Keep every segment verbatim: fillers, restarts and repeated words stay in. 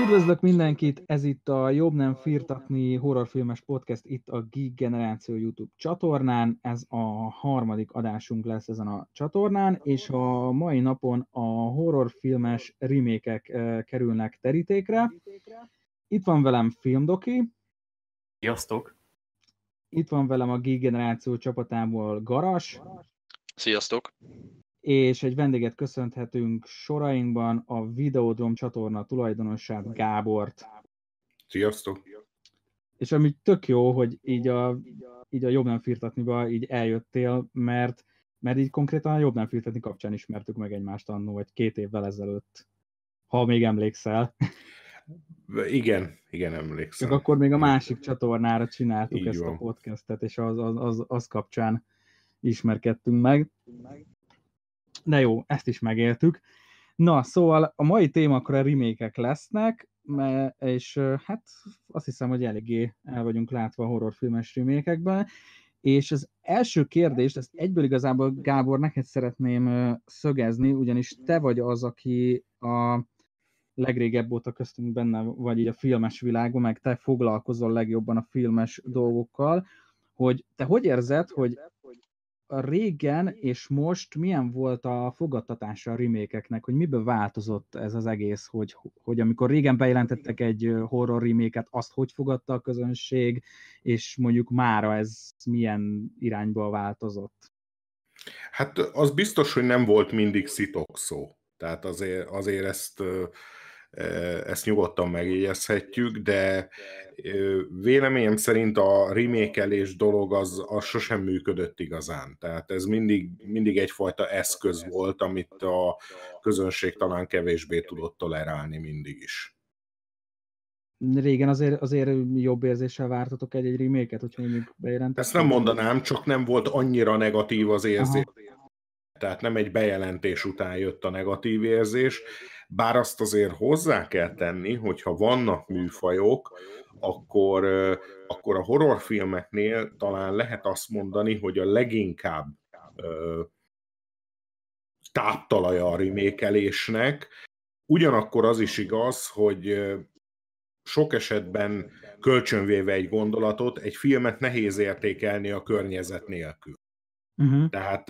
Üdvözlök mindenkit, ez itt a Jobb Nem Firtatni horrorfilmes podcast, itt a Geek Generáció YouTube csatornán. Ez a harmadik adásunk lesz ezen a csatornán, és a mai napon a horrorfilmes remake-ek kerülnek terítékre. Itt van velem Film Doki. Sziasztok! Itt van velem a Geek Generáció csapatából Garas. Sziasztok! És egy vendéget köszönhetünk sorainkban, a Videodrom csatorna tulajdonosát, Gábort. Sziasztok! És ami tök jó, hogy így a, így a Jobb Nem Firtatniba így eljöttél, mert, mert így konkrétan a Jobb Nem Firtatni kapcsán ismertük meg egymást annó, vagy két évvel ezelőtt, ha még emlékszel. Igen, igen, emlékszem. Csak akkor még a másik csatornára csináltuk így ezt van. A podcastet, és az, az, az, az kapcsán ismerkedtünk meg. De jó, ezt is megéltük. Na, szóval a mai témakra a remake-ek lesznek, és hát azt hiszem, hogy eléggé el vagyunk látva a horrorfilmes remake-ekben, és az első kérdést, ezt egyből igazából, Gábor, neked szeretném szögezni, ugyanis te vagy az, aki a legrégebb óta köztünk benne vagy így a filmes világban, meg te foglalkozol legjobban a filmes dolgokkal, hogy te hogy érzed, hogy régen és most milyen volt a fogadtatása a remake-eknek, hogy miben változott ez az egész, hogy, hogy amikor régen bejelentettek egy horror remake-et, azt hogy fogadta a közönség, és mondjuk mára ez milyen irányba változott? Hát az biztos, hogy nem volt mindig szitok szó. Tehát azért, azért ezt, ezt nyugodtan megjegyezhetjük, de véleményem szerint a remake-elés dolog az, az sosem működött igazán. Tehát ez mindig, mindig egyfajta eszköz volt, amit a közönség talán kevésbé tudott tolerálni mindig is. Régen azért, azért jobb érzéssel vártatok egy-egy remake-et, hogyha mondjuk bejelentettek? Ezt nem mondanám, csak nem volt annyira negatív az érzés. Aha. Tehát nem egy bejelentés után jött a negatív érzés, bár azt azért hozzá kell tenni, hogyha vannak műfajok, akkor, akkor a horrorfilmeknél talán lehet azt mondani, hogy a leginkább ö, táptalaja a remékelésnek. Ugyanakkor az is igaz, hogy sok esetben kölcsönvéve egy gondolatot, egy filmet nehéz értékelni a környezet nélkül. Uh-huh. Tehát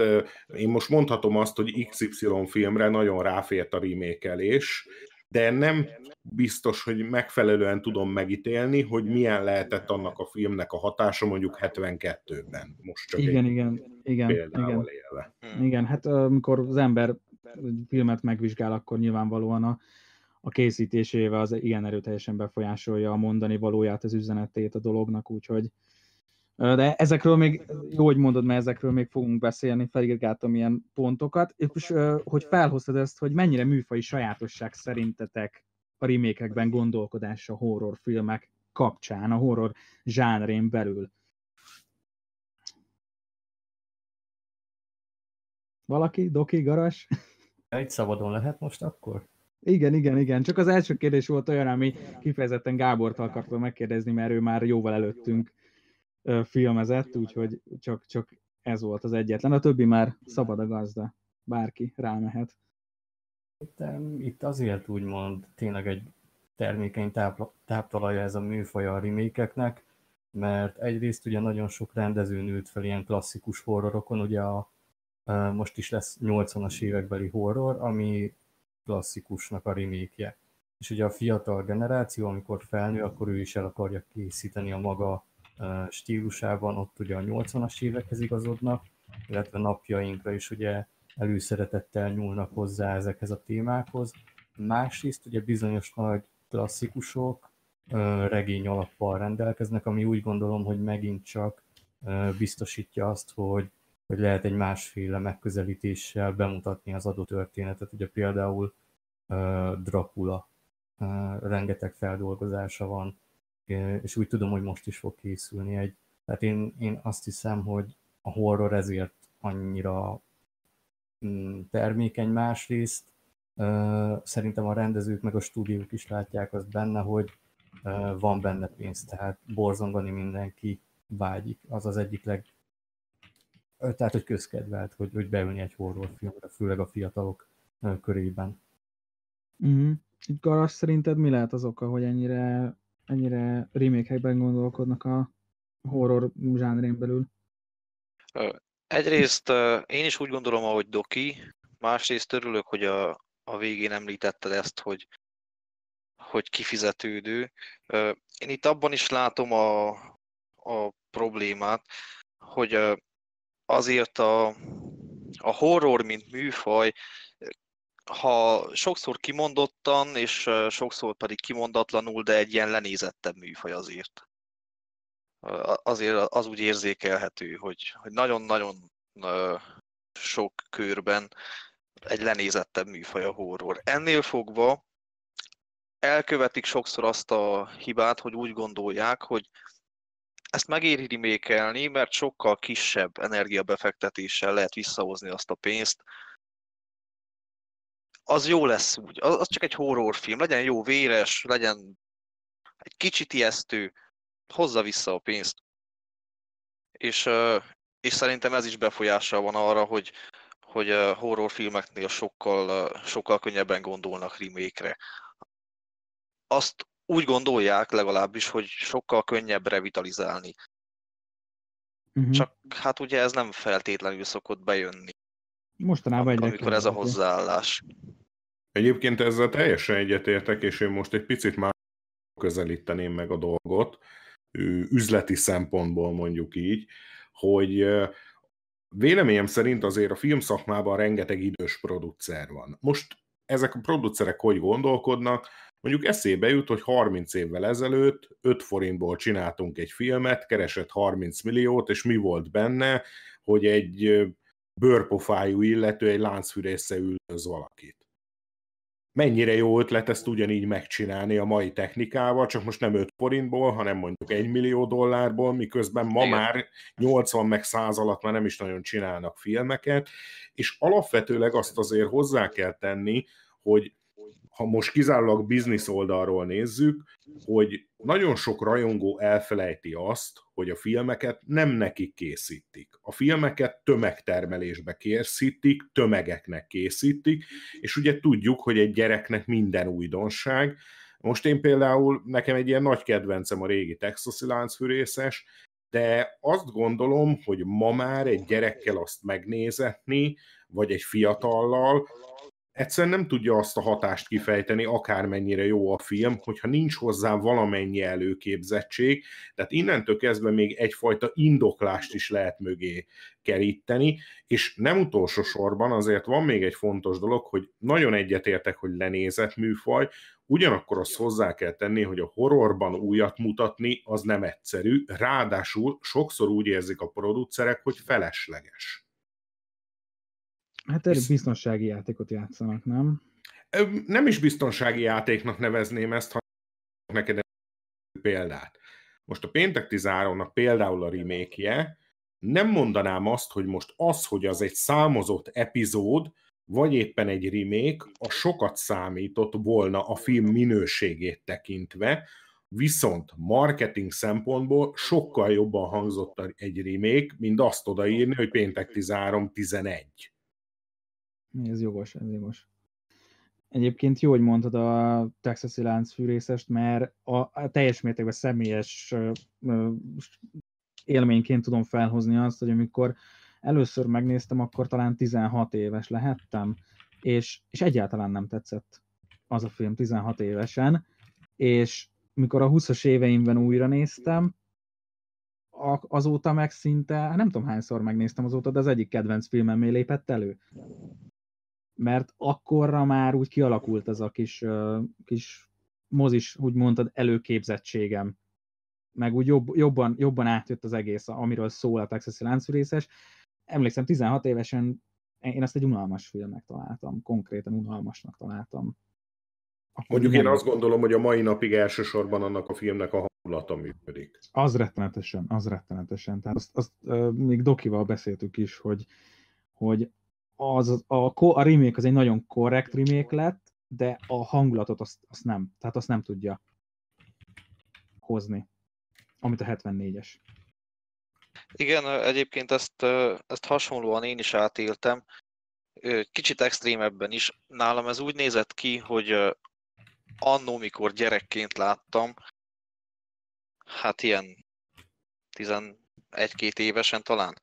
én most mondhatom azt, hogy iksz ipszilon filmre nagyon ráfért a remake-elés, de nem biztos, hogy megfelelően tudom megítélni, hogy milyen lehetett annak a filmnek a hatása mondjuk hetvenkettőben. Most csak igen, igen, igen, igen. Élve. Igen, hát amikor az ember filmet megvizsgál, akkor nyilvánvalóan a, a készítésével az igen erőteljesen befolyásolja a mondani valóját, az üzenetét a dolognak, úgyhogy de ezekről még, jó, hogy mondod, mert ezekről még fogunk beszélni, felírgáltam ilyen pontokat, és hogy felhoztad ezt, hogy mennyire műfai sajátosság szerintetek a remake-ekben gondolkodás a horrorfilmek kapcsán, a horror zsánrén belül. Valaki? Doki? Garas? Egy szabadon lehet most akkor? Igen, igen, igen. Csak az első kérdés volt olyan, ami kifejezetten Gábort akartam megkérdezni, mert ő már jóval előttünk filmezett, úgyhogy csak, csak ez volt az egyetlen. A többi már szabad a gazda. Bárki rámehet. Itt, itt azért úgymond tényleg egy termékeny táptalaja ez a műfaj a remake-eknek, mert egyrészt ugye nagyon sok rendezőn ült fel ilyen klasszikus horrorokon, ugye a, a, most is lesz nyolcvanas évekbeli horror, ami klasszikusnak a remake-je. És ugye a fiatal generáció, amikor felnő, akkor ő is el akarja készíteni a maga stílusában, ott ugye a nyolcvanas évekhez igazodnak, illetve napjainkra is ugye előszeretettel nyúlnak hozzá ezekhez a témákhoz. Másrészt ugye bizonyos nagy klasszikusok regény alappal rendelkeznek, ami úgy gondolom, hogy megint csak biztosítja azt, hogy, hogy lehet egy másféle megközelítéssel bemutatni az adott történetet. Ugye például Dracula rengeteg feldolgozása van, és úgy tudom, hogy most is fog készülni egy. Tehát én, én azt hiszem, hogy a horror ezért annyira termékeny másrészt. Szerintem a rendezők meg a stúdiók is látják azt benne, hogy van benne pénz, tehát borzongani mindenki vágyik. Az az egyik leg... Tehát, hogy közkedvelt, hogy, hogy beülni egy horrorfilmre, főleg a fiatalok körében. Mhm. Itt Garas, szerinted mi lehet az oka, hogy ennyire, ennyire remake-ekben gondolkodnak a horror zsánrén belül? Egyrészt én is úgy gondolom, ahogy Doki, másrészt örülök, hogy a, a végén említetted ezt, hogy, hogy kifizetődő. Én itt abban is látom a, a problémát, hogy azért a, a horror, mint műfaj, ha sokszor kimondottan, és sokszor pedig kimondatlanul, de egy ilyen lenézettebb műfaj azért. Azért az úgy érzékelhető, hogy nagyon-nagyon sok körben egy lenézettebb műfaj a horror. Ennél fogva elkövetik sokszor azt a hibát, hogy úgy gondolják, hogy ezt megéri remékelni, mert sokkal kisebb energiabefektetéssel lehet visszahozni azt a pénzt. Az jó lesz úgy, az csak egy horrorfilm, legyen jó véres, legyen egy kicsit ijesztő, hozza vissza a pénzt. És, és szerintem ez is befolyással van arra, hogy, hogy horrorfilmeknél sokkal, sokkal könnyebben gondolnak remake-re. Azt úgy gondolják legalábbis, hogy sokkal könnyebb revitalizálni. Uh-huh. Csak hát ugye ez nem feltétlenül szokott bejönni. Mostanában egyre. Amikor ez a hozzáállás. Egyébként ezzel teljesen egyetértek, és én most egy picit már közelíteném meg a dolgot, üzleti szempontból mondjuk így, hogy véleményem szerint azért a filmszakmában rengeteg idős producer van. Most ezek a producerek hogy gondolkodnak? Mondjuk eszébe jut, hogy harminc évvel ezelőtt öt forintból csináltunk egy filmet, keresett harminc milliót, és mi volt benne, hogy egy bőrpofájú illető egy láncfűrésszel üldöz valakit. Mennyire jó ötlet ezt ugyanígy megcsinálni a mai technikával, csak most nem öt forintból, hanem mondjuk egy millió dollárból, miközben ma Igen. már nyolcvan meg száz alatt már nem is nagyon csinálnak filmeket, és alapvetőleg azt azért hozzá kell tenni, hogy ha most kizárólag biznisz oldalról nézzük, hogy nagyon sok rajongó elfelejti azt, hogy a filmeket nem nekik készítik. A filmeket tömegtermelésbe készítik, tömegeknek készítik, és ugye tudjuk, hogy egy gyereknek minden újdonság. Most én például, nekem egy ilyen nagy kedvencem a régi texasi láncfűrészes, de azt gondolom, hogy ma már egy gyerekkel azt megnézetni, vagy egy fiatallal, egyszerűen nem tudja azt a hatást kifejteni, akármennyire jó a film, hogyha nincs hozzá valamennyi előképzettség, tehát innentől kezdve még egyfajta indoklást is lehet mögé keríteni, és nem utolsó sorban azért van még egy fontos dolog, hogy nagyon egyetértek, hogy lenézett műfaj, ugyanakkor azt hozzá kell tenni, hogy a horrorban újat mutatni az nem egyszerű, ráadásul sokszor úgy érzik a producerek, hogy felesleges. Hát egy biztonsági játékot játszanak, nem? Nem is biztonsági játéknak nevezném ezt, hanem neked egy példát. Most a Péntek tizenháromnak például a remake-je, nem mondanám azt, hogy most az, hogy az egy számozott epizód, vagy éppen egy remake, a sokat számított volna a film minőségét tekintve, viszont marketing szempontból sokkal jobban hangzott egy remake, mint azt odaírni, hogy Péntek tizenhárom tizenegy. Ez jogos, ez jogos. Egyébként jó, hogy mondtad a texasi láncfűrészest, mert a, a teljes mértékben személyes ö, ö, élményként tudom felhozni azt, hogy amikor először megnéztem, akkor talán tizenhat éves lehettem, és, és egyáltalán nem tetszett az a film tizenhat évesen, és mikor a húszas éveimben újra néztem, azóta meg szinte, nem tudom hányszor megnéztem azóta, de az egyik kedvenc filmemmé lépett elő. Mert akkorra már úgy kialakult ez a kis, kis mozis, úgy mondtad, előképzettségem. Meg úgy jobb, jobban, jobban átjött az egész, amiről szól a texasi láncfűrészes. Emlékszem, tizenhat évesen én azt egy unalmas filmnek találtam, konkrétan unalmasnak találtam. Akkor Mondjuk én azt gondolom, hogy a mai napig elsősorban annak a filmnek a hangulata működik. Az rettenetesen, az rettenetesen. Tehát azt, azt uh, még Dokival beszéltük is, hogy, hogy az, a, a remake az egy nagyon korrekt remake lett, de a hangulatot azt, azt nem. Tehát azt nem tudja hozni, amit a hetvennégyes. Igen, egyébként ezt, ezt hasonlóan én is átéltem. Kicsit extrémebben is. Nálam ez úgy nézett ki, hogy annó, mikor gyerekként láttam, hát ilyen tizenegy-két évesen talán.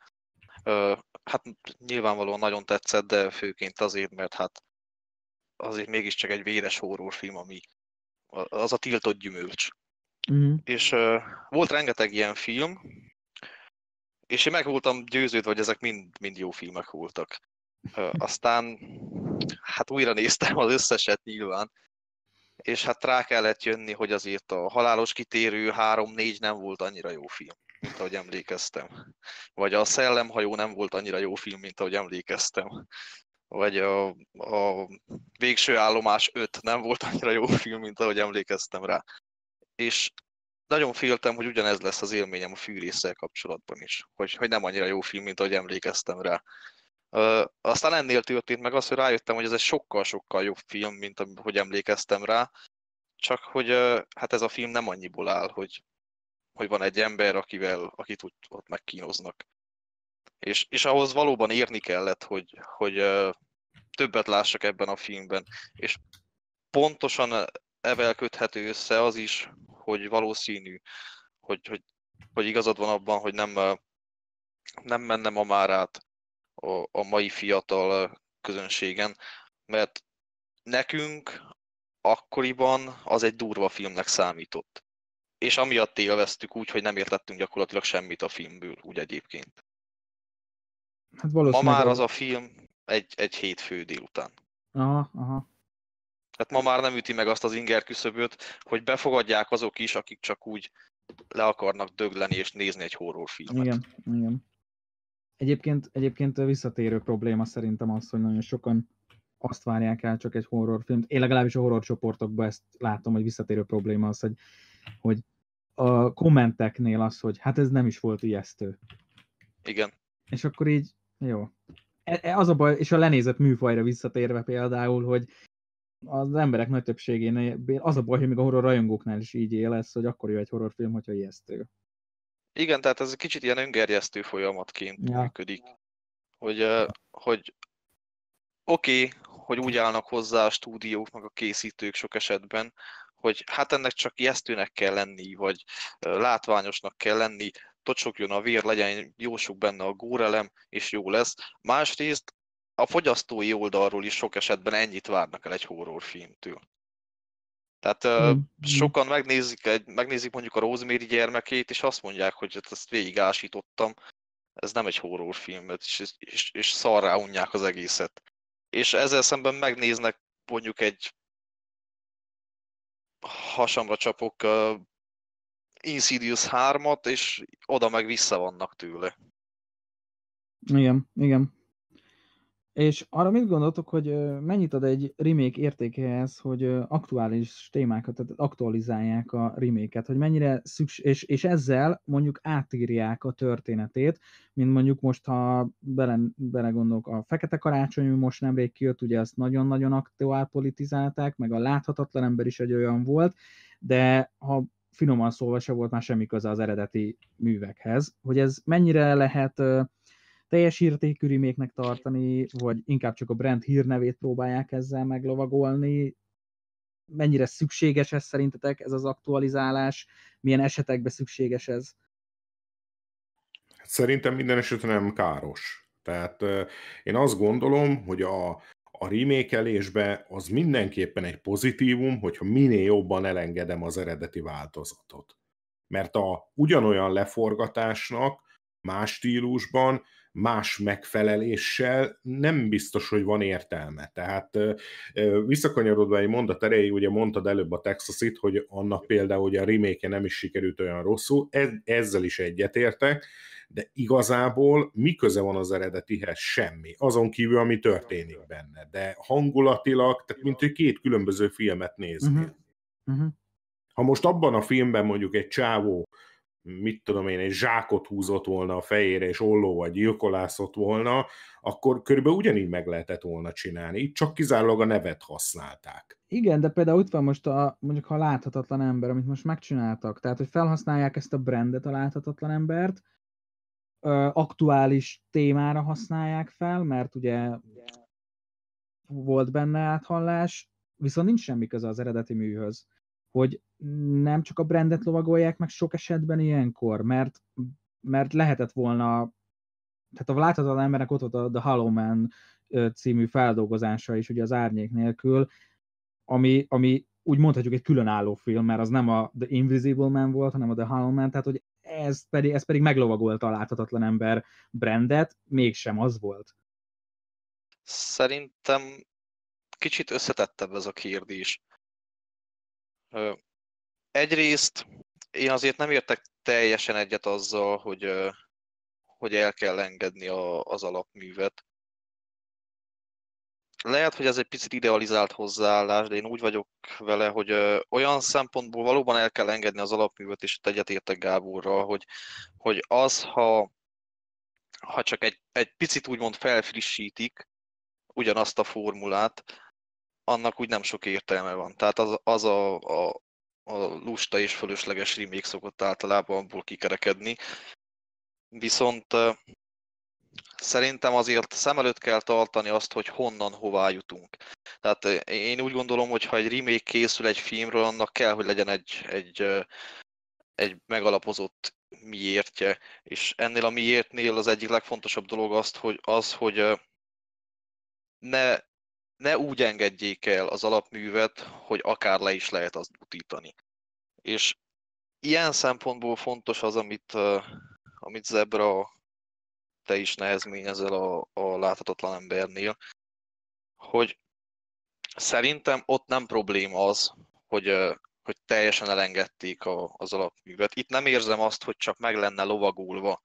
Hát nyilvánvalóan nagyon tetszett, de főként azért, mert hát azért mégiscsak egy véres horrorfilm, ami az a tiltott gyümölcs. Mm. És uh, volt rengeteg ilyen film, és én meg voltam győződve, hogy ezek mind, mind jó filmek voltak. Uh, aztán hát újra néztem az összeset nyilván, és hát rá kellett jönni, hogy azért a Halálos kitérő három-négy nem volt annyira jó film, mint ahogy emlékeztem. Vagy a Szellemhajó nem volt annyira jó film, mint ahogy emlékeztem. Vagy a, a Végső állomás öt nem volt annyira jó film, mint ahogy emlékeztem rá. És nagyon féltem, hogy ugyanez lesz az élményem a Fűrésszel kapcsolatban is, hogy, hogy nem annyira jó film, mint ahogy emlékeztem rá. Ö, aztán ennél történt meg az, hogy rájöttem, hogy ez egy sokkal-sokkal jobb film, mint ahogy emlékeztem rá, csak hogy ö, hát ez a film nem annyiból áll, hogy, hogy van egy ember, akivel, akit úgy, ott megkínoznak. És, és ahhoz valóban érni kellett, hogy, hogy ö, többet lássak ebben a filmben, és pontosan evel köthető össze az is, hogy valószínű, hogy, hogy, hogy igazad van abban, hogy nem, nem mennem a már át a, a mai fiatal közönségen, mert nekünk akkoriban az egy durva filmnek számított. És amiatt élveztük úgy, hogy nem értettünk gyakorlatilag semmit a filmből, úgy egyébként. Hát ma már az a film egy, egy hétfő délután. Aha, aha. Tehát ma már nem üti meg azt az inger küszöböt, hogy befogadják azok is, akik csak úgy le akarnak dögleni és nézni egy horrorfilmet. Igen, igen. Egyébként, egyébként visszatérő probléma szerintem az, hogy nagyon sokan azt várják el csak egy horrorfilmt. Én legalábbis a horror csoportokban ezt látom, hogy visszatérő probléma az, hogy, hogy a kommenteknél az, hogy hát ez nem is volt ijesztő. Igen. És akkor így, jó. Az a baj, és a lenézett műfajra visszatérve például, hogy az emberek nagy többségén az a baj, hogy még a horror rajongóknál is így él lesz, hogy akkor jön egy horrorfilm, hogyha ijesztő. Igen, tehát ez egy kicsit ilyen öngerjesztő folyamatként ja. működik. Hogy, hogy oké, okay, hogy úgy állnak hozzá a stúdiók, meg a készítők sok esetben, hogy hát ennek csak ijesztőnek kell lenni, vagy látványosnak kell lenni, tocsogjon a vér, legyen jó sok benne a górelem, és jó lesz. Másrészt a fogyasztói oldalról is sok esetben ennyit várnak el egy horrorfilmtől. Tehát mm. sokan megnézik, egy, megnézik mondjuk a Rosemary gyermekét, és azt mondják, hogy ezt végigásítottam, ez nem egy horrorfilm, és, és, és szarrá unják az egészet. És ezzel szemben megnéznek mondjuk egy hasamra csapok uh, Insidious hármat, és oda meg vissza vannak tőle. Igen, igen. És arra mit gondoltok, hogy mennyit ad egy remake értékehez, hogy aktuális témákat, tehát aktualizálják a remake-et, hogy mennyire szükség, és, és ezzel mondjuk átírják a történetét, mint mondjuk most, ha bele, belegondolok a Fekete Karácsony, most nemrég kijött, ugye azt nagyon-nagyon aktuál politizálták, meg a Láthatatlan ember is egy olyan volt, de ha finoman szólva se volt már semmi köze az eredeti művekhez, hogy ez mennyire lehet teljes értékű remake-nek tartani, vagy inkább csak a brand hírnevét próbálják ezzel meglovagolni. Mennyire szükséges ez szerintetek, ez az aktualizálás? Milyen esetekben szükséges ez? Szerintem minden esetben nem káros. Tehát én azt gondolom, hogy a, a remake-elésbe az mindenképpen egy pozitívum, hogyha minél jobban elengedem az eredeti változatot. Mert a ugyanolyan leforgatásnak más stílusban, más megfeleléssel nem biztos, hogy van értelme. Tehát visszakanyarodva egy mondat erejéig, ugye mondtad előbb a Texasit, hogy annak például ugye a remake-je nem is sikerült olyan rosszul, ezzel is egyetértek, de igazából mi köze van az eredetihez? Semmi. Azon kívül, ami történik benne. De hangulatilag, tehát mint hogy két különböző filmet nézni. Uh-huh. Uh-huh. Ha most abban a filmben mondjuk egy csávó mit tudom én, egy zsákot húzott volna a fejére, és ollóval gyilkolászott volna, akkor körülbelül ugyanígy meg lehetett volna csinálni. Itt csak kizárólag a nevet használták. Igen, de például itt van most a, mondjuk ha Láthatatlan ember, amit most megcsináltak. Tehát, hogy felhasználják ezt a brandet, a Láthatatlan embert, aktuális témára használják fel, mert ugye volt benne áthallás, viszont nincs semmi köze az eredeti műhöz, hogy nem csak a brandet lovagolják meg sok esetben ilyenkor, mert, mert lehetett volna, tehát a láthatatlan embernek ott volt a The Hollow Man című feldolgozása is, ugye az árnyék nélkül, ami, ami úgy mondhatjuk egy különálló film, mert az nem a The Invisible Man volt, hanem a The Hollow Man, tehát hogy ez pedig, ez pedig meglovagolta a láthatatlan ember brandet, mégsem az volt. Szerintem kicsit összetettebb ez a kérdés. Egyrészt én azért nem értek teljesen egyet azzal, hogy, hogy el kell engedni a, az alapművet. Lehet, hogy ez egy picit idealizált hozzáállás, de én úgy vagyok vele, hogy olyan szempontból valóban el kell engedni az alapművet, és egyetértek Gáborral, hogy, hogy az, ha, ha csak egy, egy picit úgymond felfrissítik ugyanazt a formulát, annak úgy nem sok értelme van. Tehát az, az a, a, a lusta és fölösleges remake szokott általában abból kikerekedni. Viszont szerintem azért szem előtt kell tartani azt, hogy honnan, hová jutunk. Tehát én úgy gondolom, hogy ha egy remake készül egy filmről, annak kell, hogy legyen egy, egy, egy megalapozott miértje. És ennél a miértnél az egyik legfontosabb dolog az, hogy, az, hogy ne, ne úgy engedjék el az alapművet, hogy akár le is lehet azt butítani. És ilyen szempontból fontos az, amit, amit Zebra te is nehezményezel a, a láthatatlan embernél, hogy szerintem ott nem probléma az, hogy, hogy teljesen elengedték a, az alapművet. Itt nem érzem azt, hogy csak meg lenne lovagolva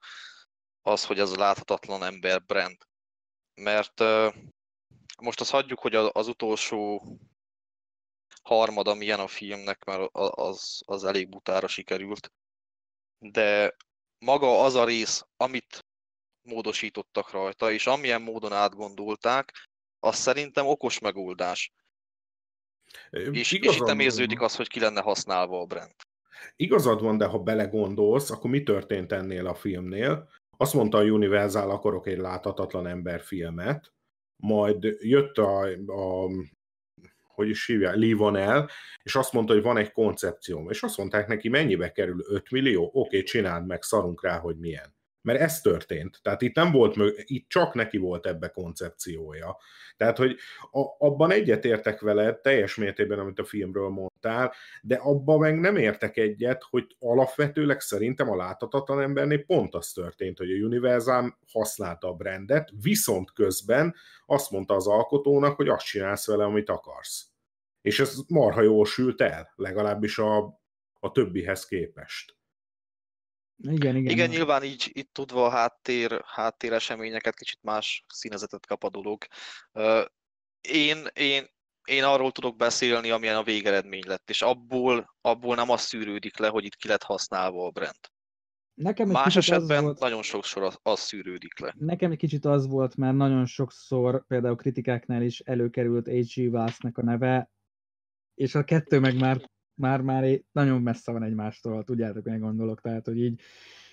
az, hogy ez a láthatatlan ember brand. Mert most azt hagyjuk, hogy az utolsó harmad, ami ilyen a filmnek, mert az, az elég butára sikerült, de maga az a rész, amit módosítottak rajta, és amilyen módon átgondolták, az szerintem okos megoldás. És, és itt nem érződik az, hogy ki lenne használva a brand. Igazad van, de ha belegondolsz, akkor mi történt ennél a filmnél? Azt mondta a Universal, akarok egy láthatatlan ember filmet, majd jött a, a hogy is hívják, Lee Van El, és azt mondta, hogy van egy koncepcióm, és azt mondták neki, mennyibe kerül, öt millió? Oké, csináld meg, szarunk rá, hogy milyen. Mert ez történt. Tehát itt nem volt, itt csak neki volt ebbe koncepciója. Tehát, hogy a, abban egyet értek vele teljes mértékben, amit a filmről mondtál, de abban meg nem értek egyet, hogy alapvetőleg szerintem a láthatatlan embernél pont az történt, hogy a Universal használta a brandet, viszont közben azt mondta az alkotónak, hogy azt csinálsz vele, amit akarsz. És ez marha jól sült el, legalábbis a, a többihez képest. Igen, igen. igen, nyilván így, így tudva a háttér, háttéreseményeket, kicsit más színezetet kap a dolog. Én, én, én arról tudok beszélni, amilyen a végeredmény lett, és abból, abból nem az szűrődik le, hogy itt ki lett használva a brand. Nekem más esetben volt, nagyon sokszor az, az szűrődik le. Nekem egy kicsit az volt, mert nagyon sokszor például kritikáknál is előkerült há gé. Wass-nek a neve, és a kettő meg már Már, már nagyon messze van egymástól, tudjátok, mire gondolok, tehát, hogy így,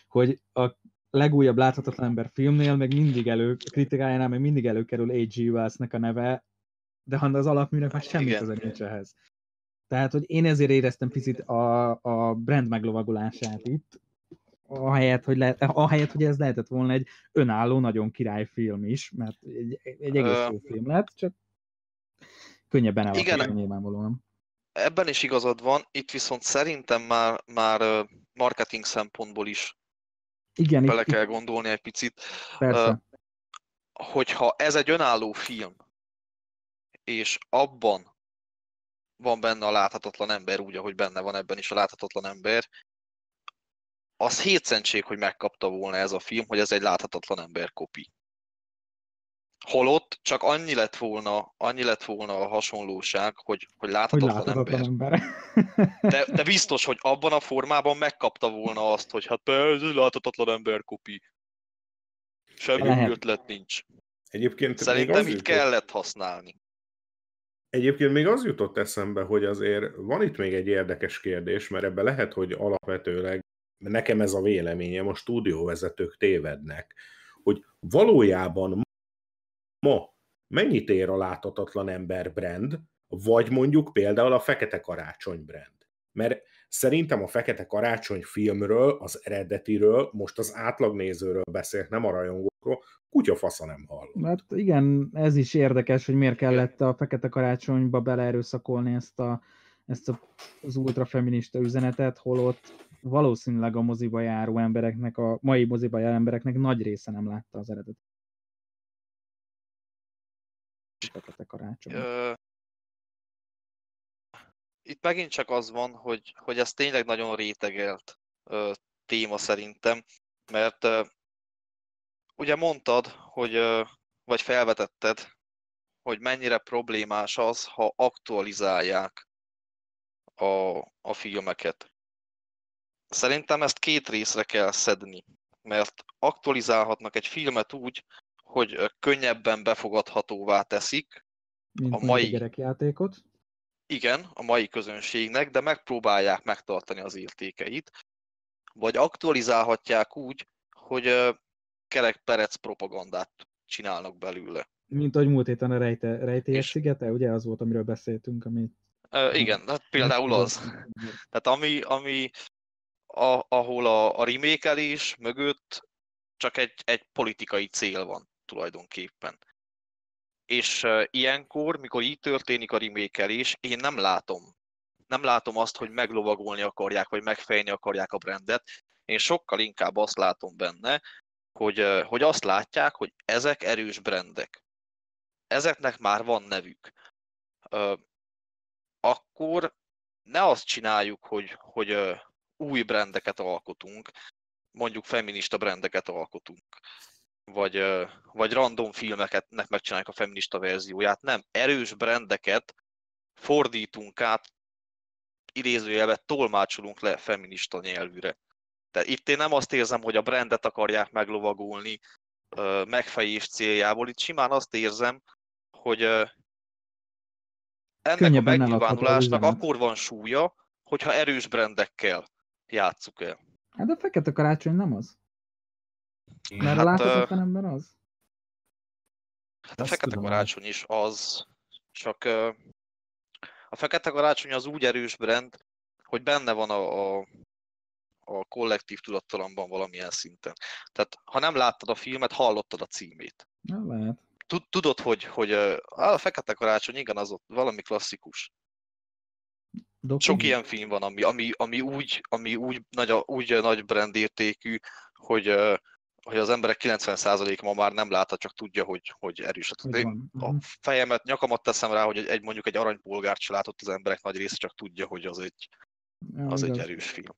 hogy a legújabb láthatatlan ember filmnél meg mindig elő, kritikájánál meg mindig előkerül há gé. Wass-nek a neve, de az alapműnek már semmi köze nincs ehhez. Tehát, hogy én ezért éreztem picit a, a brand meglovagolását itt, ahelyett hogy, le, ahelyett, hogy ez lehetett volna egy önálló, nagyon király film is, mert egy, egy egész jó film lett, csak könnyebben elakítani nyilvánvalóan. Ebben is igazad van, itt viszont szerintem már, már marketing szempontból is igen, bele itt kell gondolni egy picit. Persze. Hogyha ez egy önálló film, és abban van benne a láthatatlan ember, úgy, ahogy benne van ebben is a láthatatlan ember, az hétszentség, hogy megkapta volna ez a film, hogy ez egy láthatatlan ember kopi. Holott csak annyi lett volna, annyi lett volna a hasonlóság, hogy, hogy láthatatlan, hogy láthatatlan ember. ember. De, de biztos, hogy abban a formában megkapta volna azt, hogy hát persze, láthatatlan ember kopi. Semmi ötlet nincs. Egyébként szerintem itt kellett használni. Egyébként még az jutott eszembe, hogy azért van itt még egy érdekes kérdés, mert ebben lehet, hogy alapvetőleg, nekem ez a véleményem, a stúdióvezetők tévednek, hogy valójában ma mennyit ér a láthatatlan ember brand, vagy mondjuk például a Fekete Karácsony brand. Mert szerintem a Fekete Karácsony filmről, az eredetiről, most az átlagnézőről beszélt, nem a rajongókról, kutyafasza nem hallott. Hát igen, ez is érdekes, hogy miért kellett a Fekete Karácsonyba beleerőszakolni ezt, a, ezt a, az ultrafeminista üzenetet, holott valószínűleg a moziba járó embereknek, a mai moziba járó embereknek nagy része nem látta az eredetet. Fekete Karácsony. Ö... Itt megint csak az van, hogy, hogy ez tényleg nagyon rétegelt ö, téma szerintem, mert ö, ugye mondtad, hogy, ö, vagy felvetetted, hogy mennyire problémás az, ha aktualizálják a, a filmeket. Szerintem ezt két részre kell szedni, mert aktualizálhatnak egy filmet úgy, hogy könnyebben befogadhatóvá teszik mint a mai gyerekjátékot. Igen, a mai közönségnek, de megpróbálják megtartani az értékeit, vagy aktualizálhatják úgy, hogy kerek-perec propagandát csinálnak belőle. Mint ahogy múlt héten a rejte, rejtélyes szigete, ugye az volt, amiről beszéltünk, ami... Ö, igen, hát például az. Tehát ami, ami a, ahol a, a remake-elés mögött csak egy, egy politikai cél van tulajdonképpen. És ilyenkor, mikor így történik a remake-elés, én nem látom. Nem látom azt, hogy meglovagolni akarják, vagy megfejni akarják a brandet. Én sokkal inkább azt látom benne, hogy, hogy azt látják, hogy ezek erős brandek. Ezeknek már van nevük. Akkor ne azt csináljuk, hogy, hogy új brandeket alkotunk, mondjuk feminista brandeket alkotunk. Vagy, vagy random filmeknek megcsinálják a feminista verzióját. Nem, erős brandeket fordítunk át, idézőjelben tolmácsolunk le feminista nyelvűre. Tehát itt én nem azt érzem, hogy a brandet akarják meglovagolni megfejés céljából, itt simán azt érzem, hogy ennek könnyebben a megnyilvánulásnak akkor van súlya, hogyha erős brandekkel játsszuk el. Hát a Fekete Karácsony nem az. Mert hát, láthatatlan ember az? Hát a Fekete Karácsony is az, csak a Fekete Karácsony az úgy erős brand, hogy benne van a, a, a kollektív tudattalamban valamilyen szinten. Tehát ha nem láttad a filmet, hallottad a címét. Nem lehet. Tudod, hogy, hogy a Fekete Karácsony igen, az ott valami klasszikus. Doki. Sok ilyen film van, ami, ami, ami, úgy, ami úgy, nagy, úgy nagy brandértékű, hogy... hogy az emberek kilencven százaléka ma már nem láthat, csak tudja, hogy, hogy erős. A fejemet, nyakamat teszem rá, hogy egy, mondjuk egy aranypolgárt se látott az emberek nagy része, csak tudja, hogy az egy, az egy erős film.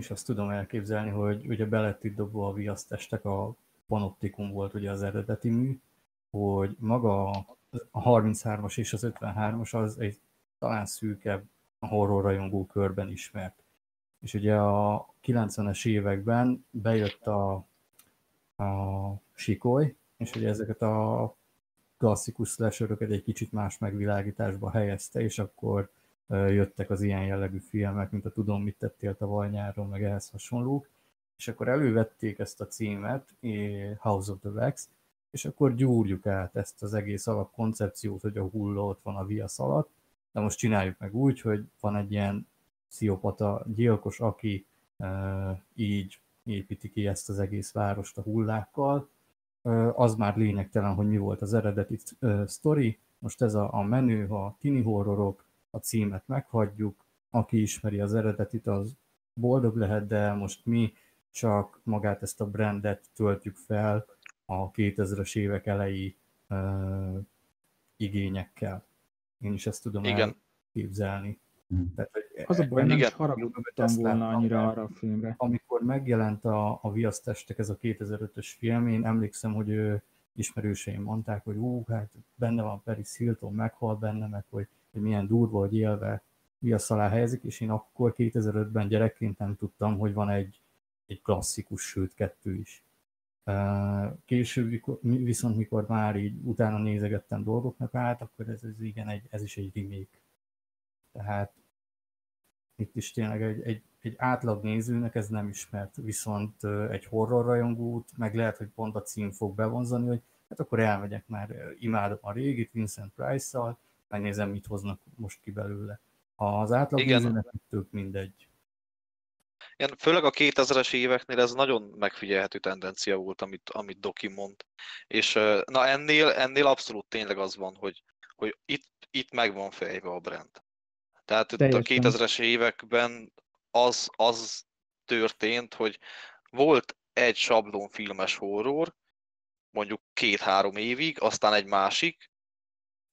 És azt tudom elképzelni, hogy ugye be lett itt dobva a viasztestek, a Panoptikum volt ugye az eredeti mű, hogy maga a harminchármas és az ötvenhármas az egy talán szűkebb horrorrajongó körben ismert. És ugye a kilencvenes években bejött a, a Sikoly, és ugye ezeket a klasszikus slasheröket egy kicsit más megvilágításba helyezte, és akkor jöttek az ilyen jellegű filmek, mint a Tudom, mit tettél tavaly nyáron, meg ehhez hasonlók, és akkor elővették ezt a címet, House of the Wax, és akkor gyúrjuk át ezt az egész alapkoncepciót, hogy a hulla ott van a viasz alatt, de most csináljuk meg úgy, hogy van egy ilyen pszichopata gyilkos, aki uh, így építi ki ezt az egész várost a hullákkal. Uh, az már lényegtelen, hogy mi volt az eredeti uh, sztori. Most ez a, a menő, a tini horrorok, a címet meghagyjuk. Aki ismeri az eredetit, az boldog lehet, de most mi csak magát ezt a brandet töltjük fel a kétezres évek elejé uh, igényekkel. Én is ezt tudom Igen. elképzelni. Tehát, az a baj, nem is haragudtam volna annyira arra a filmre. Amikor megjelent a, a viasztestek, ez a kétezer-ötös film, én emlékszem, hogy ő, ismerőseim mondták, hogy ú, hát benne van Paris Hilton, meghal benne, meg hogy, hogy milyen durva, hogy élve viasz alá helyezik, és én akkor kétezer-ötben gyerekként nem tudtam, hogy van egy, egy klasszikus, sőt kettő is. Később viszont, mikor már így utána nézegettem dolgoknak át, akkor ez, ez, igen, egy, ez is egy remake. Tehát itt is tényleg egy, egy, egy átlag nézőnek ez nem ismert, viszont egy horrorrajongót, meg lehet, hogy pont a cím fog bevonzani, hogy hát akkor elmegyek, már imádom a régit Vincent Price-szal, megnézem, mit hoznak most ki belőle. Ha az átlag nézőnek tök mindegy. Igen, főleg a kétezres éveknél ez nagyon megfigyelhető tendencia volt, amit, amit Doki mond. És na ennél, ennél abszolút tényleg az van, hogy, hogy itt, itt meg van fejve a brand. Tehát teljesen. A kétezres években az, az történt, hogy volt egy sablon filmes horror, mondjuk két-három évig, aztán egy másik,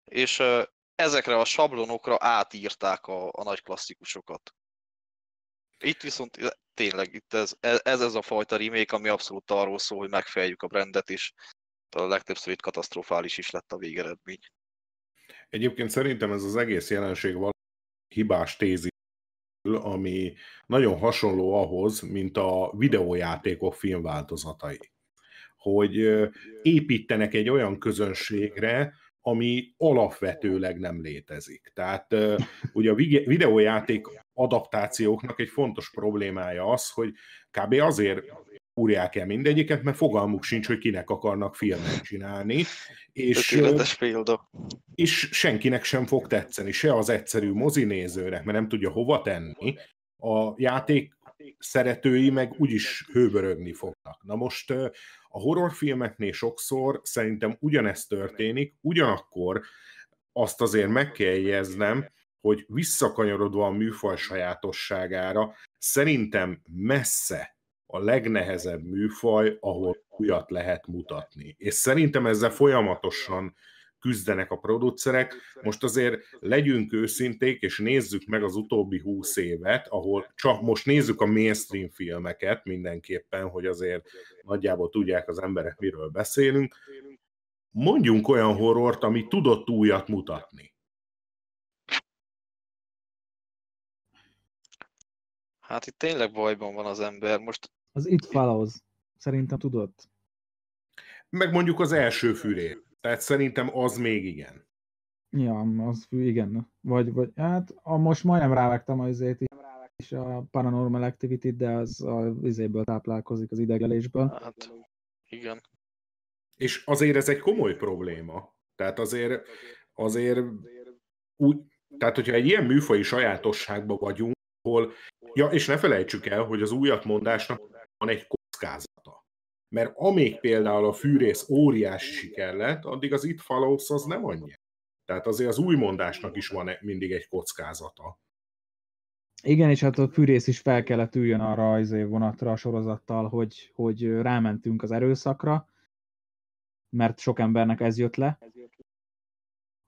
és ezekre a sablonokra átírták a, a nagy klasszikusokat. Itt viszont tényleg itt ez, ez ez a fajta remake, ami abszolút arról szól, hogy megfejtjük a brandet, és a legtöbbször itt katasztrofális is lett a végeredmény. Egyébként szerintem ez az egész jelenség valami hibás tézis, ami nagyon hasonló ahhoz, mint a videójátékok filmváltozatai. Hogy építenek egy olyan közönségre, ami alapvetőleg nem létezik. Tehát ugye a videójáték adaptációknak egy fontos problémája az, hogy kb. Azért úrják el mindegyiket, mert fogalmuk sincs, hogy kinek akarnak filmet csinálni, és, és senkinek sem fog tetszeni, se az egyszerű mozinézőnek, mert nem tudja hova tenni, a játék szeretői meg úgyis hőbörögni fognak. Na most a horrorfilmeknél sokszor szerintem ugyanezt történik, ugyanakkor azt azért meg kell jegyeznem, hogy visszakanyarodva a műfaj sajátosságára, szerintem messze a legnehezebb műfaj, ahol újat lehet mutatni. És szerintem ezzel folyamatosan küzdenek a producerek. Most azért legyünk őszinték, és nézzük meg az utóbbi húsz évet, ahol csak most nézzük a mainstream filmeket mindenképpen, hogy azért nagyjából tudják az emberek, miről beszélünk. Mondjunk olyan horrort, ami tudott újat mutatni. Hát itt tényleg bajban van az ember. Most az It Follows szerintem tudott. Meg mondjuk az első fűré. Tehát szerintem az még igen. Ja, az igen. Vagy, vagy hát a, most majdnem rávágtam az izét is a Paranormal Activity-t, de az a izéből táplálkozik, az idegelésből. Hát, igen. És azért ez egy komoly probléma. Tehát azért, azért úgy, tehát hogyha egy ilyen műfai sajátosságban vagyunk, ahol, ja, és ne felejtsük el, hogy az újatmondásnak van egy kockázata. Mert amíg például a fűrész óriási siker lett, addig az It Follows az nem annyi. Tehát azért az újmondásnak is van mindig egy kockázata. Igen, és hát a fűrész is fel kellett üljön arra az év vonatra a sorozattal, hogy, hogy rámentünk az erőszakra, mert sok embernek ez jött le.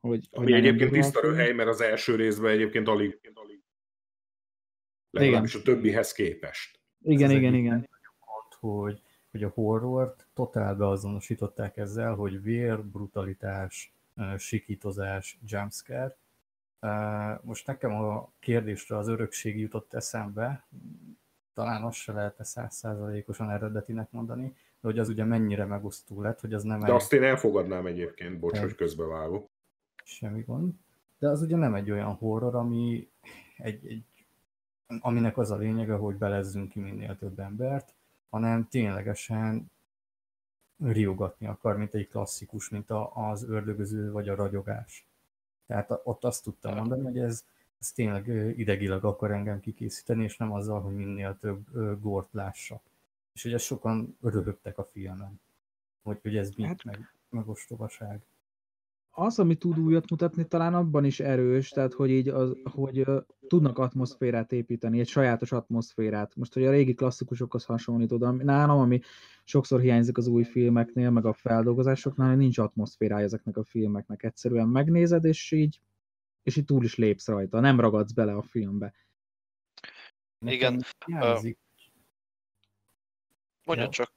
Hogy, ami hogy egyébként tiszta röhely, mert az első részben egyébként alig, alig legalábbis a többihez képest. Igen, ez igen, igen. Hogy hogy a horrort totál beazonosították ezzel, hogy vér, brutalitás, sikítozás, jumpscare. Most nekem a kérdésre az örökség jutott eszembe, talán azt se lehetne száz százalékosan eredetinek mondani, de hogy az ugye mennyire megosztó lett, hogy az nem... De egy... azt én elfogadnám egyébként, bocs, hogy közbevágok. Semmi gond. De az ugye nem egy olyan horror, ami egy, egy, aminek az a lényege, hogy belezzünk ki minél több embert, hanem ténylegesen riogatni akar, mint egy klasszikus, mint az ördögöző vagy a ragyogás. Tehát ott azt tudtam mondani, hogy ez, ez tényleg idegileg akar engem kikészíteni, és nem azzal, hogy minél több górt lássak. És ugye sokan röhögtek a filmen, hogy, hogy ez mind meg, megostobaság. Az, ami tud újat mutatni, talán abban is erős, tehát hogy így az, hogy tudnak atmoszférát építeni, egy sajátos atmoszférát. Most, hogy a régi klasszikusokhoz hasonlítod, nálam, ami sokszor hiányzik az új filmeknél, meg a feldolgozásoknál, hogy nincs atmoszférája ezeknek a filmeknek. Egyszerűen megnézed, és így, és így túl is lépsz rajta, nem ragadsz bele a filmbe. Igen. Hiányzik. Mondjad csak.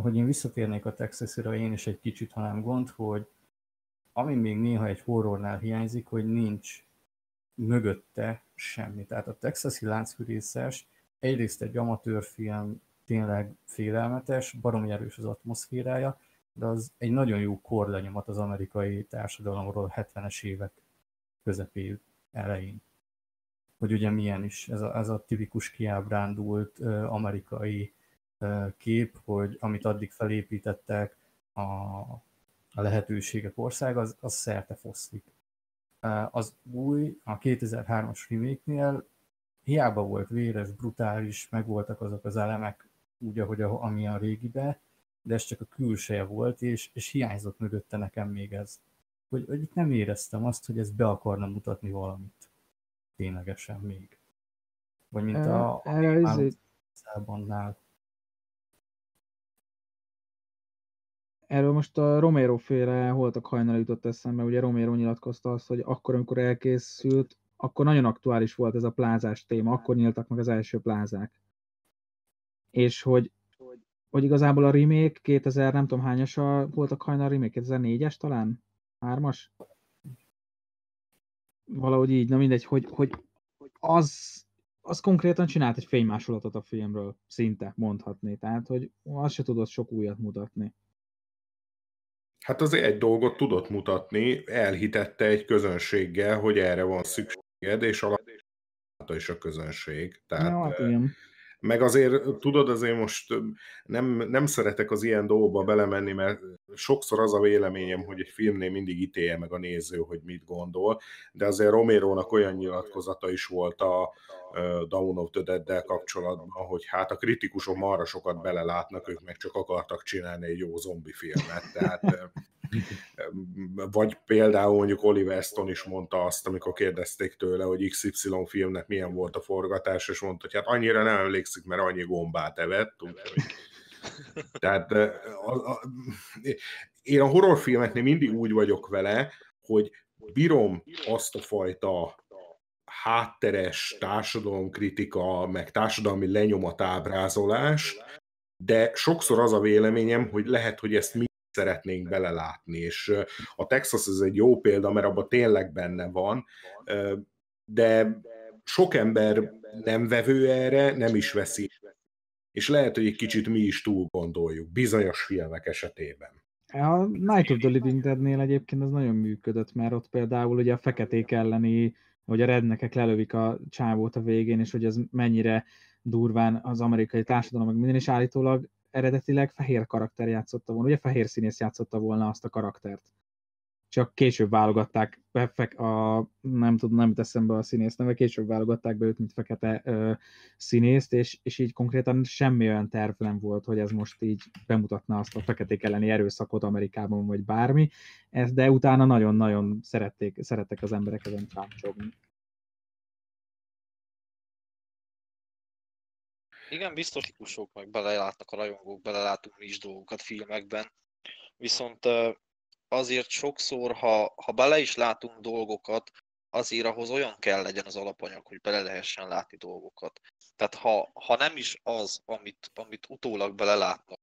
Hogy én visszatérnék a Texasra, én is egy kicsit, ha nem gond, hogy ami még néha egy horrornál hiányzik, hogy nincs mögötte semmi. Tehát a texasi láncfűrészes egyrészt egy amatőrfilm, tényleg félelmetes, baromi erős az atmoszférája, de az egy nagyon jó korlenyomat az amerikai társadalomról hetvenes évek közepé elején. Hogy ugye milyen is ez a, ez a tipikus kiábrándult uh, amerikai uh, kép, hogy amit addig felépítettek a... a lehetőségek ország, az, az szerte foszlik. az új, a kétezer-hármas remake-nél hiába volt véres, brutális, megvoltak azok az elemek úgy, ahogy a, ami a régibe, de ez csak a külseje volt, és, és hiányzott mögötte nekem még ez. Hogy, hogy itt nem éreztem azt, hogy ez be akarna mutatni valamit. Ténylegesen még. Vagy mint e, a... Szábannál. Erről most a Romero féle Holtak hajnal jutott eszembe, ugye Romero nyilatkozta azt, hogy akkor, amikor elkészült, akkor nagyon aktuális volt ez a plázás téma, akkor nyíltak meg az első plázák. És hogy, hogy igazából a remake kétezer, nem tudom hányas a Holtak hajnal remake, kétezer-négyes talán? hármas? Valahogy így, na mindegy, hogy, hogy az... az konkrétan csinált egy fénymásolatot a filmről, szinte mondhatni, tehát hogy azt se tudott sok újat mutatni. Hát az egy dolgot tudott mutatni, elhitette egy közönséggel, hogy erre van szükséged, és alapvetően is a közönség. Tehát, ja, hát igen. Meg azért, tudod, azért most nem, nem szeretek az ilyen dolgokba belemenni, mert sokszor az a véleményem, hogy egy filmnél mindig ítélje meg a néző, hogy mit gondol, de azért Romerónak olyan nyilatkozata is volt a Dawn of the Dead-del kapcsolatban, hogy hát a kritikusok marra sokat belelátnak, ők meg csak akartak csinálni egy jó zombi filmet. Tehát, vagy például mondjuk Oliver Stone is mondta azt, amikor kérdezték tőle, hogy iksz ipszilon filmnek milyen volt a forgatás, és mondta, hogy hát annyira nem emlékszik, mert annyi gombát evett. Úgyhogy... Tehát a, a, én a horrorfilmeknél mindig úgy vagyok vele, hogy bírom azt a fajta hátteres társadalomkritika, meg társadalmi lenyomatábrázolást, de sokszor az a véleményem, hogy lehet, hogy ezt mi szeretnénk belelátni, és a Texas ez egy jó példa, mert abban tényleg benne van, de sok ember nem vevő erre, nem is veszi. És lehet, hogy egy kicsit mi is túl gondoljuk, bizonyos filmek esetében. A Night of the Living Deadnél egyébként ez nagyon működött, mert ott például ugye a feketék elleni, hogy a rednekek lelövik a csávót a végén, és hogy ez mennyire durván az amerikai társadalom, meg minden, és állítólag eredetileg fehér karakter játszotta volna, ugye fehér színész játszotta volna azt a karaktert. Csak később válogatták be, a, nem tudom, nem teszem be a színész neve, később válogatták be őt, mint fekete ö, színészt, és, és így konkrétan semmi olyan terv nem volt, hogy ez most így bemutatna azt a feketék elleni erőszakot Amerikában, vagy bármi, ez, de utána nagyon-nagyon szerették, szerettek az emberek ezen trámcsogni. Igen, biztos kritikusok meg belelátnak, a rajongók, belelátunk is dolgokat filmekben, viszont azért sokszor, ha, ha bele is látunk dolgokat, azért ahhoz olyan kell legyen az alapanyag, hogy bele lehessen látni dolgokat. Tehát ha, ha nem is az, amit, amit utólag belelátnak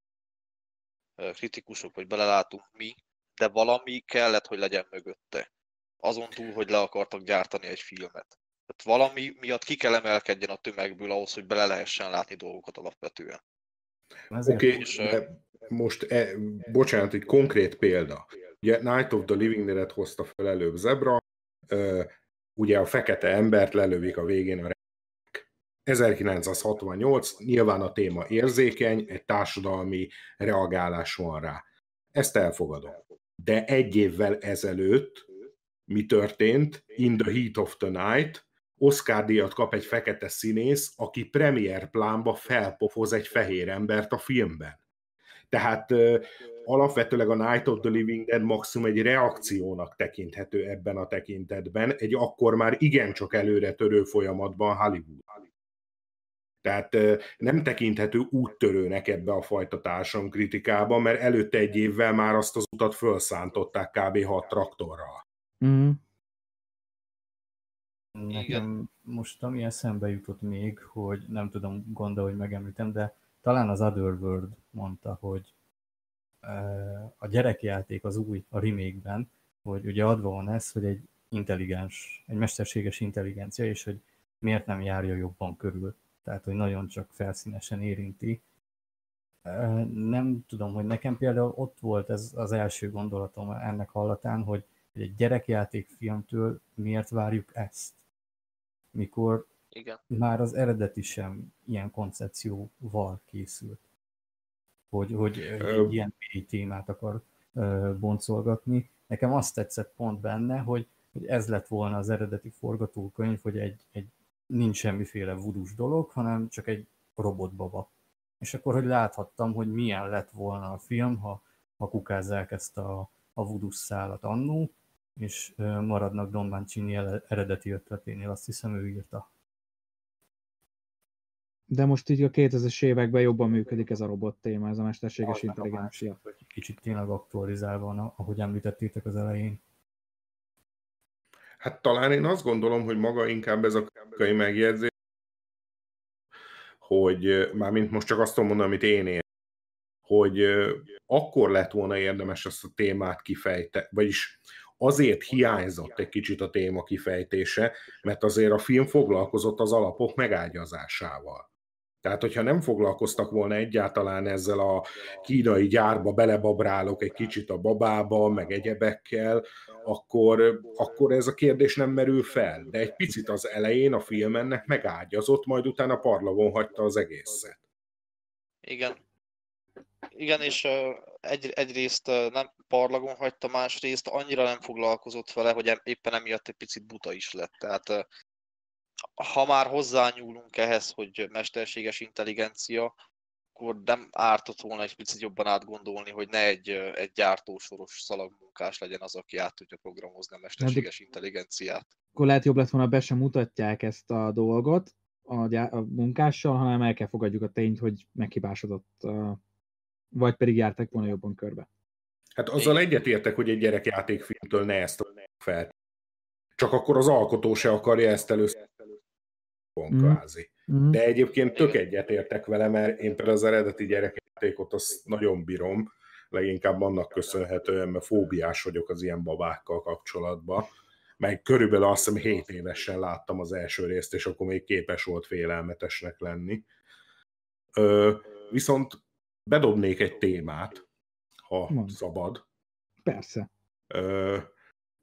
kritikusok, vagy belelátunk mi, de valami kellett, hogy legyen mögötte. Azon túl, hogy le akartak gyártani egy filmet. Tehát valami miatt ki kell emelkedjen a tömegből ahhoz, hogy bele lehessen látni dolgokat alapvetően. Oké, okay, most, e, bocsánat, egy konkrét példa. Ugye Night of the Living Dead-et hozta fel előbb Zebra, ugye a fekete embert lelövik a végén a rendek. ezerkilencszázhatvannyolc, nyilván a téma érzékeny, egy társadalmi reagálás van rá. Ezt elfogadom. De egy évvel ezelőtt mi történt? In the Heat of the Night, Oscar-díjat kap egy fekete színész, aki premier plánba felpofoz egy fehér embert a filmben. Tehát uh, alapvetőleg a Night of the Living Dead maximum egy reakciónak tekinthető ebben a tekintetben, egy akkor már igencsak előre törő folyamatban Hollywood. Tehát uh, nem tekinthető úttörőnek ebbe a fajta társadalom kritikában, mert előtte egy évvel már azt az utat felszántották kb. hat traktorral. Mm. Nekem most ami eszembe jutott még, hogy nem tudom, gondolom, hogy megemlítem, de talán az Otherworld mondta, hogy a gyerekjáték az új, a remake-ben, hogy ugye adva van ez, hogy egy intelligens, egy mesterséges intelligencia, és hogy miért nem járja jobban körül. Tehát, hogy nagyon csak felszínesen érinti. Nem tudom, hogy nekem például ott volt ez az első gondolatom ennek hallatán, hogy egy gyerekjátékfilmtől miért várjuk ezt? Mikor igen, már az eredeti sem ilyen koncepcióval készült. Hogy, hogy ö... ilyen mély témát akar ö, boncolgatni. Nekem azt tetszett pont benne, hogy hogy ez lett volna az eredeti forgatókönyv, hogy egy, egy nincs semmiféle vudús dolog, hanem csak egy robotbaba. És akkor, hogy láthattam, hogy milyen lett volna a film, ha, ha kukázzák ezt a, a vudús szálat annó, és maradnak Don Mancini eredeti ötleténél, azt hiszem ő írta. De most így a kétezres években jobban működik ez a robot téma, ez a mesterséges az intelligencia. A másik, kicsit tényleg aktualizálva, ahogy említettétek az elején. Hát talán én azt gondolom, hogy maga inkább ez a kritikai megjegyzés, hogy mármint most csak azt tudom mondani, amit én ér, hogy akkor lett volna érdemes ezt a témát kifejteni, vagyis azért hiányzott egy kicsit a téma kifejtése, mert azért a film foglalkozott az alapok megágyazásával. Tehát, hogyha nem foglalkoztak volna egyáltalán ezzel a kínai gyárba belebabrálok egy kicsit a babába, meg egyebekkel, akkor, akkor ez a kérdés nem merül fel. De egy picit az elején a film ennek megágyazott, majd utána parlavon hagyta az egészet. Igen. Igen, és egy, egyrészt nem parlagon hagyta, másrészt annyira nem foglalkozott vele, hogy éppen emiatt egy picit buta is lett. Tehát ha már hozzányúlunk ehhez, hogy mesterséges intelligencia, akkor nem ártott volna egy picit jobban átgondolni, hogy ne egy, egy gyártósoros szalagmunkás legyen az, aki át tudja programozni a mesterséges de intelligenciát. Akkor lehet jobb lett volna, be sem mutatják ezt a dolgot a, gyá- a munkással, hanem el kell fogadjuk a tényt, hogy meghibásodott, vagy pedig járták volna jobban körbe. Hát azzal egyetértek, hogy egy gyerekjátékfilmtől ne ezt fel. Csak akkor az alkotó se akarja ezt először. Kvázi. Mm. De egyébként tök egyetértek vele, mert én például az eredeti gyerekjátékot azt nagyon bírom, leginkább annak köszönhetően, mert fóbiás vagyok az ilyen babákkal kapcsolatban, meg körülbelül azt hiszem hét évesen láttam az első részt, és akkor még képes volt félelmetesnek lenni. Ö, viszont bedobnék egy témát, ha Mond. szabad. Persze. Ö,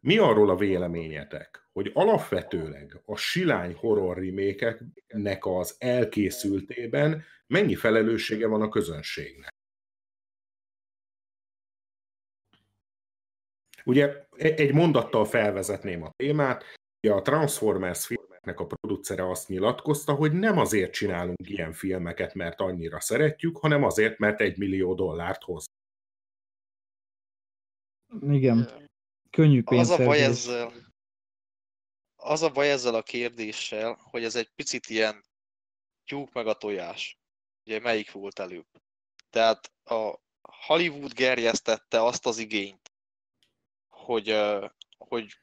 mi arról a véleményetek, hogy alapvetőleg a silány horror remake-eknek az elkészültében mennyi felelőssége van a közönségnek? Ugye egy mondattal felvezetném a témát, ugye a Transformers filmeknek a producere azt nyilatkozta, hogy nem azért csinálunk ilyen filmeket, mert annyira szeretjük, hanem azért, mert egy millió dollárt hoz. Igen. Könnyű pénz. Az a baj ezzel, az a baj ezzel a kérdéssel, hogy ez egy picit ilyen tyúk meg a tojás. Ugye melyik volt előbb? Tehát a Hollywood gerjesztette azt az igényt, hogy, hogy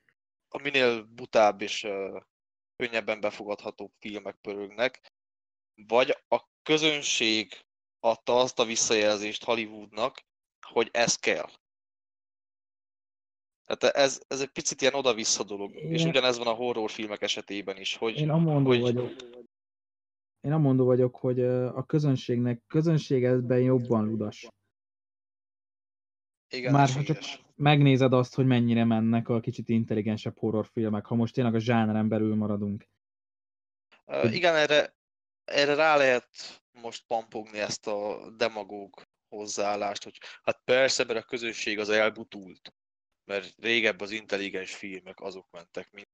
a minél butább és könnyebben befogadható filmek pörögnek, vagy a közönség adta azt a visszajelzést Hollywoodnak, hogy ez kell. Tehát ez, ez egy picit ilyen oda-vissza dolog, én... és ugyanez van a horrorfilmek esetében is. Hogy, én amondó hogy... vagyok. Én amondó vagyok, hogy a közönségnek, közönségedben jobban ludas. Igen, már ha csak megnézed azt, hogy mennyire mennek a kicsit intelligensebb horrorfilmek, ha most tényleg a zsáneren belül maradunk. Uh, igen, erre, erre rá lehet most pampogni ezt a demagóg hozzáállást, hogy hát persze, mert a közönség az elbutult. Mert régebb az intelligens filmek, azok mentek mind.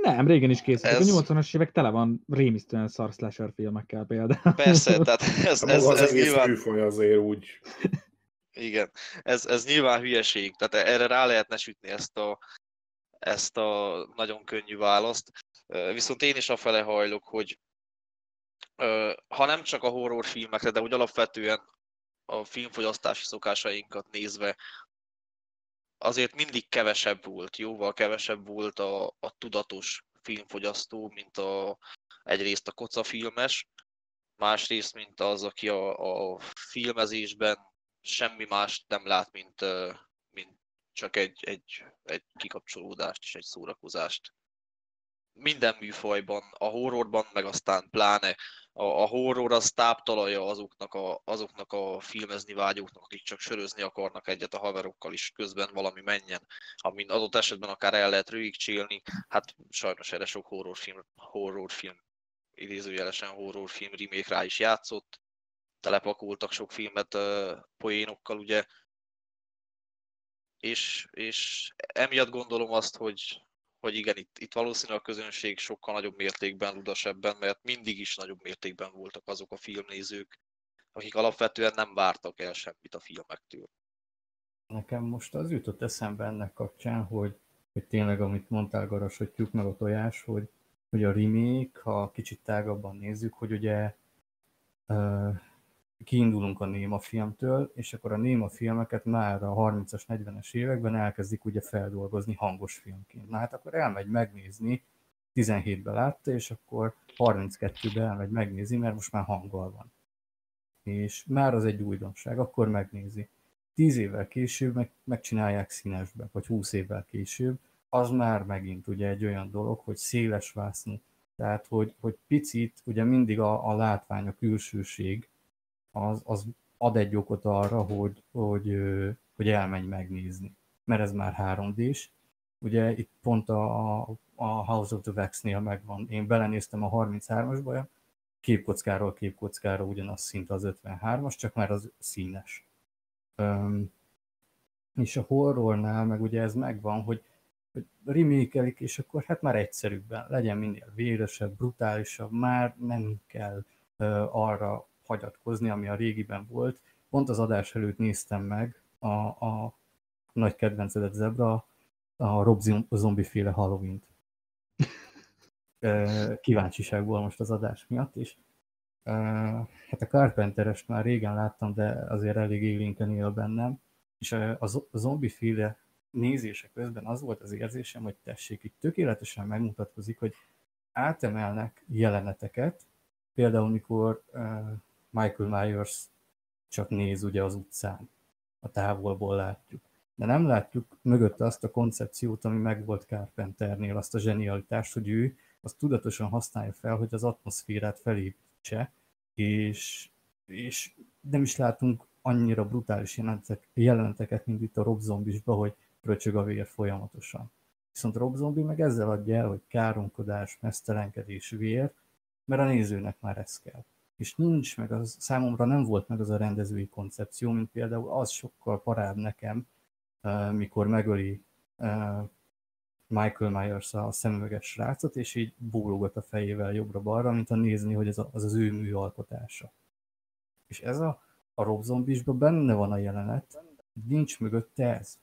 Nem, régen is készítettek. Ez... A nyolcvanas évek tele van rémisztően szar slasher filmekkel például. Persze, tehát ez, ez, ez, ez nyilván... műfaj azért úgy. Igen, ez, ez nyilván hülyeség. Tehát erre rá lehetne sütni ezt a, ezt a nagyon könnyű választ. Viszont én is afele hajlok, hogy ha nem csak a horrorfilmekre, de úgy alapvetően a filmfogyasztási szokásainkat nézve, azért mindig kevesebb volt, jóval kevesebb volt a, a tudatos filmfogyasztó, mint a, egyrészt a kocafilmes, másrészt, mint az, aki a, a filmezésben semmi más nem lát, mint, mint csak egy, egy, egy kikapcsolódást és egy szórakozást. Minden műfajban, a horrorban, meg aztán pláne a, a horror az táptalaja azoknak a, azoknak a filmezni vágyóknak, akik csak sörözni akarnak egyet a haverokkal is, közben valami menjen, amin adott esetben akár el lehet rögigcsélni. Hát sajnos erre sok horrorfilm, horrorfilm idézőjelesen horrorfilm remake rá is játszott, telepakoltak sok filmet uh, poénokkal, ugye, és, és emiatt gondolom azt, hogy hogy igen, itt, itt valószínűleg a közönség sokkal nagyobb mértékben ludas ebben, mert mindig is nagyobb mértékben voltak azok a filmnézők, akik alapvetően nem vártak el semmit a filmektől. Nekem most az jutott eszembe ennek kapcsán, hogy, hogy tényleg, amit mondtál, Garas, hogy tyúk meg a tojás, hogy, hogy a remake, ha kicsit tágabban nézzük, hogy ugye uh, kiindulunk a néma filmtől, és akkor a néma filmeket már a harmincas, negyvenes években elkezdik ugye feldolgozni hangos filmként. Na hát akkor elmegy megnézni, tizenhétben látta, és akkor harminckettőben elmegy megnézni, mert most már hanggal van. És már az egy újdonság, akkor megnézi. Tíz évvel később meg, megcsinálják színesbe, vagy húsz évvel később, az már megint ugye egy olyan dolog, hogy széles vásznú. Tehát, hogy, hogy picit, ugye mindig a, a látvány, a külsőség, az, az ad egy okot arra, hogy, hogy, hogy elmenj megnézni. Mert ez már három dés-s. Ugye itt pont a, a House of the Wax-nél megvan. Én belenéztem a harminchárom-asba, képkockáról képkockára ugyanaz szinte az ötvenhárom-as, csak már az színes. Öm, és a horrornál meg ugye ez megvan, hogy, hogy remake-elik, és akkor hát már egyszerűbben legyen minél véresebb, brutálisabb, már nem kell ö, arra hagyatkozni, ami a régiben volt. Pont az adás előtt néztem meg a, a nagy kedvencedet, Zebra, a Rob Zombie-féle Halloween-t. Kíváncsiságból most az adás miatt is. Hát a Carpenterest már régen láttam, de azért elég élénken él bennem, és a zombiféle nézése közben az volt az érzésem, hogy tessék, itt tökéletesen megmutatkozik, hogy átemelnek jeleneteket, például mikor Michael Myers csak néz ugye az utcán, a távolból látjuk. De nem látjuk mögötte azt a koncepciót, ami megvolt Carpenternél, azt a zsenialitást, hogy ő azt tudatosan használja fel, hogy az atmoszférát felépítse, és, és nem is látunk annyira brutális jeleneteket, mint itt a Rob Zombie-sba, hogy pröcsög a vér folyamatosan. Viszont Rob Zombie meg ezzel adja el, hogy káromkodás, mesztelenkedés, vér, mert a nézőnek már ez kell. És nincs meg, az, számomra nem volt meg az a rendezői koncepció, mint például az sokkal parább nekem, mikor megöli Michael Myers a szemüveges srácot, és így bólogat a fejével jobbra-balra, mint a nézni, hogy ez a, az az ő műalkotása. És ez a, a Rob Zombie-sban benne van a jelenet, nincs mögötte ez.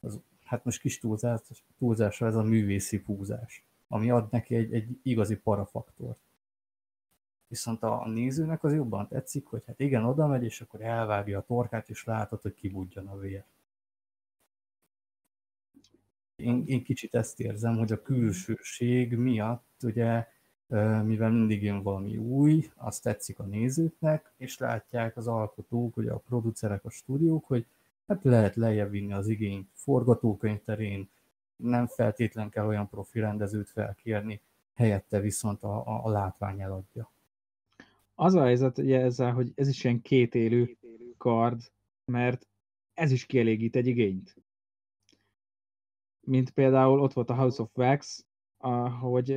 Az, hát most kis túlzás, túlzásra ez a művészi húzás, ami ad neki egy, egy igazi parafaktort. Viszont a, a nézőnek az jobban tetszik, hogy hát igen, oda megy, és akkor elvágja a torkát, és látod, hogy kibudjon a vér. Én, én kicsit ezt érzem, hogy a külsőség miatt, ugye, mivel mindig jön valami új, azt tetszik a nézőknek, és látják az alkotók, ugye a producerek, a stúdiók, hogy hát lehet lejjebb vinni az igényt forgatókönyv terén, nem feltétlen kell olyan profi rendezőt felkérni, helyette viszont a, a, a látvány eladja. Az a helyzet ugye ezzel, hogy ez is ilyen kétélű kard, mert ez is kielégít egy igényt. Mint például ott volt a House of Wax, hogy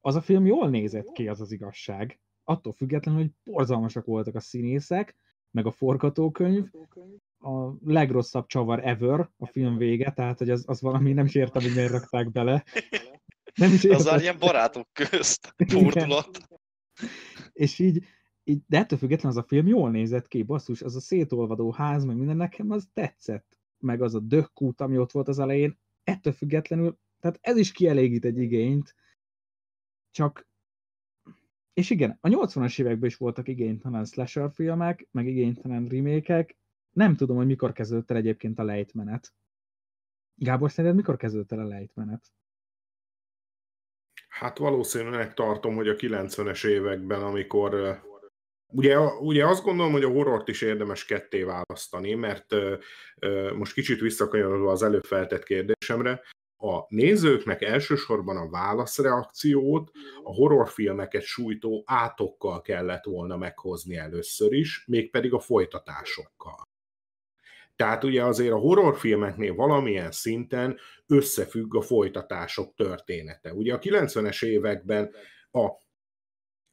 az a film jól nézett ki, az az igazság. Attól függetlenül, hogy borzalmasak voltak a színészek, meg a forgatókönyv, a legrosszabb csavar ever a film vége, tehát hogy az, az valami, nem is értem, hogy miért rakták bele. Nem is értem. Az ilyen barátok közt fordulat. És így, így, de ettől függetlenül az a film jól nézett ki, basszus, az a szétolvadó ház, meg minden, nekem az tetszett. Meg az a dökkút, ami ott volt az elején, ettől függetlenül, tehát ez is kielégít egy igényt, csak, és igen, a nyolcvanas években is voltak igénytelen slasher filmek, meg igénytelen remake-ek, nem tudom, hogy mikor kezdődött el egyébként a lejtmenet. Gábor, szerinted mikor kezdődött el a lejtmenet? Hát valószínűleg tartom, hogy a kilencvenes években, amikor... Ugye, ugye azt gondolom, hogy a horrort is érdemes ketté választani, mert uh, most kicsit visszakanyarodva az előbb feltett kérdésemre, a nézőknek elsősorban a válaszreakciót, a horrorfilmeket sújtó átokkal kellett volna meghozni először is, mégpedig a folytatásokkal. Tehát ugye azért a horrorfilmeknél valamilyen szinten összefügg a folytatások története. Ugye a kilencvenes években a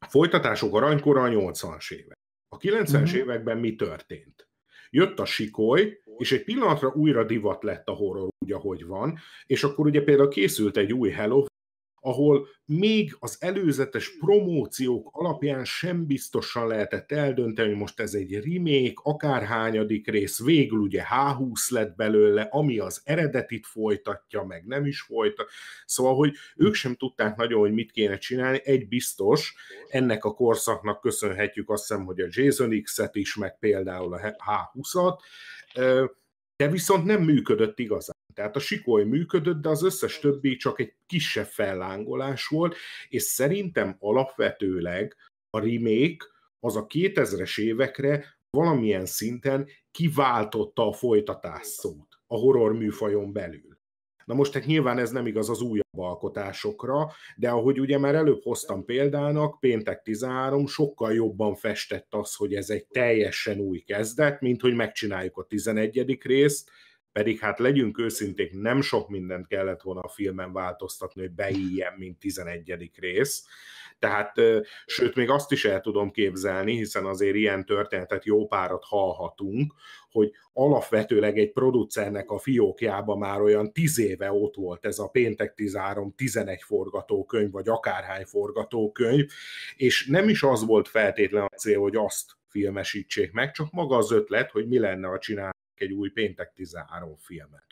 A folytatások aranykora a nyolcvanas évek. A kilencvenes uh-huh. években mi történt? Jött a sikoly, és egy pillanatra újra divat lett a horror úgy, ahogy van, és akkor ugye például készült egy új Hello, ahol még az előzetes promóciók alapján sem biztosan lehetett eldönteni, hogy most ez egy remake, akárhányadik rész, végül ugye há húsz lett belőle, ami az eredetit folytatja, meg nem is folytatja. Szóval, hogy ők sem tudták nagyon, hogy mit kéne csinálni, egy biztos, ennek a korszaknak köszönhetjük azt hiszem, hogy a Jason X-et is, meg például a há húszat, de viszont nem működött igazán. Tehát a sikoly működött, de az összes többi csak egy kisebb fellángolás volt, és szerintem alapvetőleg a remake az a kétezres évekre valamilyen szinten kiváltotta a folytatás szót a horror műfajon belül. Na most hát nyilván ez nem igaz az újabb alkotásokra, de ahogy ugye már előbb hoztam példának, Péntek tizenhárom sokkal jobban festett az, hogy ez egy teljesen új kezdet, mint hogy megcsináljuk a tizenegyedik részt, pedig hát legyünk őszinték, nem sok mindent kellett volna a filmen változtatni, hogy beíjen, mint tizenegyedik rész. Tehát, sőt, még azt is el tudom képzelni, hiszen azért ilyen történetet jó párat hallhatunk, hogy alapvetőleg egy producernek a fiókjába már olyan tíz éve ott volt ez a Péntek tizenhárom tizenegy forgatókönyv, vagy akárhány forgatókönyv, és nem is az volt feltétlen a cél, hogy azt filmesítsék meg, csak maga az ötlet, hogy mi lenne a csinálni egy új Péntek tizenhárom filmet.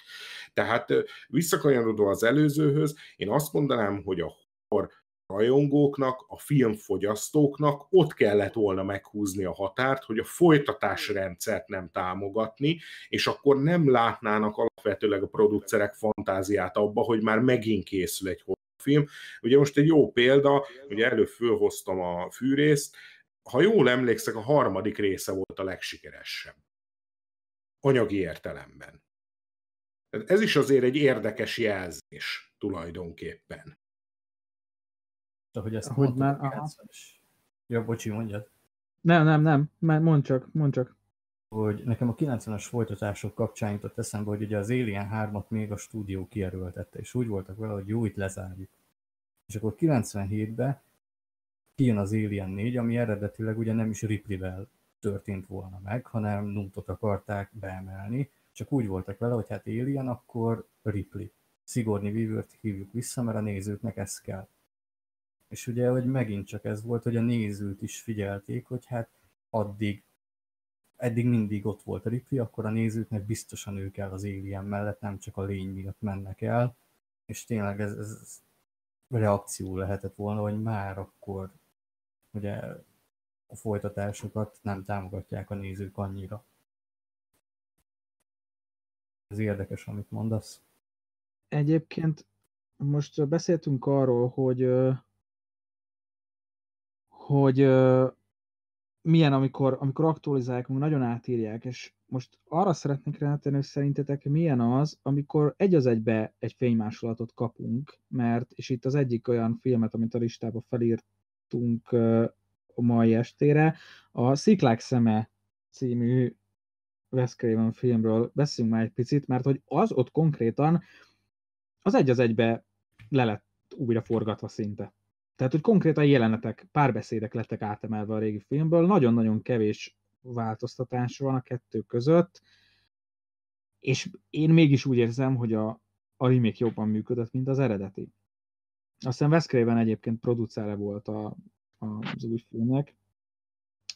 Tehát visszakanyarodva az előzőhöz, én azt mondanám, hogy a horror rajongóknak, a filmfogyasztóknak ott kellett volna meghúzni a határt, hogy a folytatásrendszert nem támogatni, és akkor nem látnának alapvetőleg a producerek fantáziát abba, hogy már megint készül egy horrorfilm. Ugye most egy jó példa, ugye előbb fölhoztam a fűrészt, ha jól emlékszek, a harmadik része volt a legsikeresebb anyagi értelemben. Ez is azért egy érdekes jelzés tulajdonképpen. De hogy ezt ahogy mondtuk, már, ja, bocsi, mondjad. Nem, nem, nem, már mondd csak, mondd csak. Hogy nekem a kilencvenes folytatások kapcsán jutott eszembe, hogy ugye az Alien hármat még a stúdió kierőltette, és úgy voltak vele, hogy jó, itt lezárjuk. És akkor kilencvenhétben kijön az Alien négy, ami eredetileg ugye nem is Ripley-vel történt volna meg, hanem Numtot akarták beemelni, csak úgy voltak vele, hogy hát Alien, akkor Ripley. Sigourney Weavert hívjuk vissza, mert a nézőknek ez kell. És ugye, hogy megint csak ez volt, hogy a nézőt is figyelték, hogy hát addig, eddig mindig ott volt a Ripley, akkor a nézőknek biztosan ő kell az Alien mellett, nem csak a lény miatt mennek el, és tényleg ez, ez reakció lehetett volna, hogy már akkor ugye a folytatásokat nem támogatják a nézők annyira. Ez érdekes, amit mondasz. Egyébként most beszéltünk arról, hogy, hogy milyen, amikor, amikor aktualizálják, nagyon átírják, és most arra szeretnék rátenni, hogy szerintetek milyen az, amikor egy az egybe egy fénymásolatot kapunk, mert, és itt az egyik olyan filmet, amit a listába felírtunk a mai estére, a Sziklák szeme című Wes Craven filmről beszélünk már egy picit, mert hogy az ott konkrétan az egy az egybe le lett újra forgatva szinte. Tehát, hogy konkrétan jelenetek, párbeszédek lettek átemelve a régi filmből, nagyon-nagyon kevés változtatás van a kettő között, és én mégis úgy érzem, hogy a, a remake jobban működött, mint az eredeti. Aztán Wes Craven egyébként producere volt a az új filmnek,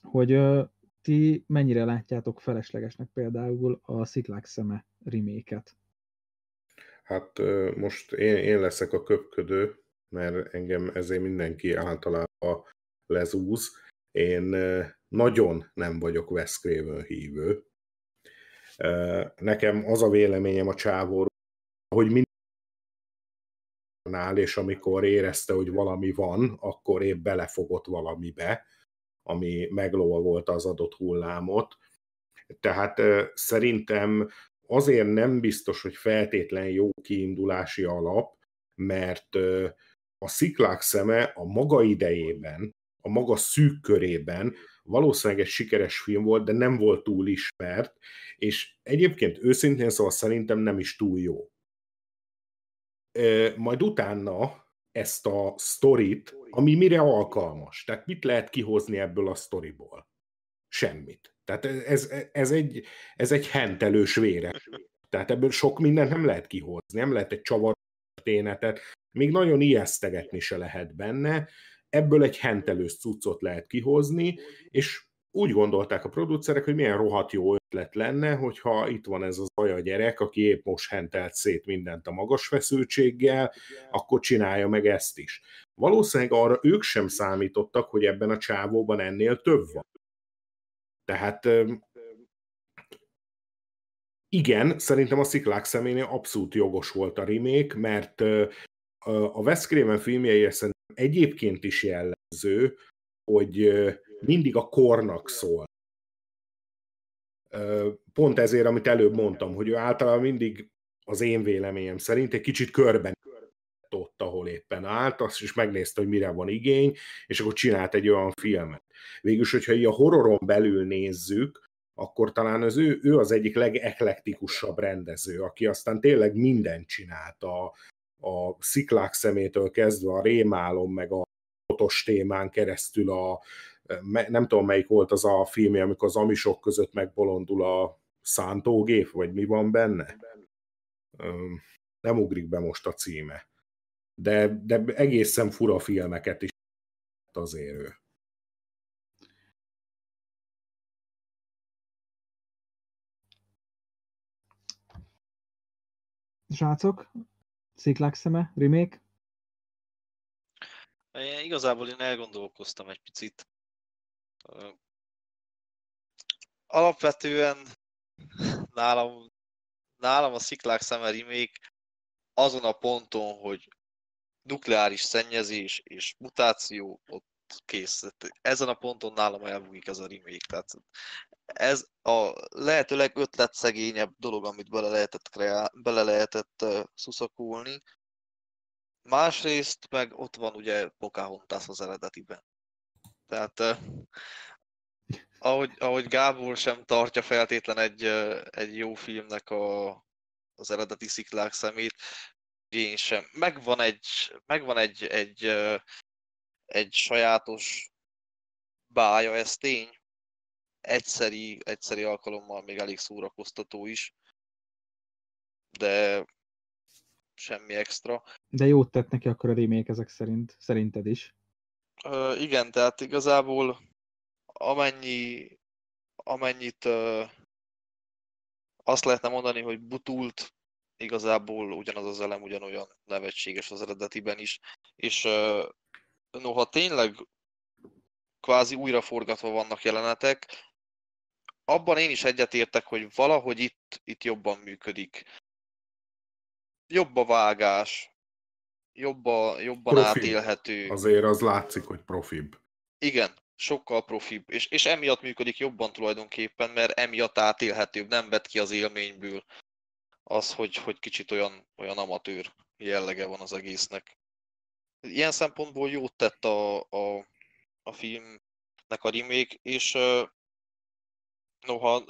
hogy uh, ti mennyire látjátok feleslegesnek például a Sziklák szeme remake-et? Hát uh, most én, én leszek a köpködő, mert engem ezért mindenki általában lezúz. Én uh, nagyon nem vagyok Wes Craven hívő. Uh, nekem az a véleményem a csávóról, hogy minden nál, és amikor érezte, hogy valami van, akkor épp belefogott valamibe, ami meglóvolta az adott hullámot. Tehát szerintem azért nem biztos, hogy feltétlen jó kiindulási alap, mert a Sziklák szeme a maga idejében, a maga szűk körében valószínűleg egy sikeres film volt, de nem volt túl ismert, és egyébként őszintén szóval szerintem nem is túl jó. Majd utána ezt a sztorit, ami mire alkalmas. Tehát mit lehet kihozni ebből a sztoriból? semmit. Tehát ez, ez, egy, ez egy hentelős véres. Tehát ebből sok mindent nem lehet kihozni, nem lehet egy csavaró történetet, még nagyon ijesztegetni se lehet benne, ebből egy hentelős cuccot lehet kihozni, és úgy gondolták a producerek, hogy milyen rohadt jó ötlet lenne, hogyha itt van ez az olyan gyerek, aki épp most hentelt szét mindent a magas feszültséggel, akkor csinálja meg ezt is. Valószínűleg arra ők sem számítottak, hogy ebben a csávóban ennél több van. Tehát igen, szerintem a Sziklák szeménél abszolút jogos volt a remake, mert a Wes Craven filmjei szerintem egyébként is jellemző, hogy mindig a kornak szól. Pont ezért, amit előbb mondtam, hogy ő általában mindig az én véleményem szerint egy kicsit körben ott, ahol éppen állt, azt is megnézte, hogy mire van igény, és akkor csinált egy olyan filmet. Végülis, hogyha így a horroron belül nézzük, akkor talán az ő, ő az egyik legeklektikusabb rendező, aki aztán tényleg mindent csinált, a, a Sziklák szemétől kezdve a rémálom, meg a fotos témán keresztül a nem tudom, melyik volt az a filmje, amikor az amisok között megbolondul a szántógép, vagy mi van benne? Nem ugrik be most a címe. De, de egészen fura filmeket is azért ő. Srácok, Sziklák szeme, remake? É, igazából én elgondolkoztam egy picit. Alapvetően nálam, nálam a Sziklák szeme remake azon a ponton, hogy nukleáris szennyezés és mutáció, ott kész. Ezen a ponton nálam elbújik ez a remake. Tehát ez a lehető legötletszegényebb dolog, amit bele lehetett, kreál, bele lehetett uh, szuszakolni. Másrészt meg ott van ugye Pocahontas az eredetiben. Tehát uh, ahogy, ahogy Gábor sem tartja feltétlen egy, uh, egy jó filmnek a, az eredeti Sziklák szemét, én sem. Megvan egy, megvan egy, egy, egy sajátos bája, ez tény. Egyszeri, egyszeri alkalommal még elég szórakoztató is, de semmi extra. De jót tett neki akkor a remake ezek szerint, szerinted is. Ö, igen, tehát igazából amennyi, amennyit ö, azt lehetne mondani, hogy butult, igazából ugyanaz az elem ugyanolyan nevetséges az eredetiben is, és noha tényleg kvázi újraforgatva vannak jelenetek, abban én is egyetértek, hogy valahogy itt, itt jobban működik. Jobb a vágás, jobb a, jobban profi. Átélhető. Azért az látszik, hogy profibb. Igen, sokkal profibb, és, és emiatt működik jobban tulajdonképpen, mert emiatt átélhetőbb, nem vett ki az élményből. Az, hogy, hogy kicsit olyan, olyan amatőr jellege van az egésznek. Ilyen szempontból jót tett a, a, a filmnek a remake, és noha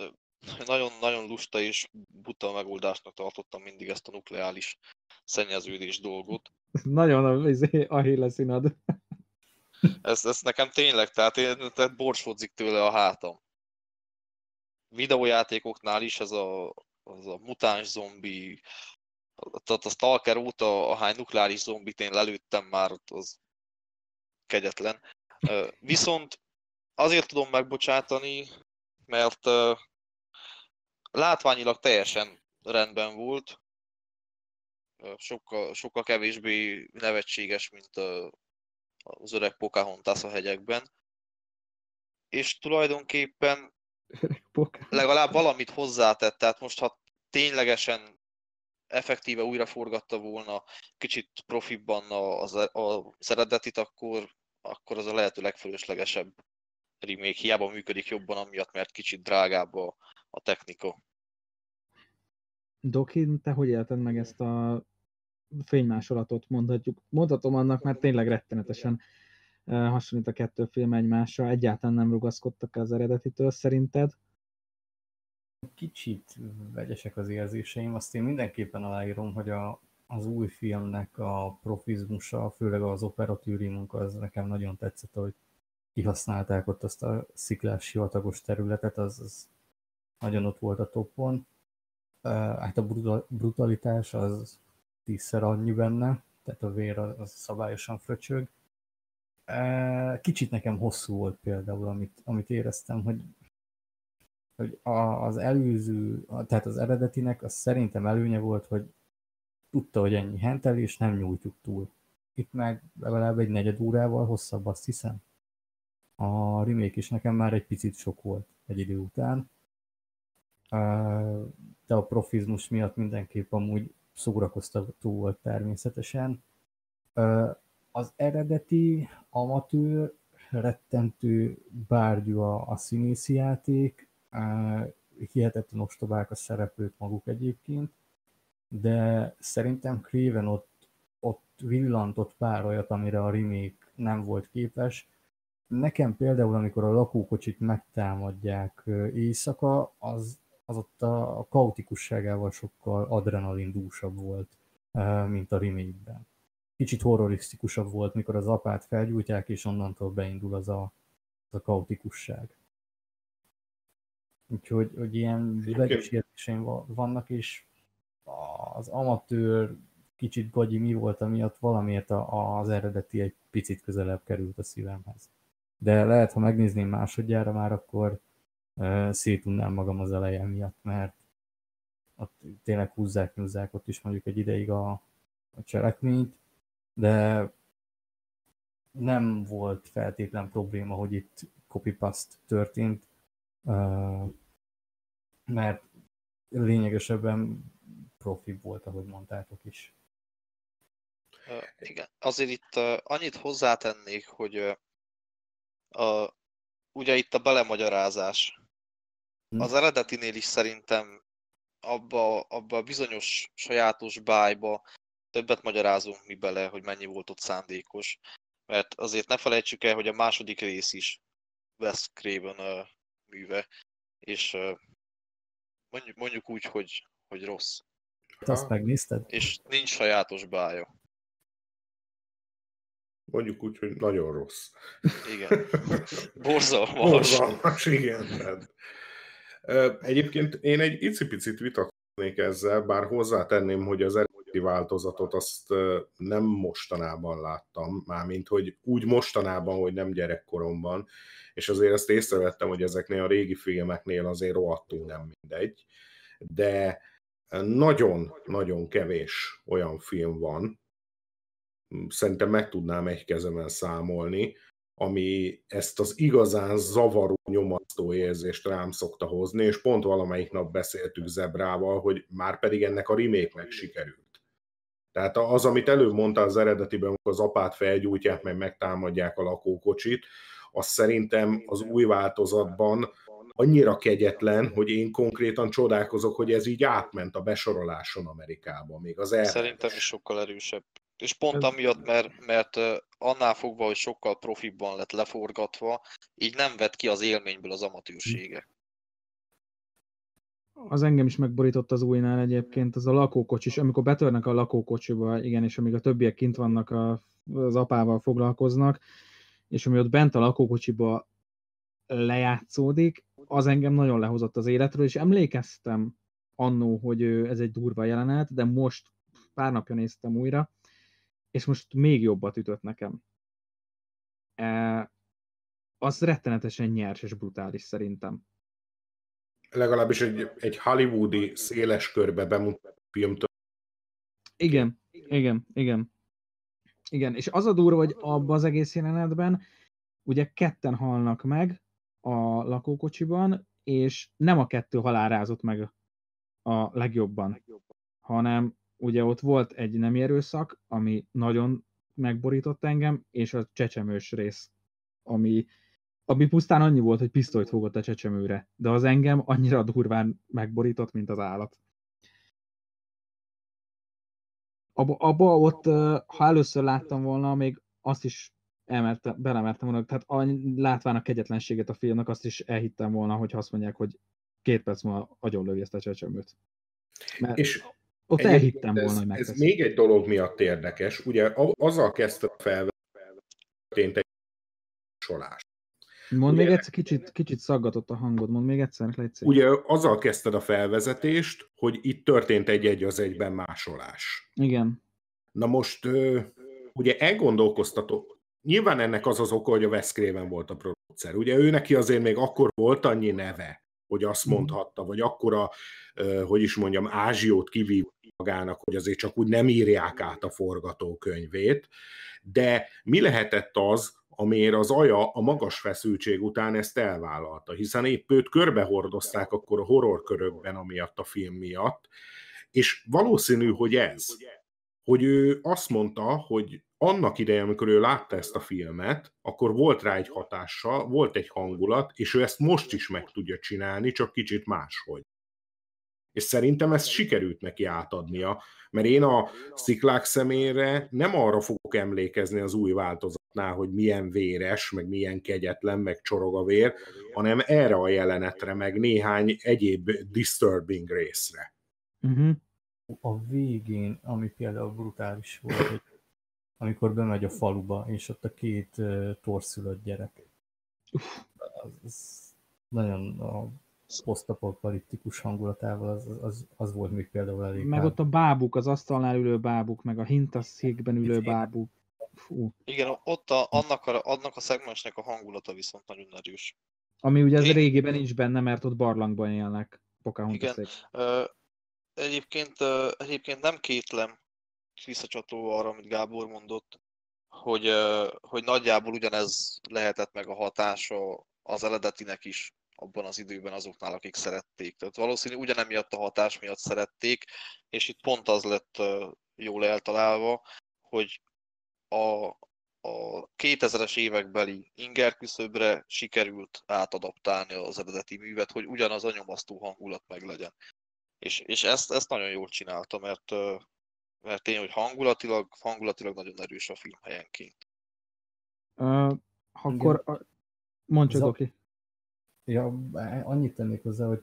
nagyon-nagyon lusta és buta megoldásnak tartottam mindig ezt a nukleális szennyeződés dolgot. Nagyon a héleszínad. Ez, ez nekem tényleg, tehát, én, tehát borsodzik tőle a hátam. Videójátékoknál is ez a az a mutáns zombi, tehát a Stalker óta, ahány nukleáris zombit én lelőttem már, az kegyetlen. Viszont azért tudom megbocsátani, mert látványilag teljesen rendben volt, sokkal, sokkal kevésbé nevetséges, mint az öreg Pocahontas a hegyekben, és tulajdonképpen legalább valamit hozzátett, tehát most ha ténylegesen effektíve újraforgatta volna kicsit profibban az, az eredetit, akkor, akkor az a lehető legfölöslegesebb remake. Hiába működik jobban amiatt, mert kicsit drágább a, a technika. Dokin, te hogy élted meg ezt a fénymásolatot, mondhatjuk? Mondhatom annak, mert tényleg rettenetesen hasonlít a kettő film egymásra, egyáltalán nem rugaszkodtak az eredetitől, szerinted? Kicsit vegyesek az érzéseim, azt én mindenképpen aláírom, hogy a, az új filmnek a profizmusa, főleg az operatőri munka, az nekem nagyon tetszett, hogy kihasználták ott azt a sziklás sivatagos területet, az, az nagyon ott volt a topon. Hát a brutalitás az tízszer annyi benne, tehát a vér az szabályosan fröcsög. Kicsit nekem hosszú volt például, amit, amit éreztem, hogy, hogy az előző, tehát az eredetinek az szerintem előnye volt, hogy tudta, hogy ennyi hentel, és nem nyújtjuk túl. Itt meg legalább egy negyed órával hosszabb, azt hiszem. A remake is nekem már egy picit sok volt egy idő után. De a profizmus miatt mindenképp amúgy szórakoztató volt természetesen. Az eredeti, amatőr, rettentő bárgyú a színészi játék, hihetetlen ostobák a szereplők maguk egyébként, de szerintem Craven ott, ott villantott pár olyat, amire a remake nem volt képes. Nekem például, amikor a lakókocsit megtámadják éjszaka, az, az ott a kaotikusságával sokkal adrenalindúsabb volt, mint a remake-ben. Kicsit horrorisztikusabb volt, mikor az apát felgyújtják, és onnantól beindul az a, az a kaotikusság. Úgyhogy hogy ilyen vegyes érzéseim vannak, és az amatőr kicsit gagyi mi volt, amiatt valamiért az eredeti egy picit közelebb került a szívemhez. De lehet, ha megnézném másodjára már, akkor szétunnám magam az elején miatt, mert ott tényleg húzzák-nyúzzák ott is mondjuk egy ideig a, a cselekményt, de nem volt feltétlen probléma, hogy itt copy-paste történt, mert lényegesebben profi volt, ahogy mondtátok is. Igen, azért itt annyit hozzátennék, hogy a, ugye itt a belemagyarázás. Az eredetinél is szerintem abba, abba a bizonyos sajátos bájba többet magyarázunk mi bele, hogy mennyi volt ott szándékos. Mert azért ne felejtsük el, hogy a második rész is Wes Craven műve, és mondjuk, mondjuk úgy, hogy, hogy rossz. Azt megnézted? És nincs sajátos bája. Mondjuk úgy, hogy nagyon rossz. Igen. Borzalmas. Borzalmas, igen. Egyébként én egy icipicit vitatkoznék ezzel, bár hozzátenném, hogy az eredeti változatot azt nem mostanában láttam, mármint, hogy úgy mostanában, hogy nem gyerekkoromban, és azért ezt észrevettem, hogy ezeknél a régi filmeknél azért rohadtul nem mindegy, de nagyon-nagyon kevés olyan film van, szerintem meg tudnám egy kezemen számolni, ami ezt az igazán zavaró, nyomasztó érzést rám szokta hozni, és pont valamelyik nap beszéltük Zebrával, hogy már pedig ennek a remake-nek sikerült. Tehát az, amit előbb mondtál az eredetiben, amikor az apát felgyújtják, meg megtámadják a lakókocsit, az szerintem az új változatban annyira kegyetlen, hogy én konkrétan csodálkozok, hogy ez így átment a besoroláson Amerikában. Még az el... Szerintem is sokkal erősebb. És pont amiatt, mert, mert annál fogva, hogy sokkal profibban lett leforgatva, így nem vett ki az élményből az amatőrsége. Az engem is megborított az újnál egyébként, az a lakókocsis, amikor betörnek a lakókocsiba, igen, és amíg a többiek kint vannak, a, az apával foglalkoznak, és ami ott bent a lakókocsiba lejátszódik, az engem nagyon lehozott az életről, és emlékeztem annó, hogy ez egy durva jelenet, de most pár napja néztem újra, és most még jobbat ütött nekem. E, az rettenetesen nyers és brutális szerintem. Legalábbis egy, egy hollywoodi széles körbe bemutató filmtől. Igen, igen, igen. Igen, és az a durva, hogy abban az egész jelenetben ugye ketten halnak meg a lakókocsiban, és nem a kettő halál rázott meg a legjobban, hanem ugye ott volt egy nemi erőszak, ami nagyon megborított engem, és a csecsemős rész, ami, ami pusztán annyi volt, hogy pisztolyt fogott a csecsemőre, de az engem annyira durván megborított, mint az állat. Abba, abba ott, ha először láttam volna, még azt is elmerte, belemertem volna, tehát a, látván a kegyetlenséget a filmnek, azt is elhittem volna, hogyha azt mondják, hogy két perc múlva agyonlövi ezt a csecsemőt. Mert... És... Ott elhittem volna, hogy megteszem. Ez még egy dolog miatt érdekes. Ugye azzal kezdte a felvezetést, történt egy sorolás. Mondd ugye, még egyszer, kicsit, kicsit szaggatott a hangod, mondd még egyszer, légy. Ugye azzal kezdted a felvezetést, hogy itt történt egy egy az egyben másolás. Igen. Na most, ugye elgondolkoztatok, nyilván ennek az az oka, hogy a Wes Craven volt a producer. Ugye ő neki azért még akkor volt annyi neve, hogy azt mondhatta, vagy akkora, hogy is mondjam, ázsiót kivívott magának, hogy azért csak úgy nem írják át a forgatókönyvét. De mi lehetett az, amiért az aja a magas feszültség után ezt elvállalta, hiszen épp őt körbehordozták akkor a horrorkörökben amiatt a film miatt, és valószínű, hogy ez, hogy ő azt mondta, hogy annak idején, amikor ő látta ezt a filmet, akkor volt rá egy hatással, volt egy hangulat, és ő ezt most is meg tudja csinálni, csak kicsit máshogy. És szerintem ezt sikerült neki átadnia, mert én a Sziklák szemére nem arra fogok emlékezni az új változatnál, hogy milyen véres, meg milyen kegyetlen, meg csorog a vér, hanem erre a jelenetre, meg néhány egyéb disturbing részre. Uh-huh. A végén, ami például brutális volt, hogy amikor bemegy a faluba, és ott a két uh, torszülött gyerek. Az, az nagyon a posztapokaliptikus hangulatával az, az, az volt még például elég. Meg ott a bábuk, az asztalnál ülő bábuk, meg a hintaszékben ülő bábuk. Fú. Igen, ott a, annak, a, annak a szegmensnek a hangulata viszont nagyon erős. Ami ugye az Én... régiben nincs benne, mert ott barlangban élnek. Igen. Uh, egyébként, uh, egyébként nem kétlem visszacsatolva arra, amit Gábor mondott, hogy, uh, hogy nagyjából ugyanez lehetett meg a hatása az eredetinek is abban az időben azoknál, akik szerették. Tehát valószínű ugyanemiatt a hatás miatt szerették, és itt pont az lett uh, jól eltalálva, hogy a, a kétezres évekbeli ingerküszöbre sikerült átadaptálni az eredeti művet, hogy ugyanaz a nyomasztó hangulat meglegyen. És, és ezt, ezt nagyon jól csinálta, mert, uh, mert tény, hogy hangulatilag, hangulatilag nagyon erős a film helyenként. Uh, akkor a... mondd csak, Doki. Ja, annyit tennék hozzá, hogy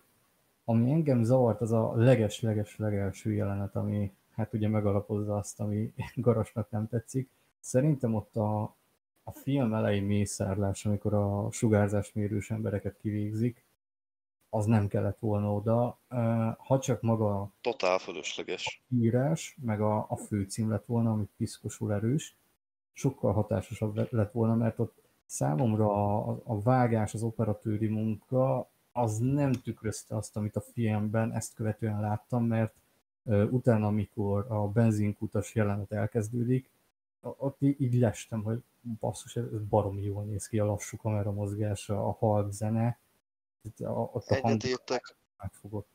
ami engem zavart, az a leges-leges-legelső jelenet, ami hát ugye megalapozza azt, ami Garasnak nem tetszik. Szerintem ott a, a film elején mészárlás, amikor a sugárzásmérős embereket kivégzik, az nem kellett volna oda, ha csak maga a totál fölösleges írás, meg a, a főcím lett volna, ami piszkosul erős, sokkal hatásosabb lett volna, mert ott számomra a, a vágás, az operatőri munka, az nem tükrözte azt, amit a filmben ezt követően láttam, mert uh, utána, amikor a benzinkutas jelenet elkezdődik, ott így lestem, hogy basszus, ez baromi jól néz ki, a lassú kameramozgása, a halk zene, ott a hangulat megfogott.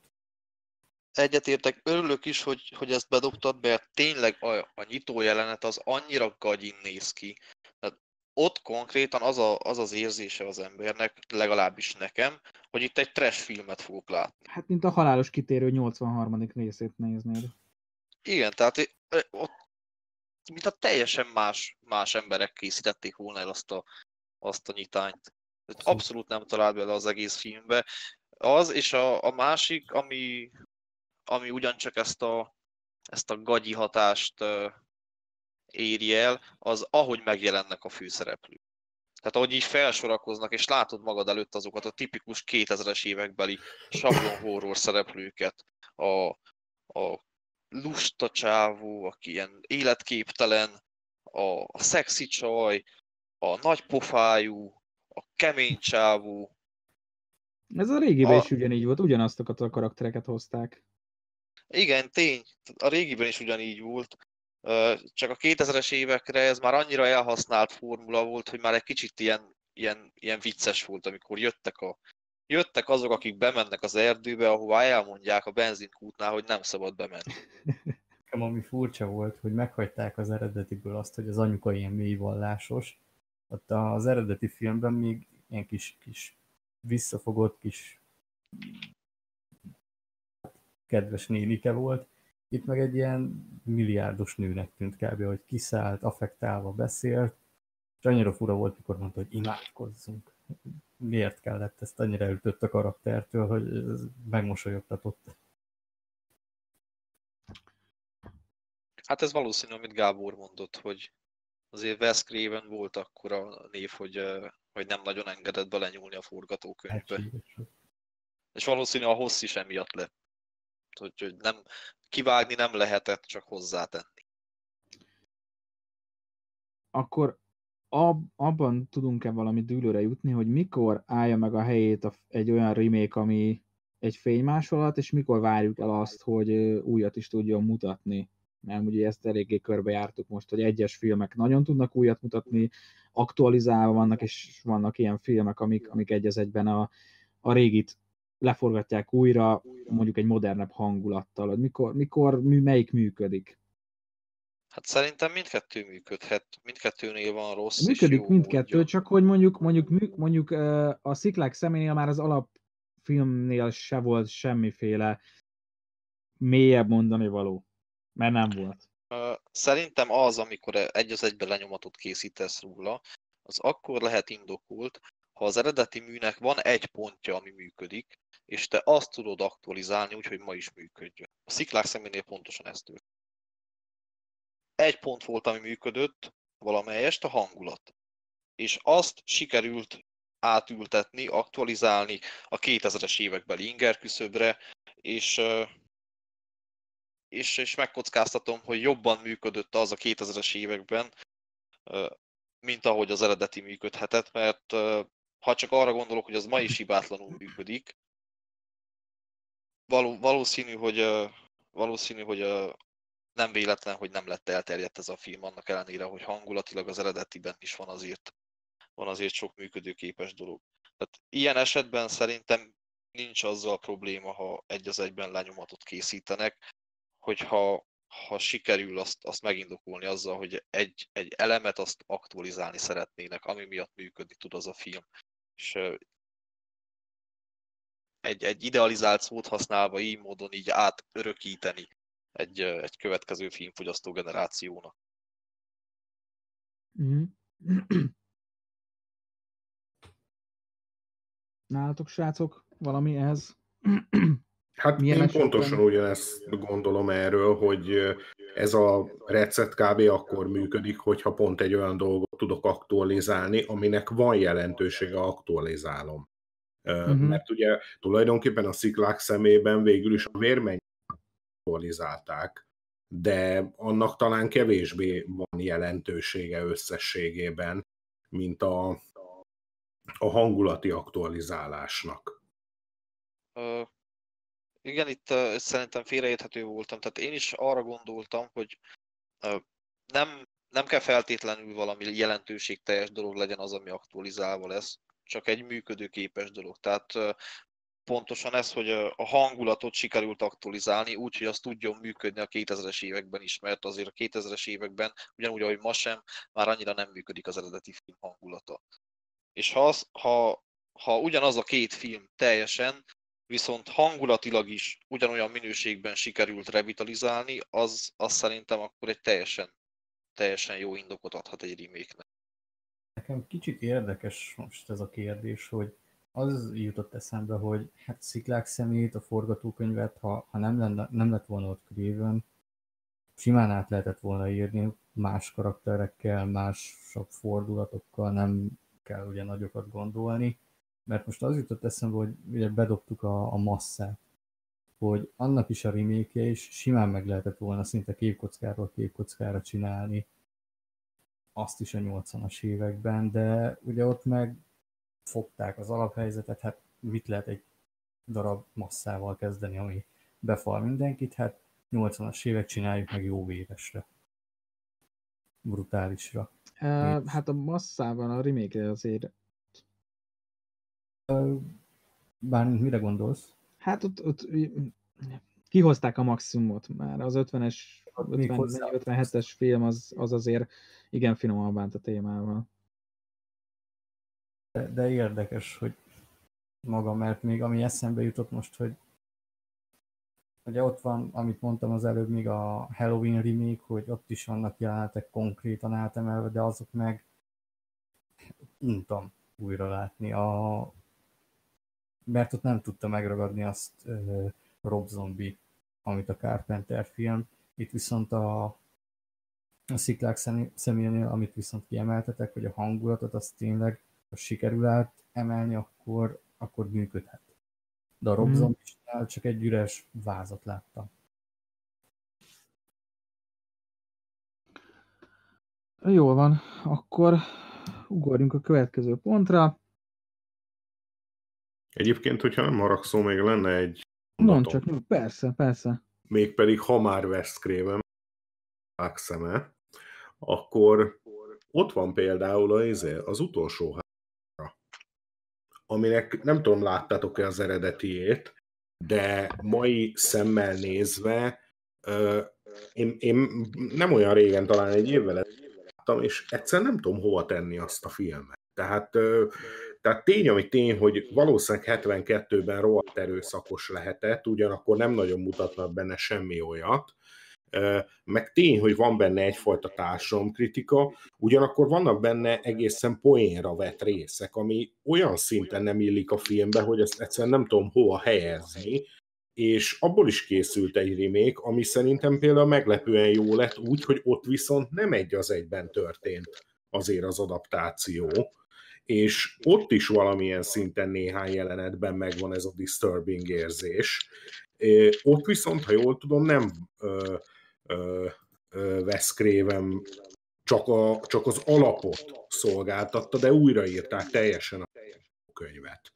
Egyetértek, örülök is, hogy, hogy ezt bedobtad, mert tényleg a, a nyitó jelenet az annyira gagyin néz ki. Ott konkrétan az, a, az az érzése az embernek, legalábbis nekem, hogy itt egy trash filmet fogok látni. Hát, mint a halálos kitérő nyolcvanharmadik részét néznéd. Igen, tehát ott, mint a teljesen más, más emberek készítették volna el azt a, azt a nyitányt. Abszolút nem talált bele az egész filmbe. Az, és a, a másik, ami, ami ugyancsak ezt a, ezt a gagyi hatást éri el, az ahogy megjelennek a főszereplők. Tehát ahogy így felsorakoznak, és látod magad előtt azokat a tipikus kétezres évekbeli sablon horror szereplőket. A, a lusta csávó, aki ilyen életképtelen, a, a szexi csaj, a nagypofájú, a kemény csávó. Ez a régiben a... is ugyanígy volt, ugyanazokat a karaktereket hozták. Igen, tény. A régiben is ugyanígy volt. Csak a kétezres évekre ez már annyira elhasznált formula volt, hogy már egy kicsit ilyen, ilyen, ilyen vicces volt, amikor jöttek, a, jöttek azok, akik bemennek az erdőbe, ahová elmondják a benzinkútnál, hogy nem szabad bemenni. Nekem ami furcsa volt, hogy meghagyták az eredetiből azt, hogy az anyuka ilyen mélyvallásos. Ott az eredeti filmben még ilyen kis, kis visszafogott, kis kedves nénike volt. Itt meg egy ilyen milliárdos nőnek tűnt kb., hogy kiszállt, affektálva beszélt, és annyira fura volt, mikor mondta, hogy imádkozzunk. Miért kellett ezt? Annyira ütött a karaktertől, hogy megmosolyogtatott. Hát ez valószínű, amit Gábor mondott, hogy azért Wes Craven volt akkora név, hogy, hogy nem nagyon engedett belenyúlni a forgatókönyvbe. Hát, és valószínű a hossz is emiatt lett. Úgyhogy nem, kivágni nem lehetett, csak hozzátenni. Akkor ab, abban tudunk-e valami dűlőre jutni, hogy mikor állja meg a helyét a, egy olyan remake, ami egy fénymásolat, és mikor várjuk el azt, hogy újat is tudjon mutatni? Mert ugye ezt eléggé körbejártuk most, hogy egyes filmek nagyon tudnak újat mutatni, aktualizálva vannak, és vannak ilyen filmek, amik, amik egy az egyben a, a régit leforgatják újra, mondjuk egy modernebb hangulattal, hogy mikor, mikor melyik működik? Hát szerintem mindkettő működhet, mindkettőnél van rossz és jó. Működik mindkettő, csak hogy mondjuk, mondjuk, mondjuk a Sziklák szeménél már az alapfilmnél se volt semmiféle mélyebb mondani való, mert nem volt. Szerintem az, amikor egy az egyben lenyomatot készítesz róla, az akkor lehet indokolt, ha az eredeti műnek van egy pontja, ami működik, és te azt tudod aktualizálni, úgyhogy ma is működjön. A Sziklák szeménél pontosan ez történt. Egy pont volt, ami működött, valamelyest a hangulat. És azt sikerült átültetni, aktualizálni a kétezres évekbeli ingerküszöbre, és, és, és megkockáztatom, hogy jobban működött az a kétezres években, mint ahogy az eredeti működhetett, mert ha csak arra gondolok, hogy az ma is hibátlanul működik, való, valószínű, hogy, valószínű, hogy nem véletlen, hogy nem lett elterjedt ez a film, annak ellenére, hogy hangulatilag az eredetiben is van azért, van azért sok működőképes dolog. Tehát ilyen esetben szerintem nincs azzal probléma, ha egy az egyben lenyomatot készítenek, hogyha ha sikerül azt, azt megindokolni azzal, hogy egy, egy elemet azt aktualizálni szeretnének, ami miatt működni tud az a film. És egy, egy idealizált szót használva így módon így átörökíteni egy, egy következő filmfogyasztó generációnak. Mm. Nálatok, srácok, valami ehhez? Hát milyen én esetben? Pontosan ugyanezt gondolom erről, hogy ez a recept kb. Akkor működik, hogyha pont egy olyan dolgot tudok aktualizálni, aminek van jelentősége, aktualizálom. Uh-huh. Mert ugye tulajdonképpen a Sziklák szemében végül is a vérmennyit aktualizálták, de annak talán kevésbé van jelentősége összességében, mint a, a hangulati aktualizálásnak. Uh. Igen, itt uh, szerintem félreérthető voltam. Tehát én is arra gondoltam, hogy uh, nem, nem kell feltétlenül valami jelentőségteljes dolog legyen az, ami aktualizálva lesz, csak egy működőképes dolog. Tehát uh, pontosan ez, hogy uh, a hangulatot sikerült aktualizálni, úgy, hogy az tudjon működni a kétezres években is, mert azért a kétezres években, ugyanúgy, ahogy ma sem, már annyira nem működik az eredeti film hangulata. És ha, az, ha, ha ugyanaz a két film teljesen, viszont hangulatilag is ugyanolyan minőségben sikerült revitalizálni, az, az szerintem akkor egy teljesen, teljesen jó indokot adhat egy remake-nek. Nekem kicsit érdekes most ez a kérdés, hogy az jutott eszembe, hogy hát Sziklák szemét, a forgatókönyvet, ha, ha nem, lenne, nem lett volna ott Craven, simán át lehetett volna írni más karakterekkel, másabb fordulatokkal, nem kell ugye nagyokat gondolni. Mert most az jutott eszembe, hogy ugye bedobtuk a, a Masszát, hogy annak is a remake-je is simán meg lehetett volna szinte képkockáról képkockára csinálni, azt is a nyolcvanas években, de ugye ott meg fogták az alaphelyzetet, hát mit lehet egy darab Masszával kezdeni, ami befal mindenkit, hát nyolcvanas évek csináljuk meg jó véresre, brutálisra. E, hát a Masszában a remake-je azért... Bármint mire gondolsz? Hát ott, ott kihozták a maximumot már. Az ötvenes, ötven, ötvenhetes film az, az azért igen finoman bánt a témával. De, de érdekes, hogy maga, mert még ami eszembe jutott most, hogy ugye ott van, amit mondtam az előbb, még a Halloween remake, hogy ott is vannak jelenetek konkrétan átemelve, de azok meg untam újra látni, a... mert ott nem tudta megragadni azt uh, Rob Zombie, amit a Carpenter film. Itt viszont a, a Sziklák személyénél, amit viszont kiemeltetek, hogy a hangulatot, az tényleg sikerül át emelni, akkor, akkor működhet. De a Rob Zombie-nál csak egy üres vázat láttam. Jól van, akkor ugorjunk a következő pontra. Egyébként, hogyha nem haragszó, még lenne egy... Mondom csak, persze, persze. Mégpedig, ha már Wes Craven, Sziklák szeme, akkor ott van például az, az utolsó hátra, aminek nem tudom, láttátok-e az eredetiét, de mai szemmel nézve, euh, én, én nem olyan régen, talán egy évvel láttam, és egyszer nem tudom hova tenni azt a filmet. Tehát, euh, tehát tény, ami tény, hogy valószínűleg hetvenkettőben rohadt erőszakos lehetett, ugyanakkor nem nagyon mutatnak benne semmi olyat, meg tény, hogy van benne egyfajta társadalomkritika, ugyanakkor vannak benne egészen poénra vett részek, ami olyan szinten nem illik a filmbe, hogy ezt egyszerűen nem tudom hova helyezni, és abból is készült egy remake, ami szerintem például meglepően jó lett úgy, hogy ott viszont nem egy az egyben történt azért az adaptáció, és ott is valamilyen szinten néhány jelenetben megvan ez a disturbing érzés. Ott viszont, ha jól tudom, nem ö, ö, ö, Wes Craven csak, a, csak az alapot szolgáltatta, de újraírták teljesen a könyvet.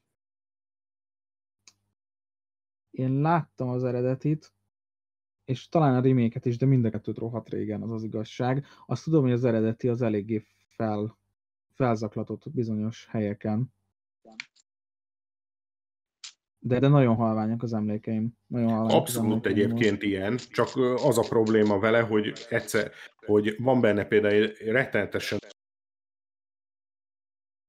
Én láttam az eredetit, és talán a remake-et is, de mind a kettőt rohadt régen, az az igazság. Azt tudom, hogy az eredeti az eléggé fel, felzaklatott bizonyos helyeken. De, de nagyon halványak az emlékeim. Nagyon halványak abszolút emlékeim egyébként most. Ilyen, csak az a probléma vele, hogy egyszer, hogy van benne például rettenetesen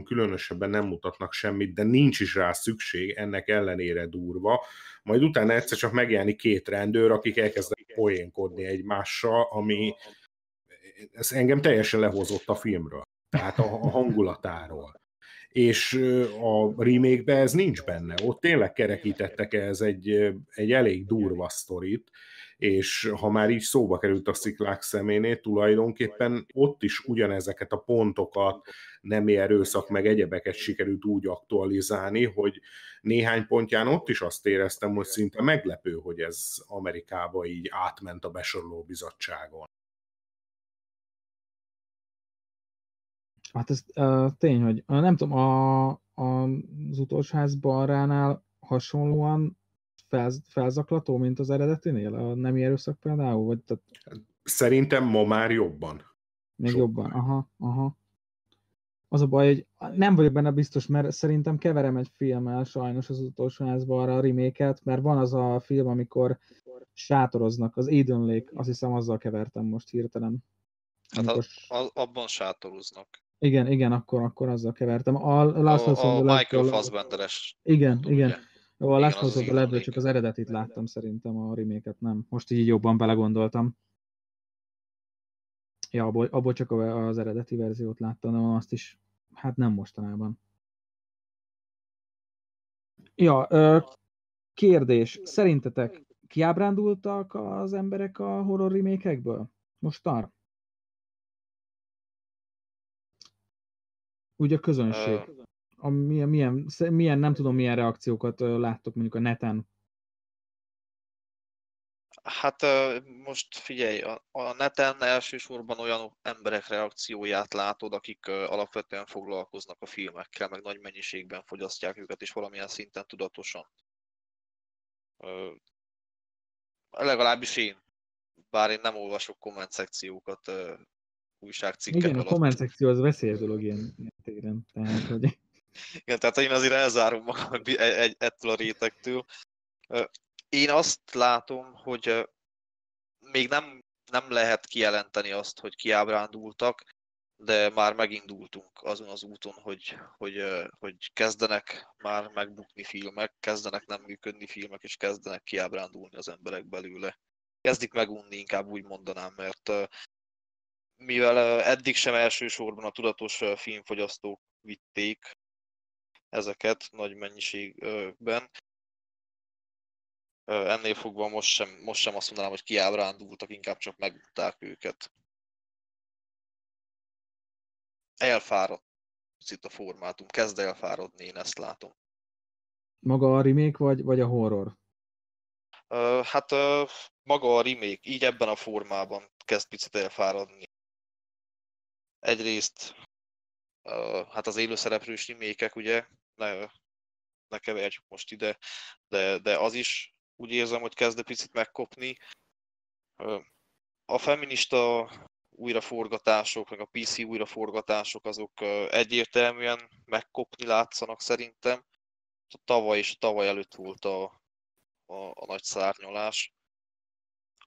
különösebben nem mutatnak semmit, de nincs is rá szükség, ennek ellenére durva. Majd utána egyszer csak megjelenik két rendőr, akik elkezdenek poénkodni egymással, ami ez engem teljesen lehozott a filmről, tehát a, a hangulatáról. És a remake-ben ez nincs benne. Ott tényleg kerekítettek ez egy, egy elég durva sztorit, és ha már így szóba került a Sziklák szeménél, tulajdonképpen ott is ugyanezeket a pontokat, nemi erőszak, meg egyebeket sikerült úgy aktualizálni, hogy néhány pontján ott is azt éreztem, hogy szinte meglepő, hogy ez Amerikába így átment a besoroló bizottságon. Hát ez uh, tény, hogy uh, nem tudom, a, a, az utolsó ház balránál hasonlóan felz, felzaklató, mint az eredetinél? A nemi erőszak például? Vagy, tehát... Szerintem ma már jobban. Még sokkal. Jobban, aha, aha. Az a baj, hogy nem vagyok benne biztos, mert szerintem keverem egy filmmel sajnos az utolsó ház balra a remake-et, mert van az a film, amikor sátoroznak, az Eden Lake, azt hiszem azzal kevertem most hirtelen. Hát amikor... az, abban sátoroznak. Igen, igen, akkor, akkor azzal kevertem. A, Last a, a, a Michael Fassbenderes. Igen, mondom, igen. Ugye? A Last House on the Left-ből csak az eredetit láttam szerintem, a remake-et nem. Most így jobban belegondoltam. Ja, abból, abból csak az eredeti verziót láttam, de azt is, hát nem mostanában. Ja, kérdés. Szerintetek kiábrándultak az emberek a horror remake-ekből? Mostanra? Ugye a közönség. A milyen, milyen, milyen, nem tudom, milyen reakciókat láttok mondjuk a neten. Hát most figyelj, a neten elsősorban olyan emberek reakcióját látod, akik alapvetően foglalkoznak a filmekkel, meg nagy mennyiségben fogyasztják őket, és valamilyen szinten tudatosan. Legalábbis én. Bár én nem olvasok komment szekciókat, újságcikkek alatt. Igen, a komment szekció az veszélyes dolog ilyen téren. Tehát, hogy... Igen, tehát én azért elzárom magam ettől a rétegtől. Én azt látom, hogy még nem, nem lehet kijelenteni azt, hogy kiábrándultak, de már megindultunk azon az úton, hogy, hogy, hogy kezdenek már megbukni filmek, kezdenek nem működni filmek, és kezdenek kiábrándulni az emberek belőle. Kezdik megunni, inkább úgy mondanám, mert mivel eddig sem elsősorban a tudatos filmfogyasztók vitték ezeket nagy mennyiségben, ennél fogva most sem, most sem azt mondanám, hogy kiábrándultak, inkább csak megutták őket. Elfáradt picit a formátum. Kezd elfáradni, én ezt látom. Maga a remake, vagy, vagy a horror? Uh, hát uh, maga a remake, így ebben a formában kezd picit elfáradni. Egyrészt uh, hát az élőszereplős remake-ek, ugye, ne, ne keverjük most ide, de, de az is úgy érzem, hogy kezd picit megkopni. Uh, a feminista újraforgatások, meg a pé cé újraforgatások, azok egyértelműen megkopni látszanak szerintem. Tavaly és tavaly előtt volt a, a, a nagy szárnyalás.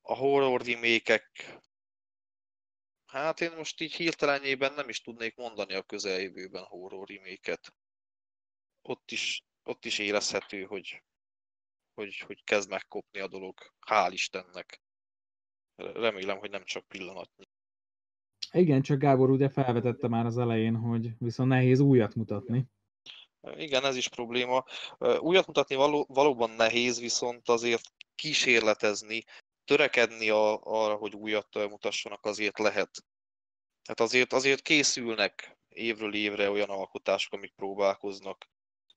A horror remake-ek, hát én most így hirtelenjében nem is tudnék mondani a közeljövőben horror remake-et. Ott is, ott is érezhető, hogy, hogy, hogy kezd megkopni a dolog, hál' Istennek. Remélem, hogy nem csak pillanatnyi. Igen, csak Gábor ugye felvetette már az elején, hogy viszont nehéz újat mutatni. Igen, ez is probléma. Újat mutatni való, valóban nehéz, viszont azért kísérletezni, törekedni a, arra, hogy újat mutassanak, azért lehet. Hát azért, azért készülnek évről évre olyan alkotások, amik próbálkoznak,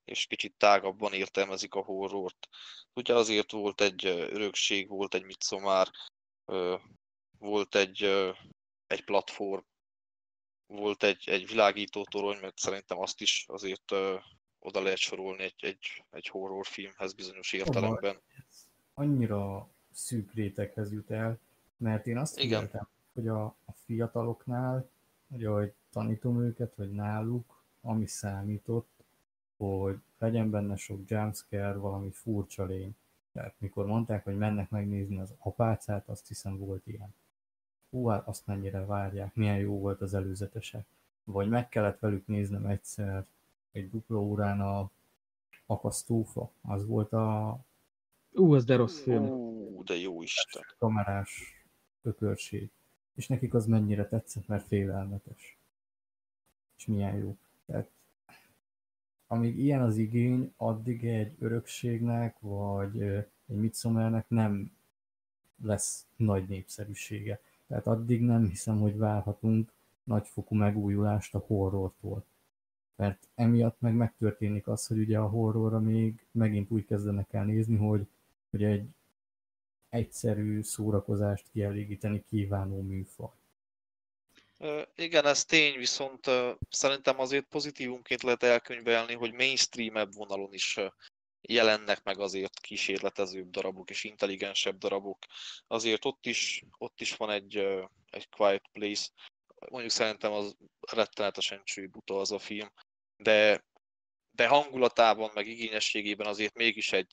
és kicsit tágabban értelmezik a horrort. Ugye azért volt egy Örökség, volt egy Midsommar, volt egy... egy platform, volt egy, egy világító torony, mert szerintem azt is azért ö, oda lehet sorolni egy, egy, egy horrorfilmhez bizonyos értelemben. Annyira szűk réteghez jut el, mert én azt figyeltem, hogy a, a fiataloknál, ugye, hogy tanítom őket, vagy náluk, ami számított, hogy legyen benne sok jumpscare, valami furcsa lény. Tehát mikor mondták, hogy mennek megnézni az Apácát, azt hiszem volt ilyen. Hú, hát azt mennyire várják, milyen jó volt az előzetesek. Vagy meg kellett velük néznem egyszer egy dupla órán a Akasztófa. Az volt a... Ú, az de rossz film. Ú, de jó Isten. Kamerás ökörség. És nekik az mennyire tetszett, mert félelmetes. És milyen jó. Tehát, amíg ilyen az igény, addig egy Örökségnek, vagy egy Midsommarnek nem lesz nagy népszerűsége. Tehát addig nem hiszem, hogy várhatunk nagyfokú megújulást a horrortól. Mert emiatt meg megtörténik az, hogy ugye a horrorra még megint úgy kezdenek el nézni, hogy, hogy egy egyszerű szórakozást kielégíteni kívánó műfaj. Igen, ez tény, viszont szerintem azért pozitívumként lehet elkönyvelni, hogy mainstream-ebb vonalon is jelennek meg azért kísérletezőbb darabok és intelligensebb darabok. Azért ott is, ott is van egy, egy Quiet Place. Mondjuk szerintem az rettenetesen csőbuta az a film, de, de hangulatában, meg igényességében azért mégis egy,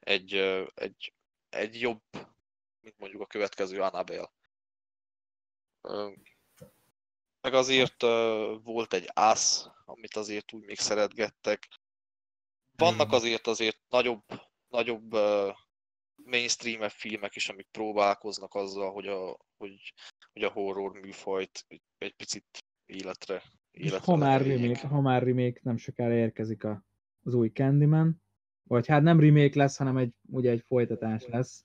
egy, egy, egy jobb, mint mondjuk a következő Annabelle. Meg azért volt egy Assz, amit azért úgy még szeretgettek. Vannak azért azért nagyobb, nagyobb uh, mainstream filmek is, amik próbálkoznak azzal, hogy a, hogy, hogy a horror műfajt egy picit életre, életre ha, már remake, ha már remake, nem sokára érkezik a, az új Candyman, vagy hát nem remake lesz, hanem egy, ugye egy folytatás lesz,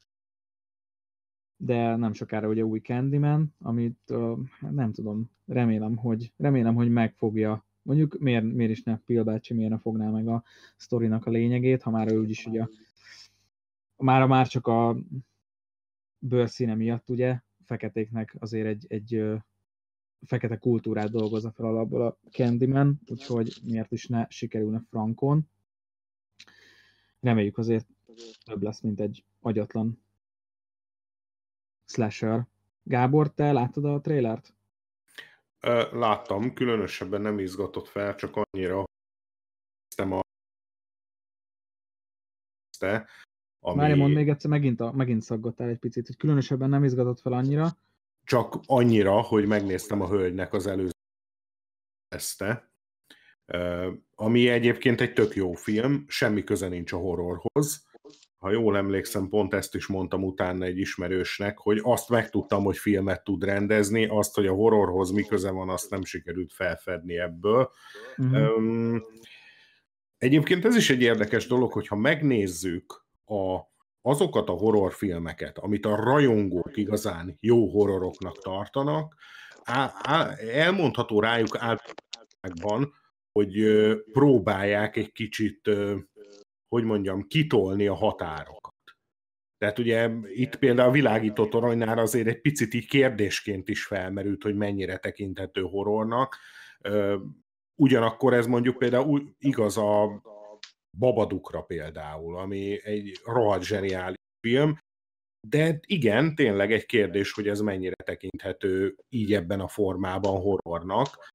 de nem sokára ugye új Candyman, amit uh, nem tudom, remélem, hogy, remélem, hogy megfogja. Mondjuk miért, miért is ne, Peele bácsi, miért ne fogná meg a sztorinak a lényegét, ha már ő úgyis ugye, mára már csak a bőrszíne miatt ugye, feketéknek azért egy, egy fekete kultúrát dolgozza fel alapból a Candyman, úgyhogy miért is ne sikerülne frankon. Reméljük azért több lesz, mint egy agyatlan slasher. Gábor, te láttad a trailert? Láttam, különösebben nem izgatott fel, csak annyira néztem a... Ami... Márja, mondd még egyszer, megint, a, megint szaggottál egy picit, hogy különösebben nem izgatott fel annyira. Csak annyira, hogy megnéztem a hölgynek az előző teszte, ami egyébként egy tök jó film, semmi köze nincs a horrorhoz. Ha jól emlékszem, pont ezt is mondtam utána egy ismerősnek, hogy azt megtudtam, hogy filmet tud rendezni, azt, hogy a horrorhoz mi köze van, azt nem sikerült felfedni ebből. Mm-hmm. Egyébként ez is egy érdekes dolog, hogyha megnézzük a, azokat a horrorfilmeket, amit a rajongók igazán jó horroroknak tartanak, á, á, elmondható rájuk általában, hogy próbálják egy kicsit, hogy mondjam, kitolni a határokat. Tehát ugye itt például a világító toronynál azért egy picit így kérdésként is felmerült, hogy mennyire tekinthető horrornak. Ugyanakkor ez mondjuk például igaz a Babadukra például, ami egy rohadt zseniális film, de igen, tényleg egy kérdés, hogy ez mennyire tekinthető így ebben a formában horrornak.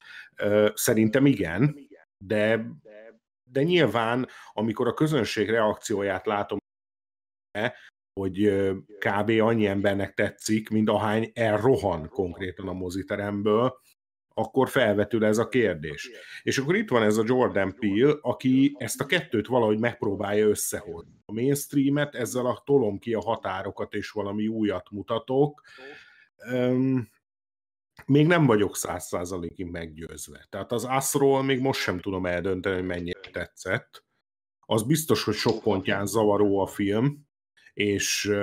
Szerintem igen, de, de nyilván, amikor a közönség reakcióját látom, hogy kb. Annyi embernek tetszik, mint ahány elrohan konkrétan a moziteremből, akkor felvetül ez a kérdés. És akkor itt van ez a Jordan Peele, aki ezt a kettőt valahogy megpróbálja összehozni. A mainstreamet, ezzel a tolom ki a határokat, és valami újat mutatok. Üm, még nem vagyok száz százalékig meggyőzve. Tehát az asszról még most sem tudom eldönteni, hogy mennyire tetszett. Az biztos, hogy sok pontján zavaró a film, és,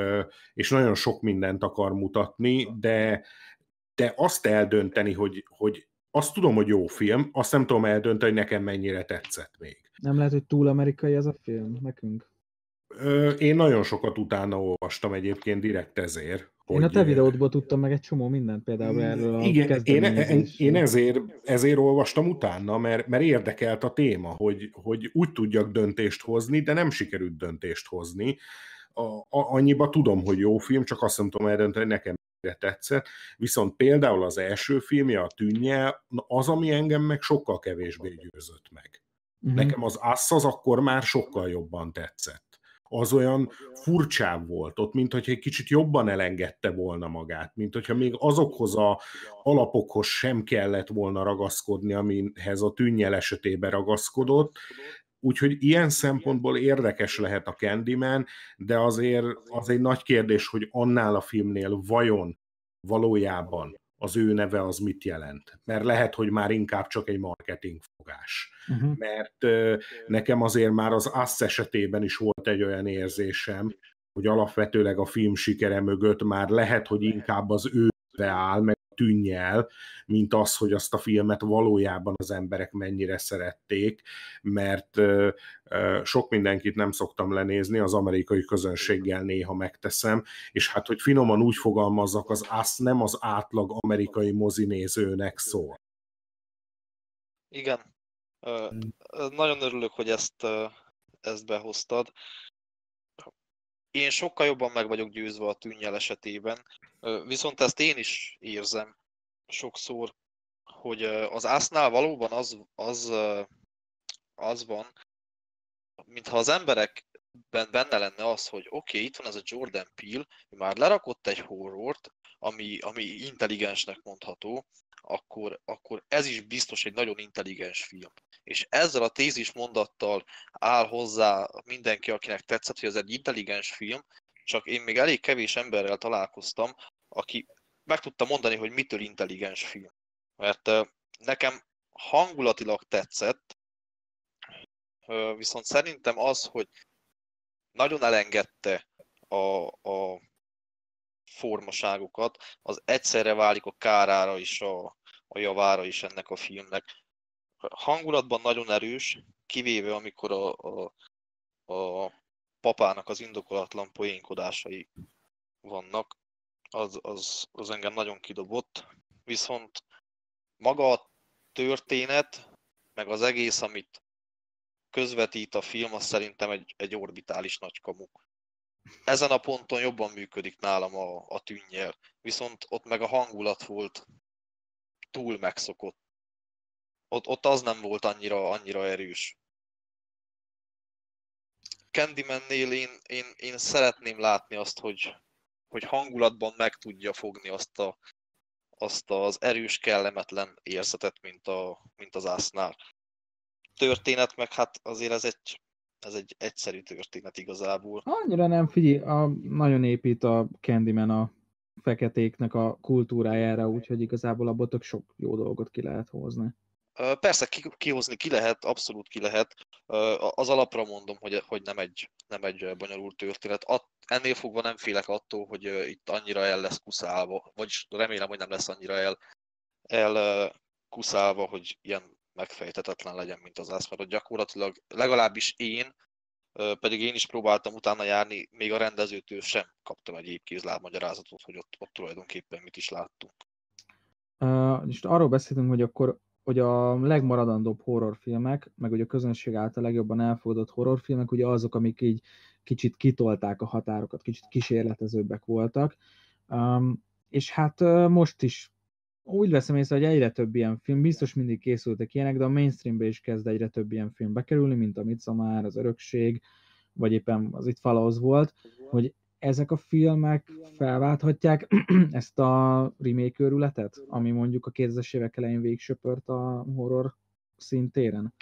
és nagyon sok mindent akar mutatni, de de azt eldönteni, hogy, hogy azt tudom, hogy jó film, azt nem tudom eldönteni, hogy nekem mennyire tetszett még. Nem lehet, hogy túl amerikai ez a film nekünk? Ö, én nagyon sokat utána olvastam egyébként direkt ezért. Hogy én a te videódból tudtam meg egy csomó mindent például erről a igen, én, én, én ezért, ezért olvastam utána, mert, mert érdekelt a téma, hogy, hogy úgy tudjak döntést hozni, de nem sikerült döntést hozni. A, a, annyiba tudom, hogy jó film, csak azt nem tudom eldönteni, hogy nekem tetszett, viszont például az első filmje, a Tűnj el, az, ami engem meg sokkal kevésbé győzött meg. Mm-hmm. Nekem az assz az akkor már sokkal jobban tetszett. Az olyan furcsább volt ott, mint hogyha egy kicsit jobban elengedte volna magát, mint hogyha még azokhoz a alapokhoz sem kellett volna ragaszkodni, amihez a Tűnj el esetében ragaszkodott. Úgyhogy ilyen szempontból érdekes lehet a Candyman, de azért az egy nagy kérdés, hogy annál a filmnél vajon valójában az ő neve az mit jelent. Mert lehet, hogy már inkább csak egy marketingfogás. Uh-huh. Mert ö, nekem azért már az assz esetében is volt egy olyan érzésem, hogy alapvetőleg a film sikere mögött már lehet, hogy inkább az ő neve áll, meg Tűnj el, mint az, hogy azt a filmet valójában az emberek mennyire szerették, mert ö, ö, sok mindenkit nem szoktam lenézni, az amerikai közönséggel néha megteszem, és hát, hogy finoman úgy fogalmazzak, az assz nem az átlag amerikai mozinézőnek szól. Igen. Ö, nagyon örülök, hogy ezt, ezt behoztad. Én sokkal jobban meg vagyok győzve a Tűnj el esetében, viszont ezt én is érzem sokszor, hogy az asznál valóban az, az, az van, mintha az emberekben benne lenne az, hogy oké, okay, itt van ez a Jordan Peele, már lerakott egy horrort, ami, ami intelligensnek mondható, akkor, akkor ez is biztos egy nagyon intelligens film. És ezzel a tézis mondattal áll hozzá mindenki, akinek tetszett, hogy ez egy intelligens film, csak én még elég kevés emberrel találkoztam, aki meg tudta mondani, hogy mitől intelligens film. Mert nekem hangulatilag tetszett, viszont szerintem az, hogy nagyon elengedte a, a formaságokat, az egyszerre válik a kárára is, a, a javára is ennek a filmnek. Hangulatban nagyon erős, kivéve amikor a, a, a papának az indokolatlan poénkodásai vannak, az, az, az engem nagyon kidobott, viszont maga a történet, meg az egész, amit közvetít a film, az szerintem egy, egy orbitális nagy kamu. Ezen a ponton jobban működik nálam a, a Tűnj el, viszont ott meg a hangulat volt túl megszokott. Ott, ott az nem volt annyira, annyira erős. Candymannél én, én, én szeretném látni azt, hogy, hogy hangulatban meg tudja fogni azt, a, azt az erős, kellemetlen érzetet, mint, a, mint az asznál. Történet meg hát azért ez egy, ez egy egyszerű történet igazából. Annyira nem, figyelj, a, nagyon épít a Candyman a feketéknek a kultúrájára, úgyhogy igazából abból tök sok jó dolgot ki lehet hozni. Persze kihozni ki lehet, abszolút ki lehet. Az alapra mondom, hogy, hogy nem, egy, nem egy bonyolult történet. At, ennél fogva nem félek attól, hogy itt annyira el lesz kuszálva, vagyis remélem, hogy nem lesz annyira el, el kuszálva, hogy ilyen megfejtetetlen legyen, mint az assz, mert ott gyakorlatilag legalábbis én, pedig én is próbáltam utána járni, még a rendezőtől sem kaptam egy épkézláb magyarázatot, hogy ott, ott tulajdonképpen mit is láttunk. Uh, és arról beszéltünk, hogy akkor hogy a legmaradandóbb horrorfilmek, meg hogy a közönség által legjobban elfogadott horrorfilmek, ugye azok, amik így kicsit kitolták a határokat, kicsit kísérletezőbbek voltak. Um, és hát uh, most is úgy veszem észre, hogy egyre több ilyen film, biztos mindig készültek ilyenek, de a mainstreambe is kezd egyre több ilyen film bekerülni, mint a Midsommar, az Örökség, vagy éppen az It Follows volt, hogy ezek a filmek felválthatják ezt a remake őrületet, ami mondjuk a kétezres évek elején végsöpört a horror szintéren.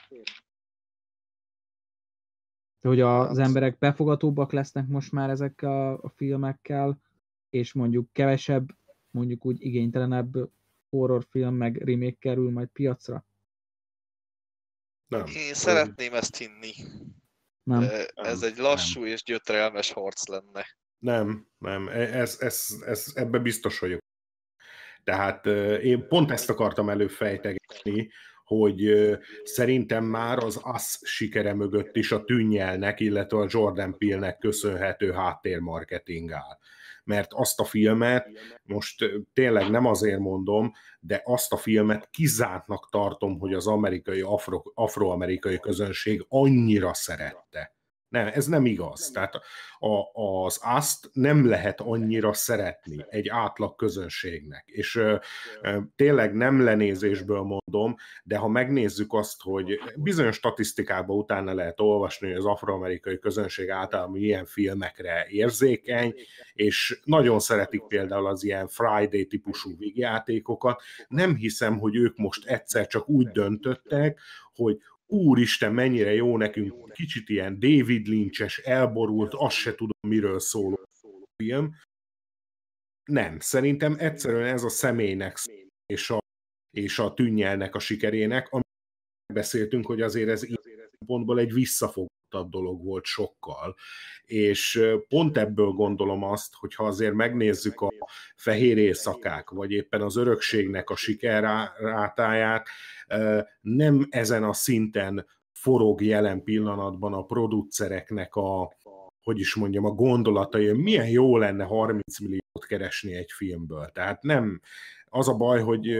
De hogy az emberek befogadóbbak lesznek most már ezekkel a filmekkel, és mondjuk kevesebb, mondjuk úgy igénytelenebb horrorfilm meg remake kerül majd piacra? Nem. Én szeretném ezt hinni. Nem. Ez nem, egy lassú nem. és gyötrelmes harc lenne. Nem, nem, ez, ez, ez, ebben biztos vagyok. Tehát én pont ezt akartam előfejtegetni, hogy szerintem már az assz sikere mögött is a Tűnj elnek, illetve a Jordan Peele-nek köszönhető háttérmarketing áll. Mert azt a filmet, most tényleg nem azért mondom, de azt a filmet kizártnak tartom, hogy az amerikai, afro, afroamerikai közönség annyira szerette. Nem, ez nem igaz. Tehát a, az aszt nem lehet annyira szeretni egy átlag közönségnek. És ö, ö, tényleg nem lenézésből mondom, de ha megnézzük azt, hogy bizonyos statisztikában utána lehet olvasni, hogy az afroamerikai közönség általában ilyen filmekre érzékeny, és nagyon szeretik például az ilyen Friday típusú vígjátékokat. Nem hiszem, hogy ők most egyszer csak úgy döntöttek, hogy úristen, mennyire jó nekünk, kicsit ilyen David Lynch-es, elborult, azt se tudom, miről szóló film. Nem, szerintem egyszerűen ez a személynek és a, és a Tűnjelnek a sikerének, amit beszéltünk, hogy azért ez ilyen pontból egy visszafogottabb dolog volt sokkal. És pont ebből gondolom azt, hogy ha azért megnézzük a Fehér éjszakák, vagy éppen az Örökségnek a sikerrátáját, nem ezen a szinten forog jelen pillanatban a producereknek a, hogy is mondjam, a gondolatai, hogy milyen jó lenne harminc milliót keresni egy filmből. Tehát nem az a baj, hogy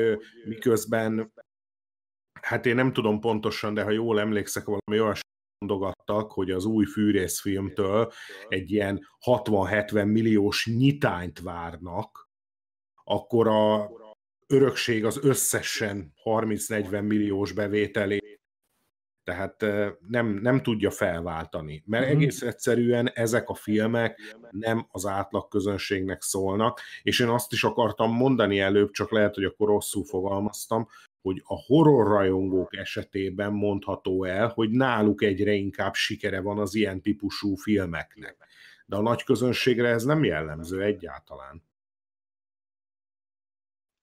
miközben, hát én nem tudom pontosan, de ha jól emlékszek, valami olyasmit mondogattak, hogy az új fűrészfilmtől egy ilyen hatvan-hetven milliós nyitányt várnak, akkor a Örökség az összesen harminc-negyven milliós bevételét, tehát nem, nem tudja felváltani. Mert egész egyszerűen ezek a filmek nem az átlag közönségnek szólnak, és én azt is akartam mondani előbb, csak lehet, hogy akkor rosszul fogalmaztam, hogy a horrorrajongók esetében mondható el, hogy náluk egyre inkább sikere van az ilyen típusú filmeknek. De a nagy közönségre ez nem jellemző egyáltalán.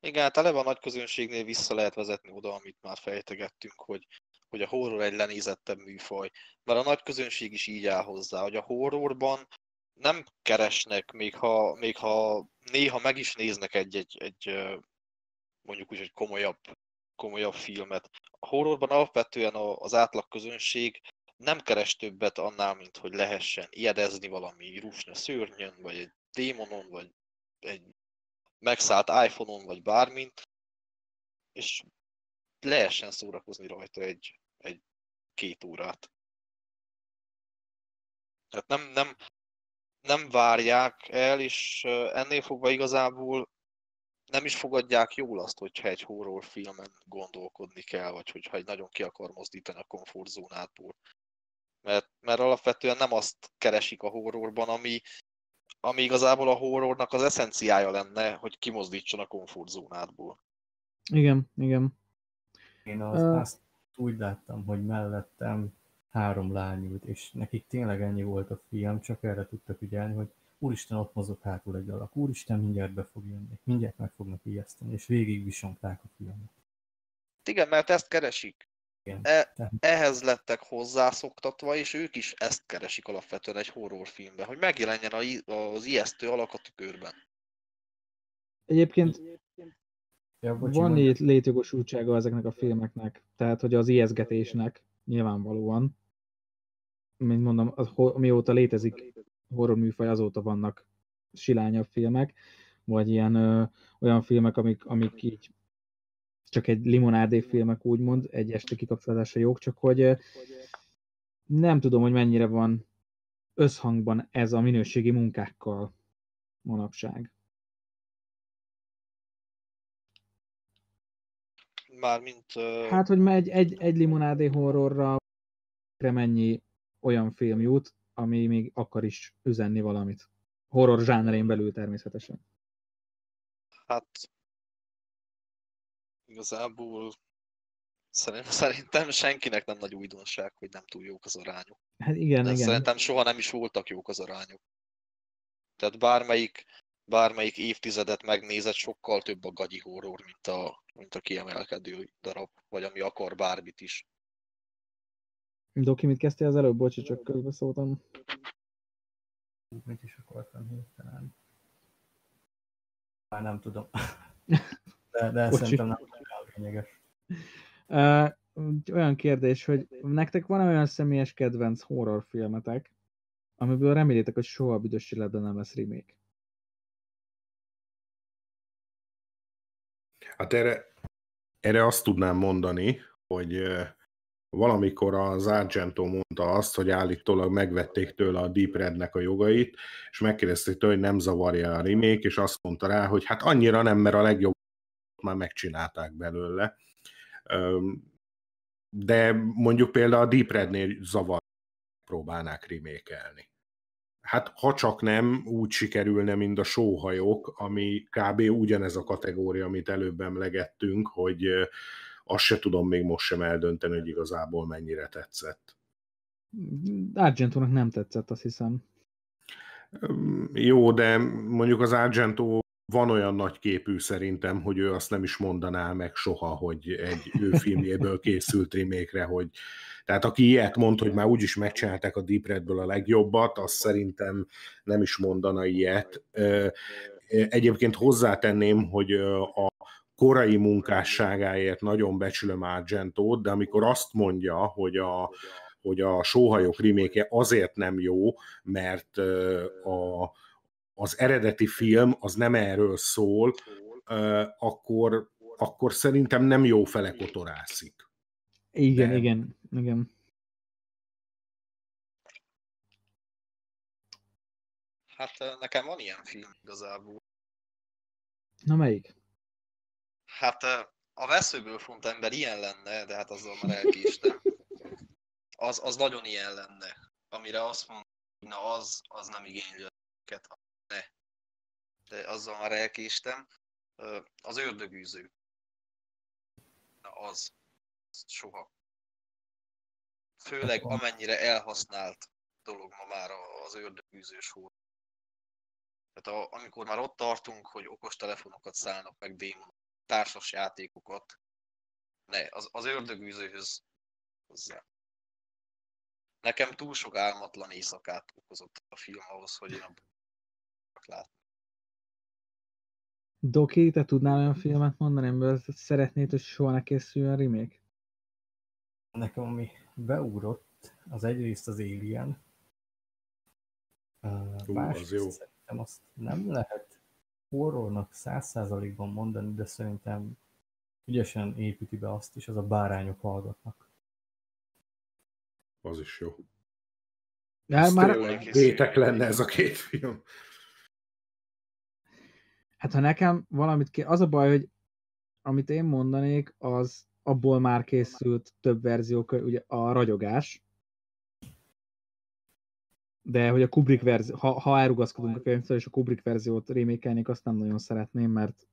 Igen, hát eleve a nagy közönségnél vissza lehet vezetni oda, amit már fejtegettünk, hogy, hogy a horror egy lenézettebb műfaj. Mert a nagy közönség is így áll hozzá, hogy a horrorban nem keresnek, még ha, még ha néha meg is néznek egy-egy, egy, mondjuk úgy, egy komolyabb, komolyabb filmet. A horrorban alapvetően az átlag közönség nem keres többet annál, mint hogy lehessen ijedezni valami rúsnya szörnyön, vagy egy démonon, vagy egy megszállt iPhone-on, vagy bármint, és lehessen szórakozni rajta egy, egy két órát. Tehát nem, nem, nem várják el, és ennél fogva igazából nem is fogadják jól azt, hogyha egy horrorfilmen gondolkodni kell, vagy hogyha egy nagyon ki akar mozdítani a komfortzónától. Mert, mert alapvetően nem azt keresik a horrorban, ami ami igazából a horrornak az eszenciája lenne, hogy kimozdítson a komfortzónádból. Igen, igen. Én az, uh... azt úgy láttam, hogy mellettem három lány ült, és nekik tényleg ennyi volt a film, csak erre tudtak ügyelni, hogy úristen, ott mozog hátul egy alak, úristen, mindjárt be fog jönni, mindjárt meg fognak ijeszteni, és végig visonták a filmet. Igen, mert ezt keresik. Igen. E- ehhez lettek hozzászoktatva, és ők is ezt keresik alapvetően egy horrorfilmben, hogy megjelenjen az ijesztő alak a tükörben. Egyébként Ja, van lét, létjogosultsága ezeknek a filmeknek, tehát hogy az ijeszgetésnek nyilvánvalóan, mint mondom, az, mióta létezik horror műfaj, azóta vannak silányabb filmek, vagy ilyen ö, olyan filmek, amik, amik így csak egy limonádé filmek úgymond, egy este kikapcsolása jók, csak hogy ö, nem tudom, hogy mennyire van összhangban ez a minőségi munkákkal manapság. Mármint... Uh... Hát, hogy egy, egy, egy limonádé horrorra mennyi olyan film jut, ami még akar is üzenni valamit. Horror zsánerén belül természetesen. Hát... Igazából... Szerintem senkinek nem nagy újdonság, hogy nem túl jók az arányok. Hát igen, de igen. Szerintem soha nem is voltak jók az arányok. Tehát bármelyik, bármelyik évtizedet megnézed, sokkal több a gagyi horror, mint a, mint a kiemelkedő darab, vagy ami akar bármit is. Doki, mit kezdtél az előbb? Bocsi, csak közbeszóltam. Mit is akartam hirtelen? Már nem tudom. De, de szerintem nem lényeges. Uh, olyan kérdés, hogy nektek van olyan személyes kedvenc horrorfilmetek, amiből remélitek, hogy soha a büdös életben nem lesz remake? Hát erre, erre azt tudnám mondani, hogy valamikor az Argento mondta azt, hogy állítólag megvették tőle a Deep Rednek a jogait, és megkérdezték tőle, hogy nem zavarja a remake, és azt mondta rá, hogy hát annyira nem, mert a legjobb már megcsinálták belőle. De mondjuk például a Deep Rednél zavar próbálnák remake-elni. Hát ha csak nem, úgy sikerülne, mint a Sóhajok, ami kb. Ugyanez a kategória, amit előbb emlegettünk, hogy azt se tudom még most sem eldönteni, hogy igazából mennyire tetszett. Argentónak nem tetszett, azt hiszem. Jó, de mondjuk az Argentó van olyan nagy képű szerintem, hogy ő azt nem is mondaná meg soha, hogy egy ő filmjéből készült remake-re, hogy tehát aki ilyet mond, hogy már úgyis megcsinálták a Deep Redből a legjobbat, azt szerintem nem is mondana ilyet. Egyébként hozzátenném, hogy a korai munkásságáért nagyon becsülöm Argentót, de amikor azt mondja, hogy a, hogy a Sóhajok remake-je azért nem jó, mert a az eredeti film az nem erről szól, akkor, akkor szerintem nem jó fele kotorászik. Igen, de... igen, igen. Hát nekem van ilyen film igazából. Na melyik? Hát a veszőből font ember ilyen lenne, de hát azzal már elkéstem. Az, az nagyon ilyen lenne, amire azt mondom, hogy na az, az nem igénylő ezeket. Ne, de azzal már elkéstem. Az ördögűző. Na az. Soha. Főleg amennyire elhasznált dolog ma már az ördögűzős horror. Tehát a, amikor már ott tartunk, hogy okostelefonokat szállnak meg démonok, társas játékokat. Ne, az, az ördögűzőhöz hozzá. Nekem túl sok álmatlan éjszakát okozott a film ahhoz, hogy én a látni. Doki, te tudnál olyan filmet mondani, amiből szeretnéd, hogy soha ne készüljön remake? Nekem ami beugrott, az egyrészt az Alien. Uh, Másrészt szerintem azt nem lehet horrornak száz százalékban mondani, de szerintem ügyesen építi be azt is, az a Bárányok hallgatnak. Az is jó. De már vétek lenne ez a két film. Hát ha nekem valamit ké... az a baj, hogy amit én mondanék, az abból már készült több verzió, ugye a ragyogás. De hogy a Kubrick verzió, ha, ha elrugaszkodunk a könyvtől, és a Kubrick verziót remake-elnék, azt nem nagyon szeretném, mert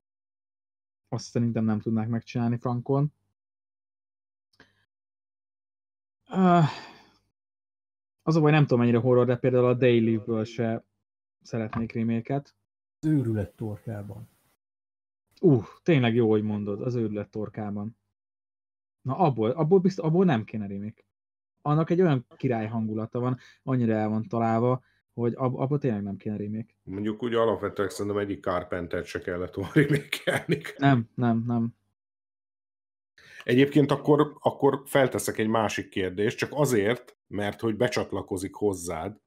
azt szerintem nem tudnák megcsinálni frankon. Az a baj, nem tudom mennyire horror, de például a Daily-ből se szeretnék remake-et. Az őrület torkában. Ú, uh, tényleg jó, hogy mondod, az őrület torkában. Na abból, abból, biztos, abból nem kéne remake. Annak egy olyan király hangulata van, annyira el van találva, hogy ab, abba tényleg nem kéne remake. Mondjuk úgy alapvetően szerintem egyik Carpentert se kellett volna remake-elni. Nem, nem, nem. Egyébként akkor, akkor felteszek egy másik kérdést, csak azért, mert hogy becsatlakozik hozzád,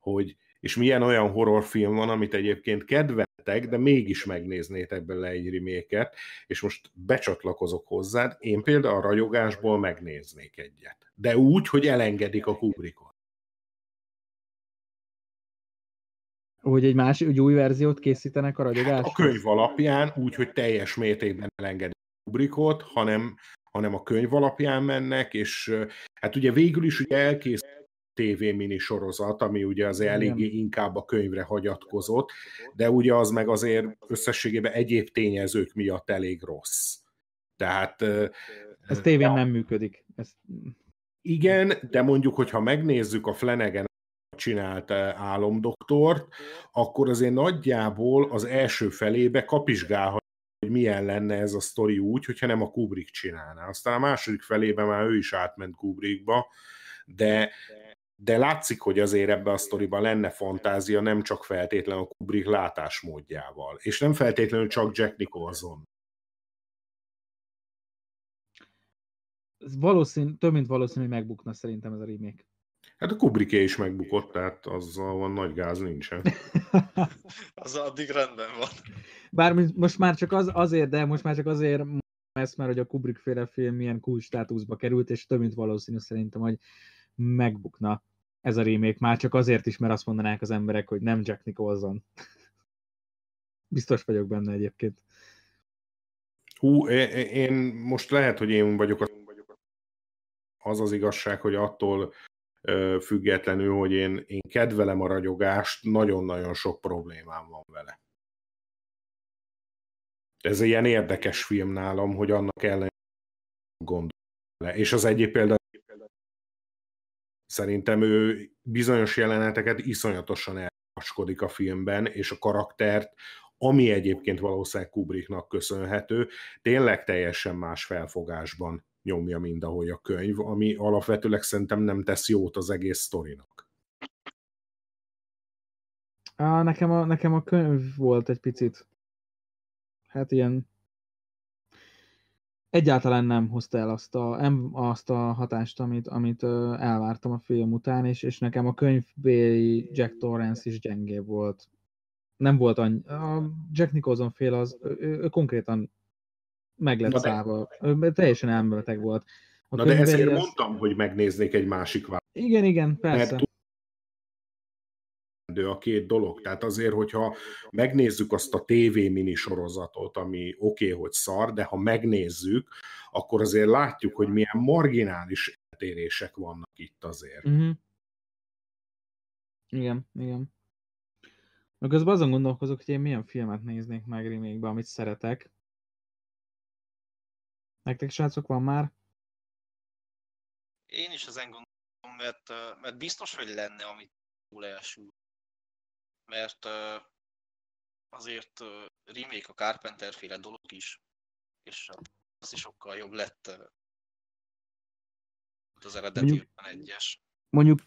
hogy és milyen olyan horrorfilm van, amit egyébként kedveltek, de mégis megnéznétek bele egy remake-et, és most becsatlakozok hozzád, én például a ragyogásból megnéznék egyet. De úgy, hogy elengedik a Kubrickot. Úgy egy másik, úgy új verziót készítenek a ragyogáshoz? Hát a könyv alapján úgy, hogy teljes mértékben elengedik a Kubrickot, hanem, hanem a könyv alapján mennek, és hát ugye végül is ugye elkészítenek tévémini sorozat, ami ugye azért eléggé inkább a könyvre hagyatkozott, de ugye az meg azért összességében egyéb tényezők miatt elég rossz. Tehát... Ez tévén ja, nem működik. Ez... Igen, de mondjuk, hogyha megnézzük a Flanagan csinált Álomdoktort, akkor azért nagyjából az első felébe kapizsgálhat, hogy milyen lenne ez a sztori úgy, hogyha nem a Kubrick csinálná. Aztán a második felébe már ő is átment Kubrickba, de De látszik, hogy azért ebben a sztoriban lenne fantázia, nem csak feltétlenül a Kubrick látásmódjával, és nem feltétlenül csak Jack Nicholson. Valószínű, több mint valószínű, hogy megbukna szerintem ez a remake. Hát a Kubrické is megbukott, tehát azzal van nagy gáz nincsen. Azzal addig rendben van. Bár most már csak az, azért, de most már csak azért... ezt már, hogy a Kubrick-féle film milyen kulcs státuszba került, és több mint valószínű szerintem, hogy megbukna ez a remake. Már csak azért is, mert azt mondanák az emberek, hogy nem Jack Nicholson. Biztos vagyok benne egyébként. Hú, én most lehet, hogy én vagyok az az, az igazság, hogy attól függetlenül, hogy én, én kedvelem a ragyogást, nagyon-nagyon sok problémám van vele. Ez ilyen érdekes film nálam, hogy annak ellenére gondolom le. És az egyéb például szerintem ő bizonyos jeleneteket iszonyatosan elhaskodik a filmben, és a karaktert, ami egyébként valószínűleg Kubricknak köszönhető, tényleg teljesen más felfogásban nyomja, mint ahogy a könyv, ami alapvetőleg szerintem nem tesz jót az egész sztorinak. Á, nekem a, nekem a könyv volt egy picit. Hát ilyen egyáltalán nem hozta el azt a, azt a hatást, amit, amit elvártam a film után, és, és nekem a könyvbéli Jack Torrance is gyengébb volt. Nem volt annyi. A Jack Nicholson fél az, ő, ő, ő konkrétan meg lett szállva. Ő teljesen elmebeteg volt. A Na de ezért az... mondtam, hogy megnéznék egy másik változatot. Igen, igen, persze. Mert... a két dolog. Tehát azért, hogyha megnézzük azt a tévémini sorozatot, ami oké, okay, hogy szar, de ha megnézzük, akkor azért látjuk, hogy milyen marginális eltérések vannak itt azért. Uh-huh. Igen, igen. Na közben azon gondolkozok, hogy én milyen filmet néznék meg remake-be, amit szeretek. Nektek, srácok, van már? Én is ezen gondolom, mert, mert biztos, hogy lenne, amit túl elsül. Mert uh, azért uh, remake a Carpenter-féle dolog is, és az is sokkal jobb lett uh, az eredetiben egyes. Mondjuk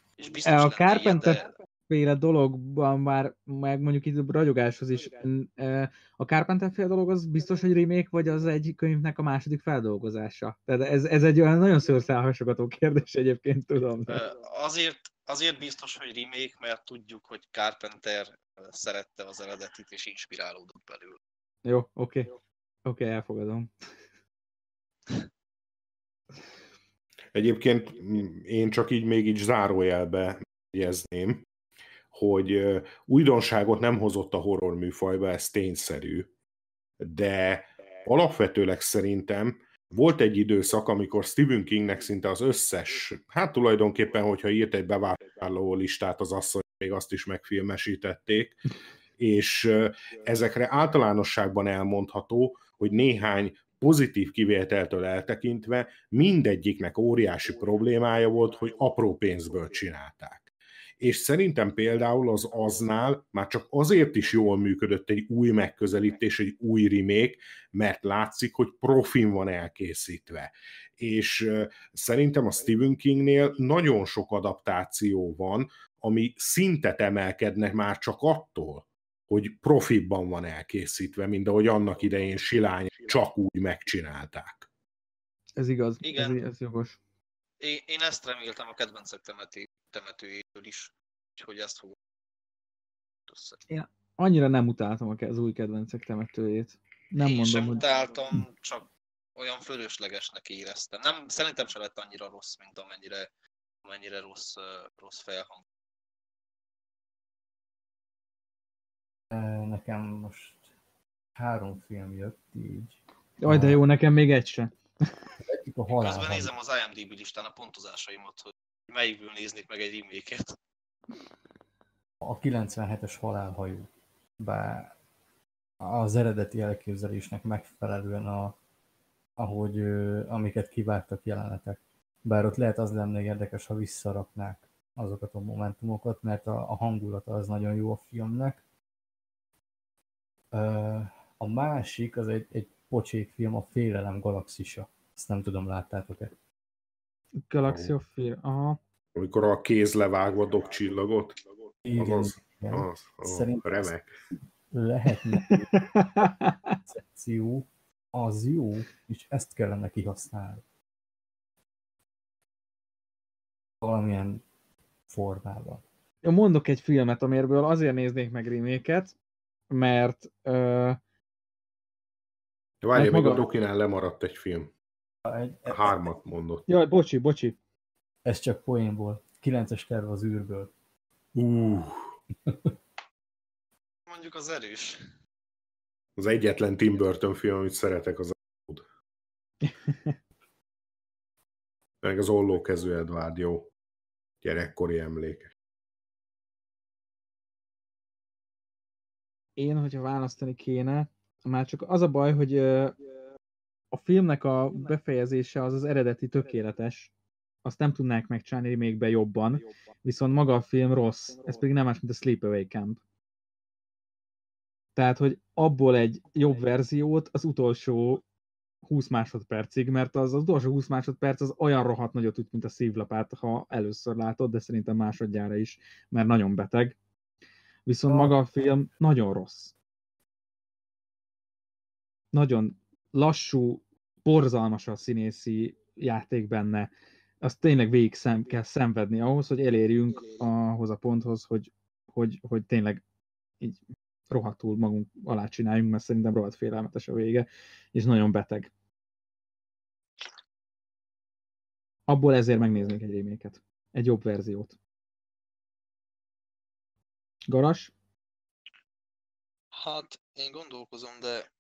a Carpenter-féle de... dologban már, meg mondjuk itt a ragyogáshoz is, a Carpenter-féle dolog az biztos, hogy remake, vagy az egy könyvnek a második feldolgozása? Tehát ez, ez egy olyan nagyon szőrszálhasogató kérdés egyébként, tudom. De... Azért... Azért biztos, hogy remake, mert tudjuk, hogy Carpenter szerette az eredetit, és inspirálódott belőle. Jó, oké. Okay. Oké, okay, elfogadom. Egyébként én csak így még így zárójelbe jegyezném, hogy újdonságot nem hozott a horror műfajba, ez tényszerű, de alapvetőleg szerintem volt egy időszak, amikor Stephen Kingnek szinte az összes, hát tulajdonképpen, hogyha írt egy bevásárló listát, az asszony, még azt is megfilmesítették, és ezekre általánosságban elmondható, hogy néhány pozitív kivételtől eltekintve mindegyiknek óriási problémája volt, hogy apró pénzből csinálták. És szerintem például az aznál már csak azért is jól működött egy új megközelítés, egy új remake, mert látszik, hogy profin van elkészítve. És szerintem a Stephen Kingnél nagyon sok adaptáció van, ami szintet emelkednek már csak attól, hogy profibban van elkészítve, mint ahogy annak idején silány csak úgy megcsinálták. Ez igaz, igen. Ez, ez jogos. Én, én ezt reméltem a kedvencek temető, temetőjéről is, úgyhogy ezt fogom össze. Én annyira nem utáltam az új kedvencek temetőjét. Nem én mondom, sem hogy... utáltam, csak olyan fölöslegesnek éreztem. Nem, szerintem se lett annyira rossz, mint amennyire, amennyire rossz, rossz felhang. Nekem most három film jött így. Jaj, de jó, nekem még egy sem. Közben nézem az IMDb listán a pontozásaimat, hogy melyikből néznék meg egy remake-et. A kilencvenhetes Halálhajó. Bár az eredeti elképzelésnek megfelelően, a, ahogy amiket kivágtak jelenetek. Bár ott lehet az lenne érdekes, ha visszaraknák azokat a momentumokat, mert a, a hangulata az nagyon jó a filmnek. A másik, az egy, egy pocsék film, a Félelem galaxisa. Ezt nem tudom, láttátok-e? Galaxia Fél, aha. Amikor a kéz levágva dob csillagot. Igen, az, igen. Az, az, szerintem remek. Lehetne koncepció, az jó, és ezt kellene kihasználni. Valamilyen formában. Ja, mondok egy filmet, amiből azért néznék meg remake-et, mert... Ö... Várj, még maga... a Dokinál lemaradt egy film. Egy, egy... Hármat mondott. Jaj, bocsi, bocsi. Ez csak poénból. Kilences terv az űrből. Uh. Mondjuk az erős. Az egyetlen Tim Burton film, amit szeretek, az a***d. Meg az Ollókezű Edward, jó. Gyerekkori emléke. Én, hogyha választani kéne, már csak az a baj, hogy a filmnek a befejezése az az eredeti tökéletes. Azt nem tudnák megcsinálni még be jobban, viszont maga a film rossz. Ez pedig nem más, mint a Sleepaway Camp. Tehát, hogy abból egy jobb verziót az utolsó húsz másodpercig, mert az, az utolsó húsz másodperc az olyan rohadt nagyot üt, mint a szívlapát, ha először látod, de szerintem másodjára is, mert nagyon beteg. Viszont maga a film nagyon rossz. Nagyon lassú, borzalmas a színészi játék benne. Azt tényleg végig szem, kell szenvedni ahhoz, hogy elérjünk ahhoz a ponthoz, hogy, hogy, hogy tényleg így rohadtul magunk alá csináljunk, mert szerintem rohadt félelmetes a vége, és nagyon beteg. Abból ezért megnéznék egy remake-et. Egy jobb verziót. Garas? Hát, én gondolkozom, de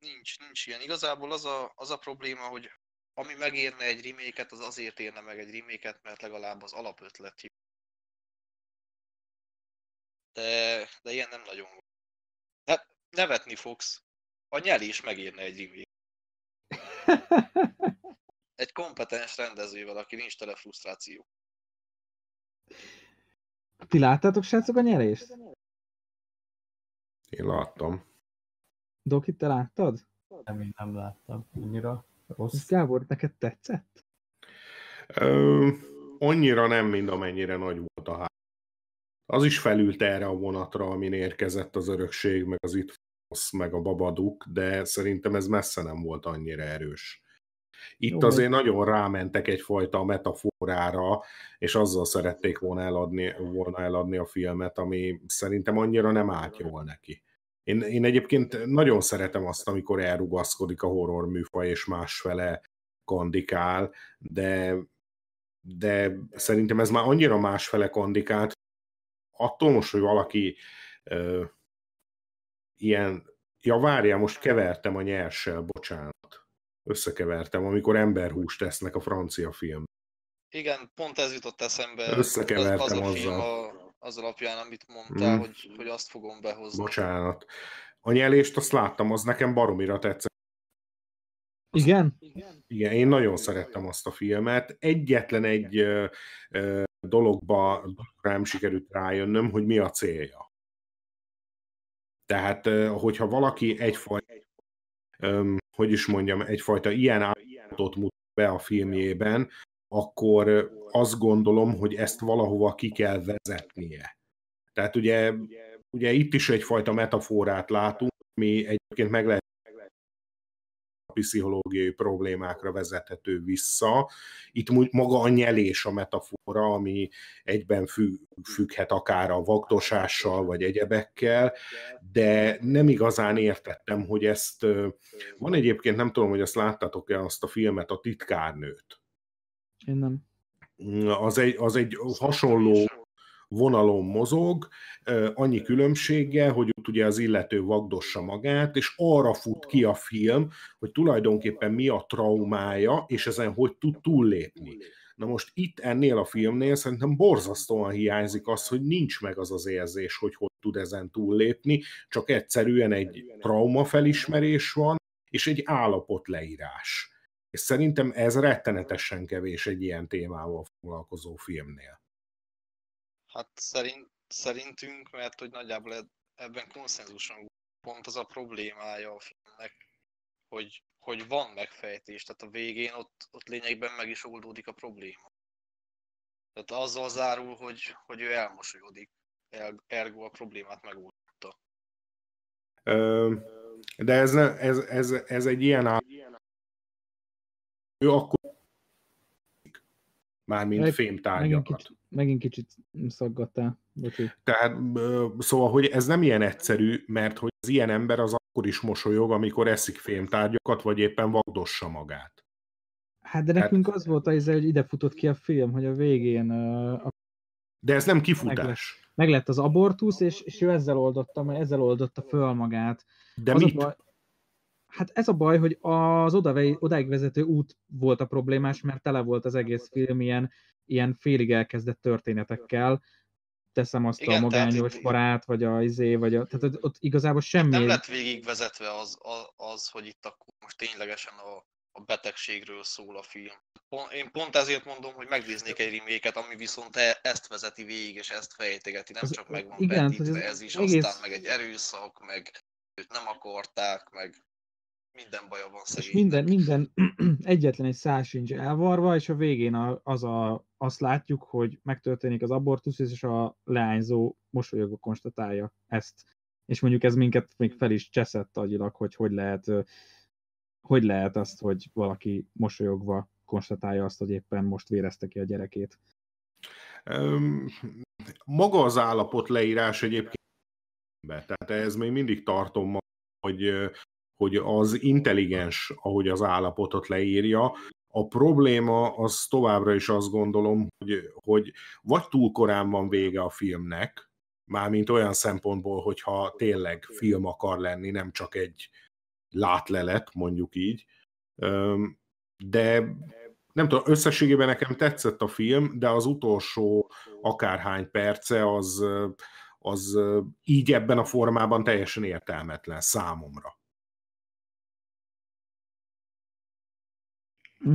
nincs, nincs ilyen. Igazából az a, az a probléma, hogy ami megérne egy remake-et, az azért érne meg egy remake-et, mert legalább az alapötlet jó. De, de ilyen nem nagyon van. Hát, nevetni fogsz. A nyelés megérne egy remake-et. Egy kompetens rendezővel, aki nincs tele frusztráció. Ti láttátok, srácok, a nyelést? Én láttam. Doki, te láttad? Nem, én nem láttam. Annyira rossz. Ez Gábor, neked tetszett? Ö, annyira nem, mint amennyire nagy volt a ház. Az is felült erre a vonatra, amin érkezett az Örökség, meg az It Follows, meg a Babadook, de szerintem ez messze nem volt annyira erős. Itt jó, azért nagyon rámentek egyfajta metaforára, és azzal szerették volna eladni, volna eladni a filmet, ami szerintem annyira nem állt jól neki. Én, én egyébként nagyon szeretem azt, amikor elrugaszkodik a horror műfaj, és másfele kandikál, de, de szerintem ez már annyira másfele kandikált, attól most, hogy valaki ö, ilyen, ja várjál, most kevertem a nyerssel, bocsánat. Összekevertem, amikor emberhúst tesznek a francia film. Igen, pont ez jutott eszembe. Összekevertem az, az a film azzal. A, az alapján, amit mondtál, mm. hogy, hogy azt fogom behozni. Bocsánat. A nyelést azt láttam, az nekem baromira tetszett. Igen? Igen, Igen én nagyon Igen. szerettem azt a filmet. Egyetlen egy ö, ö, dologba nem sikerült rájönnöm, hogy mi a célja. Tehát, ö, hogyha valaki egyfajta Öm, hogy is mondjam, egyfajta ilyen állatot mutat be a filmjében, akkor azt gondolom, hogy ezt valahova ki kell vezetnie. Tehát ugye, ugye itt is egyfajta metaforát látunk, ami egyébként meg lehet a pszichológiai problémákra vezethető vissza. Itt maga a nyelés a metafora, ami egyben függ, függhet akár a vagdosással, vagy egyebekkel, de nem igazán értettem, hogy ezt... Van egyébként, nem tudom, hogy ezt láttatok-e, azt a filmet, a Titkárnőt. Én nem. Az egy, az egy hasonló vonalon mozog, annyi különbséggel, hogy ott ugye az illető vagdossa magát, és arra fut ki a film, hogy tulajdonképpen mi a traumája, és ezen hogy tud túllépni. Na most itt ennél a filmnél szerintem borzasztóan hiányzik az, hogy nincs meg az az érzés, hogy hogy tud ezen túllépni, csak egyszerűen egy traumafelismerés van, és egy állapotleírás. És szerintem ez rettenetesen kevés egy ilyen témával foglalkozó filmnél. Hát szerint, szerintünk, mert hogy nagyjából ebben konszenzusan pont az a problémája a filmnek, hogy, hogy van megfejtés, tehát a végén ott, ott lényegben meg is oldódik a probléma. Tehát azzal zárul, hogy, hogy ő elmosolyodik, ergo a problémát megoldotta. Ö, de ez, ez, ez, ez egy ilyen áll... Ő akkor... Mármint fémtárgyakat. Megint, megint kicsit szaggattál. Tehát, szóval, hogy ez nem ilyen egyszerű, mert hogy az ilyen ember az akkor is mosolyog, amikor eszik fémtárgyakat, vagy éppen vagdossa magát. Hát de nekünk hát... az volt, hogy ide futott ki a film, hogy a végén... A... De ez nem kifutás. Meglett, meglett az abortusz, és, és ő ezzel oldotta, mert ezzel oldotta föl magát. De az mit? A... Hát ez a baj, hogy az odáig vezető út volt a problémás, mert tele volt az egész film ilyen, ilyen félig elkezdett történetekkel. Teszem azt igen, a magányos barát, vagy a izé, vagy a... Tehát ott igazából semmi... Nem lett végigvezetve az, az, az, hogy itt akkor most ténylegesen a, a betegségről szól a film. Pont, én pont ezért mondom, hogy megnéznék egy reméket, ami viszont ezt vezeti végig, és ezt fejtegeti, nem az, csak meg van igen, vetítve, ez is, egész... aztán meg egy erőszak, meg őt nem akarták, meg... Minden baja van szerint. És minden, minden egyetlen egy szál sincs elvarva, és a végén az a, azt látjuk, hogy megtörténik az abortusz, és a leányzó mosolyogva konstatálja ezt. És mondjuk ez minket még fel is cseszett agyilag, hogy hogy lehet, hogy lehet azt, hogy valaki mosolyogva konstatálja azt, hogy éppen most vérezte ki a gyerekét. Um, maga az állapot leírás egyébként, tehát ez még mindig tartom, hogy hogy az intelligens, ahogy az állapotot leírja. A probléma az továbbra is azt gondolom, hogy, hogy vagy túl korán van vége a filmnek, mármint olyan szempontból, hogyha tényleg film akar lenni, nem csak egy látlelet, mondjuk így. De nem tudom, összességében nekem tetszett a film, de az utolsó akárhány perce az, az így ebben a formában teljesen értelmetlen számomra.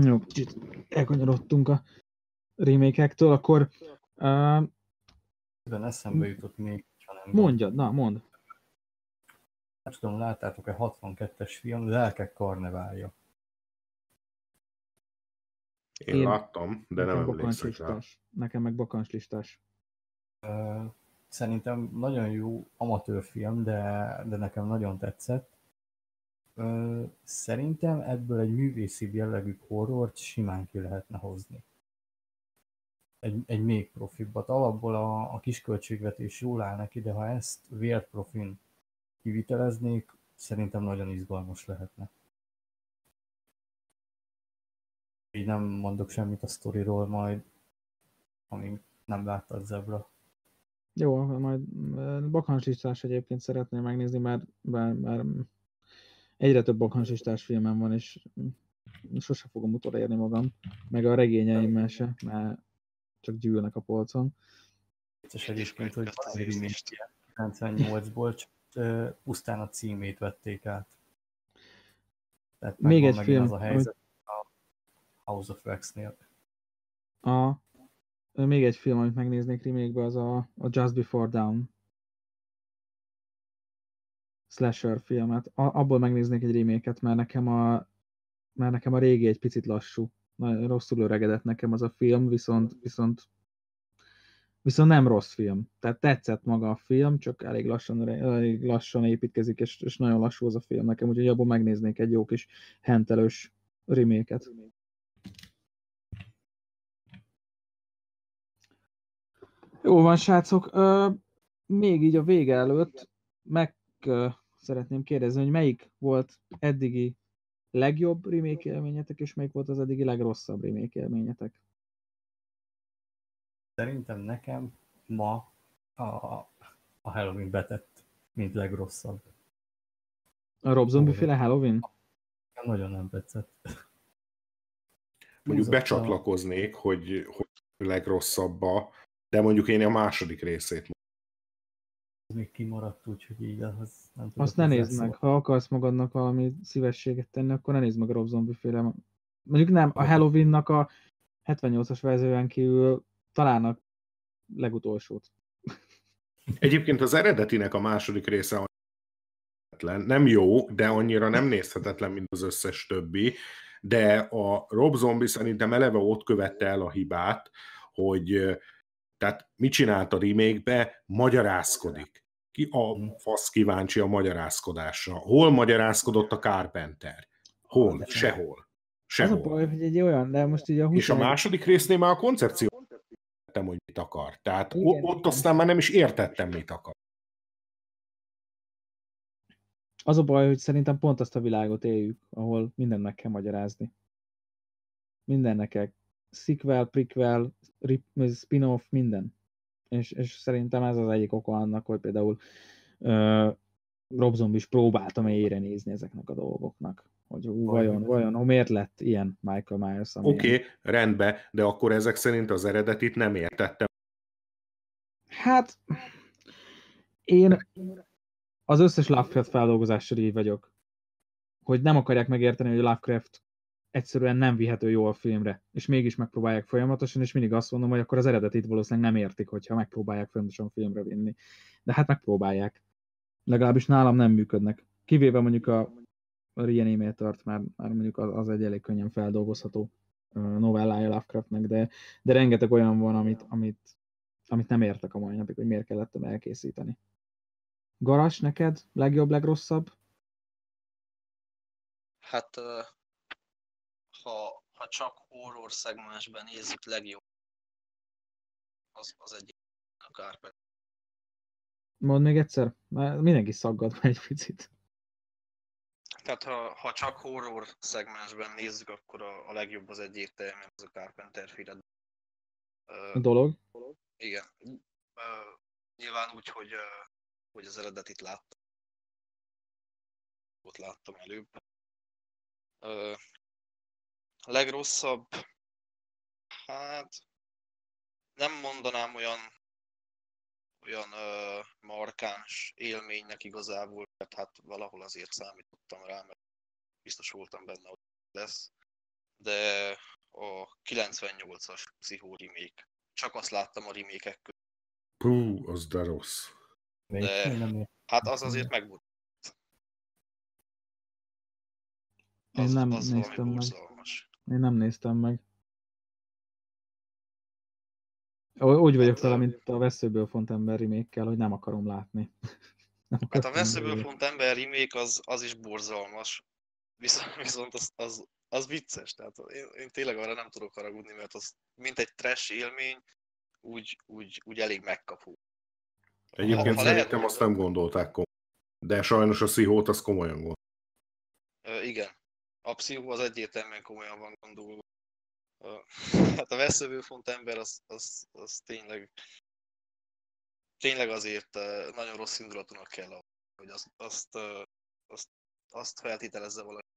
Jó, kicsit elkanyarodtunk a remake-ektől, akkor... Uh, Ebben eszembe jutott még, ha nem... Mondjad, na, mondd! Nem tudom, láttátok-e hatvankettes film, Lelkek karneválja. Én, Én láttam, de nem emlékszem rá. Nekem meg bakancslistás. Uh, szerintem nagyon jó amatőr film, de, de nekem nagyon tetszett. Szerintem ebből egy művészi jellegű horrort simán ki lehetne hozni. Egy, egy még profibbat. Alapból a, a kisköltségvetés jól áll neki, de ha ezt vérprofin kiviteleznék, szerintem nagyon izgalmas lehetne. Így nem mondok semmit a sztoriról majd, amíg nem láttad Zebra. Jó, majd bakancslistás egyébként szeretném megnézni, mert... mert, mert... Egyre több bakancslistás filmem van, és sose fogom utolérni magam, meg a regényeimmel se, mert csak gyűlnek a polcon. Vicces egyébként, hogy kilencvennyolcból csak uh, pusztán a címét vették át. Tehát még egy film, az a helyzet hogy... a House of Wax-nél. A... Még egy film, amit megnéznék remake-be, az a, a Just Before Dawn. Slasher filmet. Abból megnéznék egy remake-et, mert nekem a, mert nekem a régi egy picit lassú. Nagyon rosszul öregedett nekem az a film, viszont, viszont, viszont nem rossz film. Tehát tetszett maga a film, csak elég lassan, elég lassan építkezik, és, és nagyon lassú az a film nekem, úgyhogy abban megnéznék egy jó kis hentelős reméket. Jó van, srácok. Még így a vége előtt meg szeretném kérdezni, hogy melyik volt eddigi legjobb remake élményetek, és melyik volt az eddigi legrosszabb remake élményetek? Szerintem nekem ma a, a Halloween betett, mint legrosszabb. A Rob Zombie-féle Halloween? Nagyon nem tetszett. Mondjuk becsatlakoznék, hogy, hogy legrosszabba, de mondjuk én a második részét mondom. Ez még kimaradt, úgyhogy így az nem tudom. Azt ne nézd meg, ha akarsz magadnak valami szívességet tenni, akkor ne nézd meg a Rob Zombie-féle. Mondjuk nem, a Halloween-nak a hetvennyolcas verzióján kívül talán a legutolsót. Egyébként az eredetinek a második része nem jó, de annyira nem nézhetetlen, mint az összes többi, de a Rob Zombie szerintem eleve ott követte el a hibát, hogy tehát mit csinált a remake-be? Magyarázkodik. Ki a fasz kíváncsi a magyarázkodásra? Hol magyarázkodott a Carpenter? Hol? Sehol. Sehol. Az a baj, hogy egy olyan, de most így a húsz... És a második résznél már a koncepciót értettem, hogy mit akar. Tehát igen, ott igen. Aztán már nem is értettem, mit akar. Az a baj, hogy szerintem pont azt a világot éljük, ahol mindennek kell magyarázni. Mindennek kell. Sequel, prequel, rip, spin-off, minden. És, és szerintem ez az egyik oka annak, hogy például uh, Rob Zombie is próbálta mélyre nézni ezeknek a dolgoknak. Hogy ú, vajon, vajon, ó, miért lett ilyen Michael Myers? Oké, okay, rendben, de akkor ezek szerint az eredetit nem értettem. Hát, én az összes Lovecraft feldolgozással így vagyok. Hogy nem akarják megérteni, hogy Lovecraft egyszerűen nem vihető jól a filmre, és mégis megpróbálják folyamatosan, és mindig azt mondom, hogy akkor az eredetit valószínűleg nem értik, hogyha megpróbálják folyamatosan filmre vinni. De hát megpróbálják. Legalábbis nálam nem működnek. Kivéve mondjuk a Reanimator tart, már, már mondjuk az, az egy elég könnyen feldolgozható novellája Lovecraftnek, de, de rengeteg olyan van, amit, amit, amit nem értek a mai napig, hogy miért kellett elkészíteni. Garas, neked legjobb, legrosszabb? Hát... Uh... Ha, ha csak horror szegmensben nézzük, legjobb az, az egyik a Carpenter. Mondd még egyszer, már mindenki szaggad már egy picit. Tehát ha, ha csak horror szegmensben nézzük, akkor a, a legjobb az egyértelműen az a Carpenter féle uh, dolog. dolog. Igen. Uh, nyilván úgy, hogy, uh, hogy az eredetit láttam. Ott láttam előbb. Uh, A legrosszabb, hát nem mondanám olyan, olyan ö, markáns élménynek igazából, mert hát valahol azért számítottam rá, mert biztos voltam benne, hogy lesz, de a kilencvennyolcas pszichó remake. Csak azt láttam a remake-ek között. Pú, az de rossz. De hát az azért megmutatott. Az, Én nem az néztem meg. Borzalmas. Én nem néztem meg. Úgy vagyok hát, vele, mint a veszőből font ember remake-kel, hogy nem akarom látni. Nem akarom hát a veszőből font ember remake az, az is borzalmas, viszont, viszont az, az, az vicces. Tehát én, én tényleg arra nem tudok haragudni, mert az mint egy trash élmény, úgy, úgy, úgy elég megkapó. Egyébként ha, ha szerintem lehet, azt nem gondolták komolyan. De sajnos a szihót az komolyan gondolt. Igen. A pszichó az egyértelműen komolyan van gondolva. Hát a veszőből font ember az, az, az tényleg, tényleg azért nagyon rossz indulatúnak kell, hogy azt, azt, azt, azt feltételezze valaki.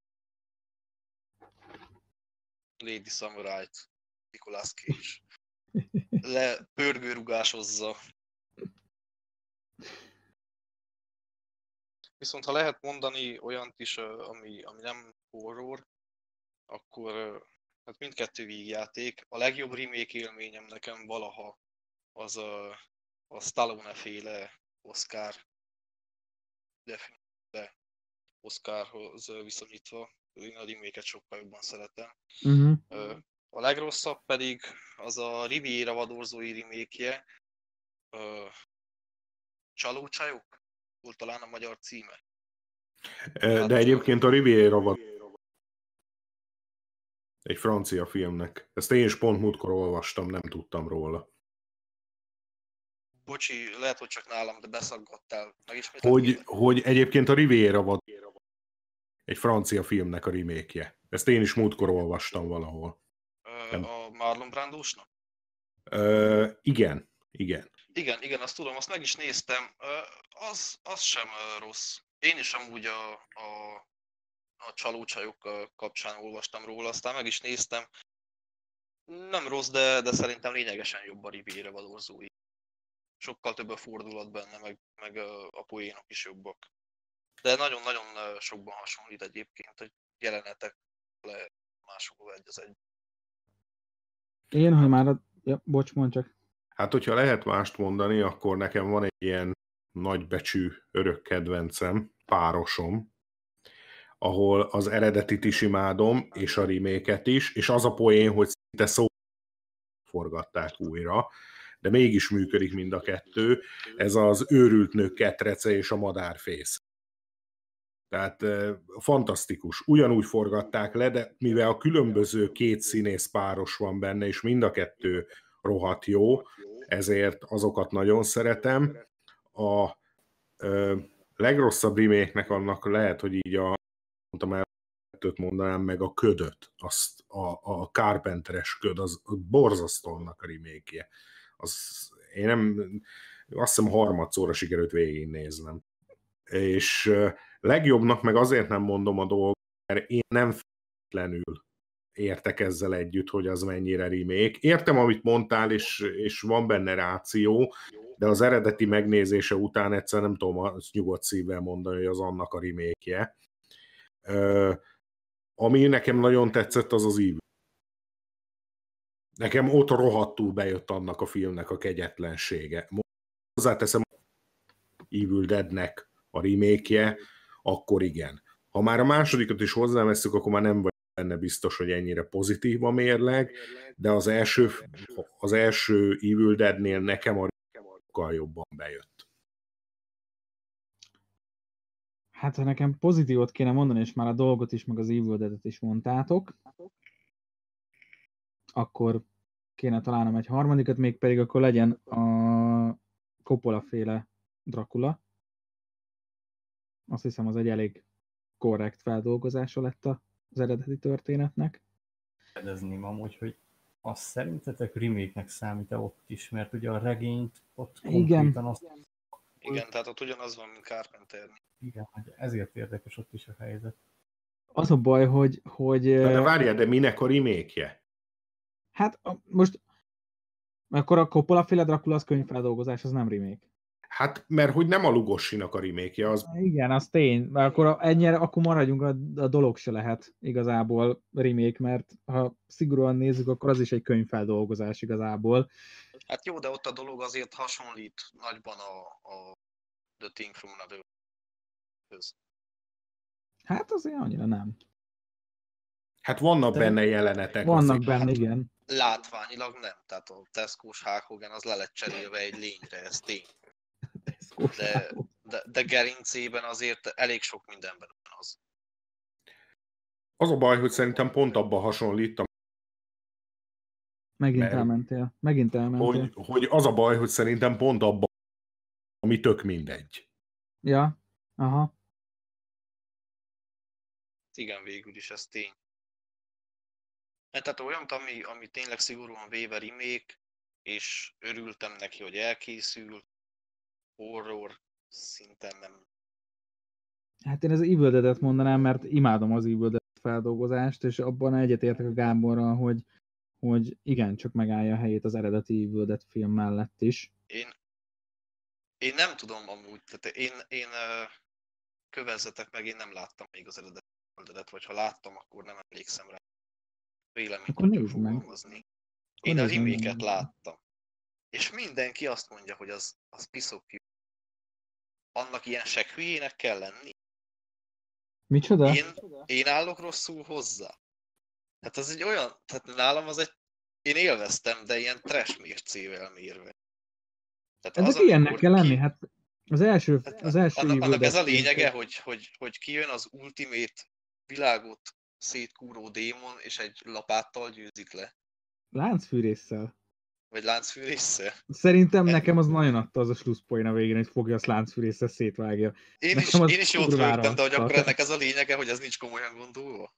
Lady Samurai-t, Nicolas Cage lepörgőrugásozza. Viszont ha lehet mondani olyant is, ami, ami nem horror, akkor hát mindkettő vígjáték. A legjobb remake élményem nekem valaha az a, a Stallone-féle Oscar, de Oscarhoz viszonyítva, én a remake-et sokkal jobban szeretem. Uh-huh. A legrosszabb pedig az a Riviera Vadorzói remake-je, Csalócsajok, volt talán a magyar címe. De, de egyébként a Riviera Vadorzói egy francia filmnek. Ezt én is pont múltkor olvastam, nem tudtam róla. Bocsi, lehet, hogy csak nálam, de beszaggattál. Hogy, hogy egyébként a Riviera Vadorzói egy francia filmnek a remake-je. Ezt én is múltkor olvastam valahol. A Marlon Brandósnak? Ö, igen, igen. Igen, igen, azt tudom, azt meg is néztem. Az, az sem rossz. Én is amúgy a, a, a Csalócsajok kapcsán olvastam róla, aztán meg is néztem. Nem rossz, de, de szerintem lényegesen jobb a Riviera Vadorzói. Sokkal több a fordulat benne, meg, meg a poénok is jobbak. De nagyon-nagyon sokban hasonlít egyébként, hogy jelenetek le máshol egy az egy. Én, ha már... Ja, bocs, mondd csak. Hát, hogyha lehet mást mondani, akkor nekem van egy ilyen nagybecsű örök kedvencem, párosom, ahol az eredetit is imádom, és a remake-et is, és az a poén, hogy szinte szó forgatták újra, de mégis működik mind a kettő, ez az Őrült nők ketrece és a madárfész. Tehát fantasztikus. Ugyanúgy forgatták le, de mivel a különböző két színész páros van benne, és mind a kettő rohadt jó, ezért azokat nagyon szeretem. A ö, legrosszabb remake-nek annak lehet, hogy így a mondtam el, mondanám meg a ködöt, azt, a, a Carpenteres köd, az, az borzasztónak a remake-je. Az, én nem, azt hiszem harmadszóra sikerült végignéznem. És legjobbnak meg azért nem mondom a dolgot, mert én nem feltétlenül értek ezzel együtt, hogy az mennyire remake. Értem, amit mondtál, és, és van benne ráció, de az eredeti megnézése után egyszer nem tudom azt nyugodt szívvel mondani, hogy az annak a remake-je. Ö, ami nekem nagyon tetszett, az az Ívődet. Nekem ott rohadtul bejött annak a filmnek a kegyetlensége. Hozzáteszem Ívődetnek a remake-je, akkor igen. Ha már a másodikat is hozzávesszük, akkor már nem vagyok benne biztos, hogy ennyire pozitív a mérleg, de az első, az első Evil Deadnél nekem a remake-kal jobban bejött. Hát, ha nekem pozitívot kéne mondani, és már a dolgot is, meg az Evil Deadet is mondtátok, akkor kéne találnom egy harmadikat, mégpedig akkor legyen a Coppola-féle Dracula. Azt hiszem, az egy elég korrekt feldolgozása lett az eredeti történetnek. Kérdezném amúgy, hogy azt szerintetek remake-nek számít-e ott is, mert ugye a regényt ott konkrétan azt... Igen, Igen tehát ott ugyanaz van, mint Carpenternél. Igen, ezért érdekes ott is a helyzet. Az a baj, hogy... hogy... De, de várjál, de minek a remake-je? Hát a, most... Akkor a Coppola-féle Dracula az könyvfeldolgozás, az nem remake. Hát, mert hogy nem a Lugossinak a remake-je az. Igen, az tény. Mert akkor ennyire, akkor maradjunk, a dolog se lehet igazából remake, mert ha szigorúan nézzük, akkor az is egy könyvfeldolgozás igazából. Hát jó, de ott a dolog azért hasonlít nagyban a, a The Thing from Another World-höz. Hát azért annyira nem. Hát vannak de benne jelenetek. Vannak azért benne, igen. Látványilag nem. Tehát a Tesco-s Hulk az le lett cserélve egy lényre, ez tény. De, de, de gerincében azért elég sok mindenben van az. Az a baj, hogy szerintem pont abban hasonlítam. Megint elmentél. Megint elmentél. Hogy, hogy az a baj, hogy szerintem pont abban, ami tök mindegy. Ja, aha. Igen, végül is ez tény. Tehát olyan, ami, ami tényleg szigorúan véve remake, és örültem neki, hogy elkészül. Horror szinten nem. Hát én az Evil Deadet mondanám, mert imádom az Evil Dead feldolgozást, és abban egyetértek a Gáborral, hogy, hogy igen, csak megállja a helyét az eredeti Evil Dead film mellett is. Én, én nem tudom amúgy, tehát én, én kövezzetek meg, én nem láttam még az eredeti Evil Deadet, vagy ha láttam, akkor nem emlékszem rá. Véleményt tudjuk fogalmazni. Én a remake-et láttam. És mindenki azt mondja, hogy az, az piszok jó. Annak ilyen se hülyének kell lenni. Micsoda? Én, én állok rosszul hozzá. Hát az egy olyan, tehát nálam az egy, én élveztem, de ilyen trash mércével mérve. Tehát ezek ilyennek kell lenni, ki... hát az első, az első hát, annak, annak ez a lényege, hogy, hogy, hogy kijön az ultimate világot szétkúró démon, és egy lapáttal győzik le. Láncfűrésszel. Vagy láncfűrésszel? Szerintem hát... nekem az nagyon adta az a slusszpoén a végén, hogy fogja azt láncfűrésszel szétvágja. Én is, én is jót rögtem, de hogy akkor ennek ez a lényege, hogy ez nincs komolyan gondolva?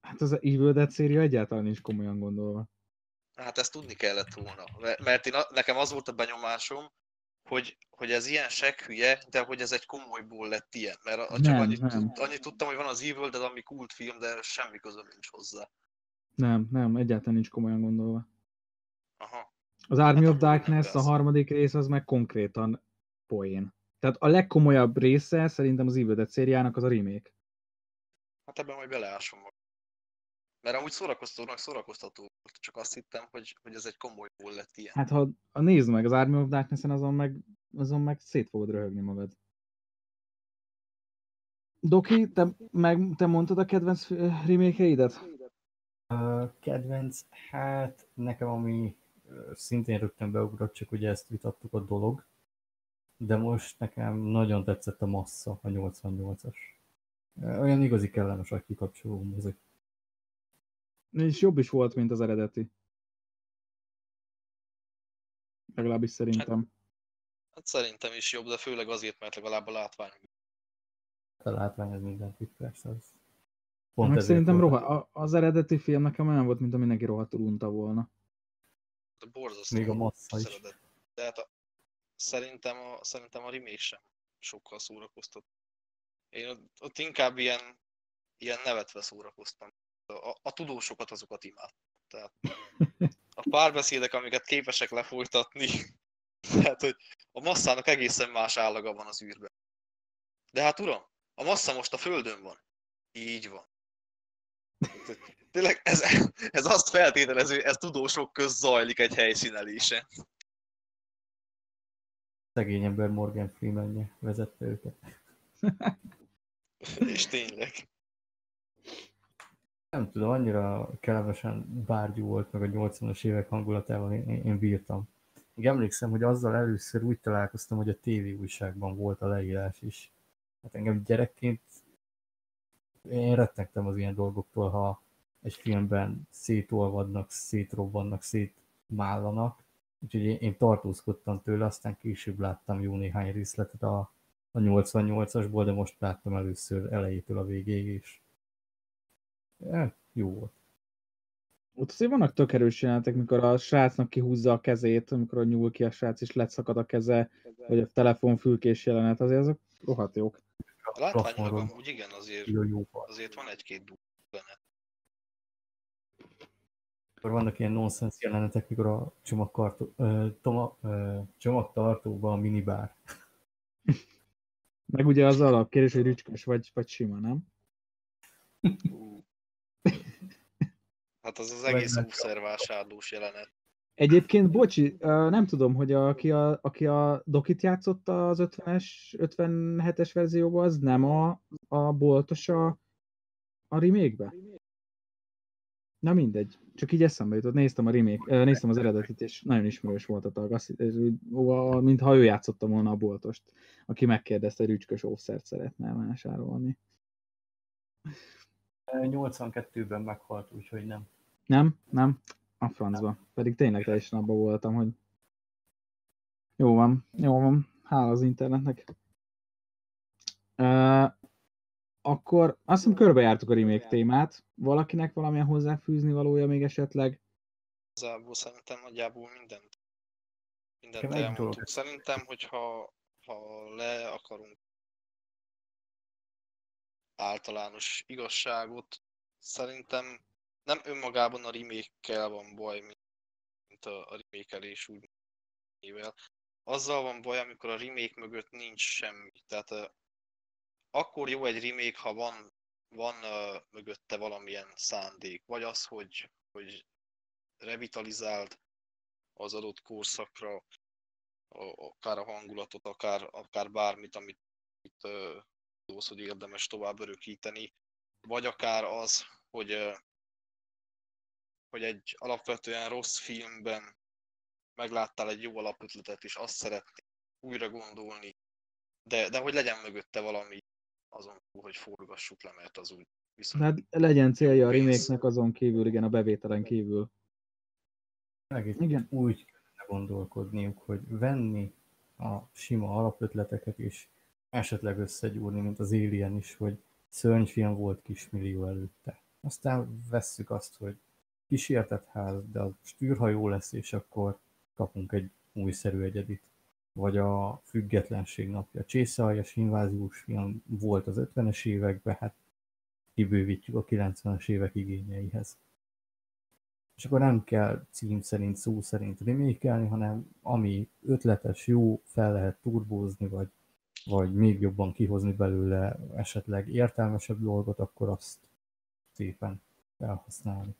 Hát az Ívődet széria egyáltalán nincs komolyan gondolva. Hát ezt tudni kellett volna, mert én, nekem az volt a benyomásom, hogy, hogy ez ilyen sekkhülye, de hogy ez egy komolyból lett ilyen, mert a, nem, csak annyit, tud, annyit tudtam, hogy van az Evil, de ami kultfilm, de semmi közöm nincs hozzá. Nem, nem, egyáltalán nincs komolyan gondolva. Aha. Az Army hát, of Darkness, a harmadik rész, az meg konkrétan poén. Tehát a legkomolyabb része szerintem az Evil Dead szériának az a remake. Hát ebben majd beleásom magam. Mert amúgy szórakoztatónak szórakoztató volt, csak azt hittem, hogy, hogy ez egy komolyból lett ilyen. Hát ha, ha nézd meg, az Army of Darkness-en azon meg, azon meg szét fogod röhögni magad. Doki, te, meg, te mondtad a kedvenc remake-eidet? Kedvenc, hát nekem ami szintén rögtön beugrott, csak ugye ezt vitattuk a dolog, de most nekem nagyon tetszett a Massza, a nyolcvannyolcas. Olyan igazi kellemes a kikapcsoló mozik. És jobb is volt, mint az eredeti. Legalábbis szerintem. Hát, hát szerintem is jobb, de főleg azért, mert legalább a látvány. A látvány az mindenki, persze. Az... Pont szerintem roha... az eredeti film nekem olyan volt, mint a mindenki rohadtul unta volna. De borzasztó. Még a Massza is. De hát a... Szerintem, a... szerintem a remake sem sokkal szórakoztat. Én ott, ott inkább ilyen, ilyen nevetve szórakoztam. A, a tudósokat, azokat imád. Tehát a párbeszédek, amiket képesek lefolytatni, tehát, hogy a Masszának egészen más állaga van az űrben. De hát uram, a Massza most a Földön van. Így van. Tényleg ez, ez azt feltételező, ez tudósok közt zajlik egy helyszínelésen. Szegény ember Morgan Freeman-je vezette őket. És tényleg. Nem tudom, annyira kellemesen bárgyú volt meg a nyolcvanas évek hangulatában, én, én bírtam. Még emlékszem, hogy azzal először úgy találkoztam, hogy a té vé újságban volt a leírás is. Hát engem gyerekként én rettegtem az ilyen dolgoktól, ha egy filmben szétolvadnak, szétrobbannak, szétmállanak. Úgyhogy én, én tartózkodtam tőle, aztán később láttam jó néhány részletet a, a nyolcvannyolcasból, de most láttam először elejétől a végéig is. Ja, jó volt. Ott azért vannak tök erős jelenetek, mikor a srácnak kihúzza a kezét, amikor a nyúl ki a srác és letszakad a keze, Ezen. Vagy a telefonfülkés jelenet, azért azok rohadt jók. Látványilag amúgy igen, azért, azért van egy-két dúlva. Vannak ilyen nonsense jelenetek, mikor a csomagtartó, ö, toma, ö, csomagtartóban a minibár. Meg ugye az alapkérdés, hogy rücskös vagy, vagy sima, nem? Hát az az egész úszervásárlós jelenet. Egyébként, bocsi, nem tudom, hogy aki a, aki a Dokit játszotta az ötvenes, ötvenhetes verzióban, az nem a, a boltos a, a remake-be? Na mindegy, csak így eszembe jutott, néztem a remake, néztem az eredetit, és nagyon ismerős volt a tag, mintha ő játszotta volna a boltost, aki megkérdezte, hogy rücskös óvszert szeretne vásárolni. nyolcvankettőben meghalt, úgyhogy nem. Nem, nem. A francba. Pedig tényleg teljesen abban voltam, hogy jó van, jó van. Hála az internetnek. Uh, akkor azt hiszem körbejártuk a remake témát. Valakinek valamilyen hozzáfűzni valója még esetleg? Hozzából szerintem nagyjából mindent. Mindent elmondtuk. Szerintem, hogyha ha le akarunk általános igazságot. Szerintem nem önmagában a remake-kel van baj, mint a remake-elés úgy. Azzal van baj, amikor a remake mögött nincs semmi. Tehát uh, akkor jó egy remake, ha van, van uh, mögötte valamilyen szándék. Vagy az, hogy, hogy revitalizáld az adott korszakra, akár a hangulatot, akár, akár bármit, amit itt, uh, hogy érdemes tovább örökíteni, vagy akár az, hogy, hogy egy alapvetően rossz filmben megláttál egy jó alapötletet, és azt szeretnél újra gondolni, de, de hogy legyen mögötte valami azon, hogy forgassuk le, mert az úgy viszont... Hát legyen célja a remake-nek azon kívül, igen, a bevételen kívül. Meg itt igen, úgy kellene gondolkodniuk, hogy venni a sima alapötleteket is, esetleg összegyúrni, mint az Alien is, hogy szörnyfilm volt kismillió előtte. Aztán vesszük azt, hogy kísértett ház, de az űrhajó lesz, és akkor kapunk egy újszerű egyedit. Vagy a Függetlenség napja, csészehajas inváziós film volt az ötvenes években, hát kibővítjük a kilencvenes évek igényeihez. És akkor nem kell cím szerint, szó szerint remékelni, hanem ami ötletes, jó, fel lehet turbózni, vagy, vagy még jobban kihozni belőle esetleg értelmesebb dolgot, akkor azt szépen felhasználni.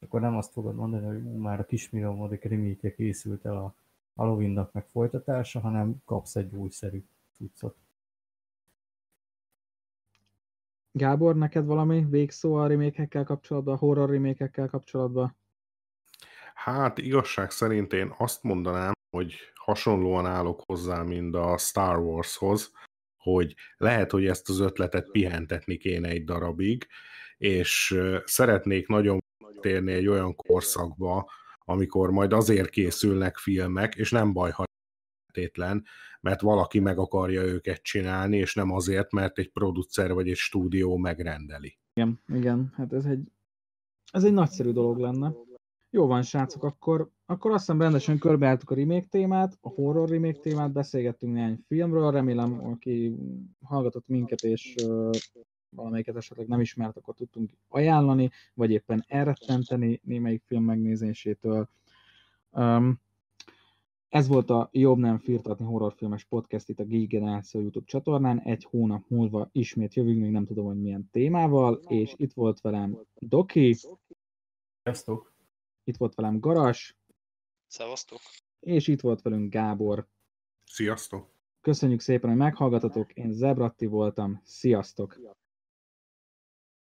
És akkor nem azt fogod mondani, hogy ú, már a kismilliómodik remékje készült el a Halloween-nak meg folytatása, hanem kapsz egy újszerű cuccot. Gábor, neked valami végszó a remake-ekkel kapcsolatban, a horror remake-ekkel kapcsolatban? Hát igazság szerint én azt mondanám, hogy hasonlóan állok hozzá, mint a Star Warshoz, hogy lehet, hogy ezt az ötletet pihentetni kéne egy darabig, és szeretnék nagyon térni egy olyan korszakba, amikor majd azért készülnek filmek, és nem baj, ha feltétlen, mert valaki meg akarja őket csinálni, és nem azért, mert egy producer vagy egy stúdió megrendeli. Igen, igen, hát ez egy, ez egy nagyszerű dolog lenne. Jó van, srácok, akkor, akkor azt hiszem rendesen körbeálltuk a remake témát, a horror remake témát, beszélgettünk néhány filmről, remélem, aki hallgatott minket, és uh, valamelyiket esetleg nem ismert, akkor tudtunk ajánlani, vagy éppen elrettenteni némelyik film megnézésétől. Um, Ez volt a Jobb Nem Firtatni horrorfilmes podcast itt a Geek Generáció YouTube csatornán. Egy hónap múlva ismét jövünk, még nem tudom, hogy milyen témával, és itt volt velem Doki. Sziasztok! Itt volt velem Garas. Szevasztok! És itt volt velünk Gábor. Sziasztok! Köszönjük szépen, hogy meghallgatotok. Én Zebratti voltam. Sziasztok!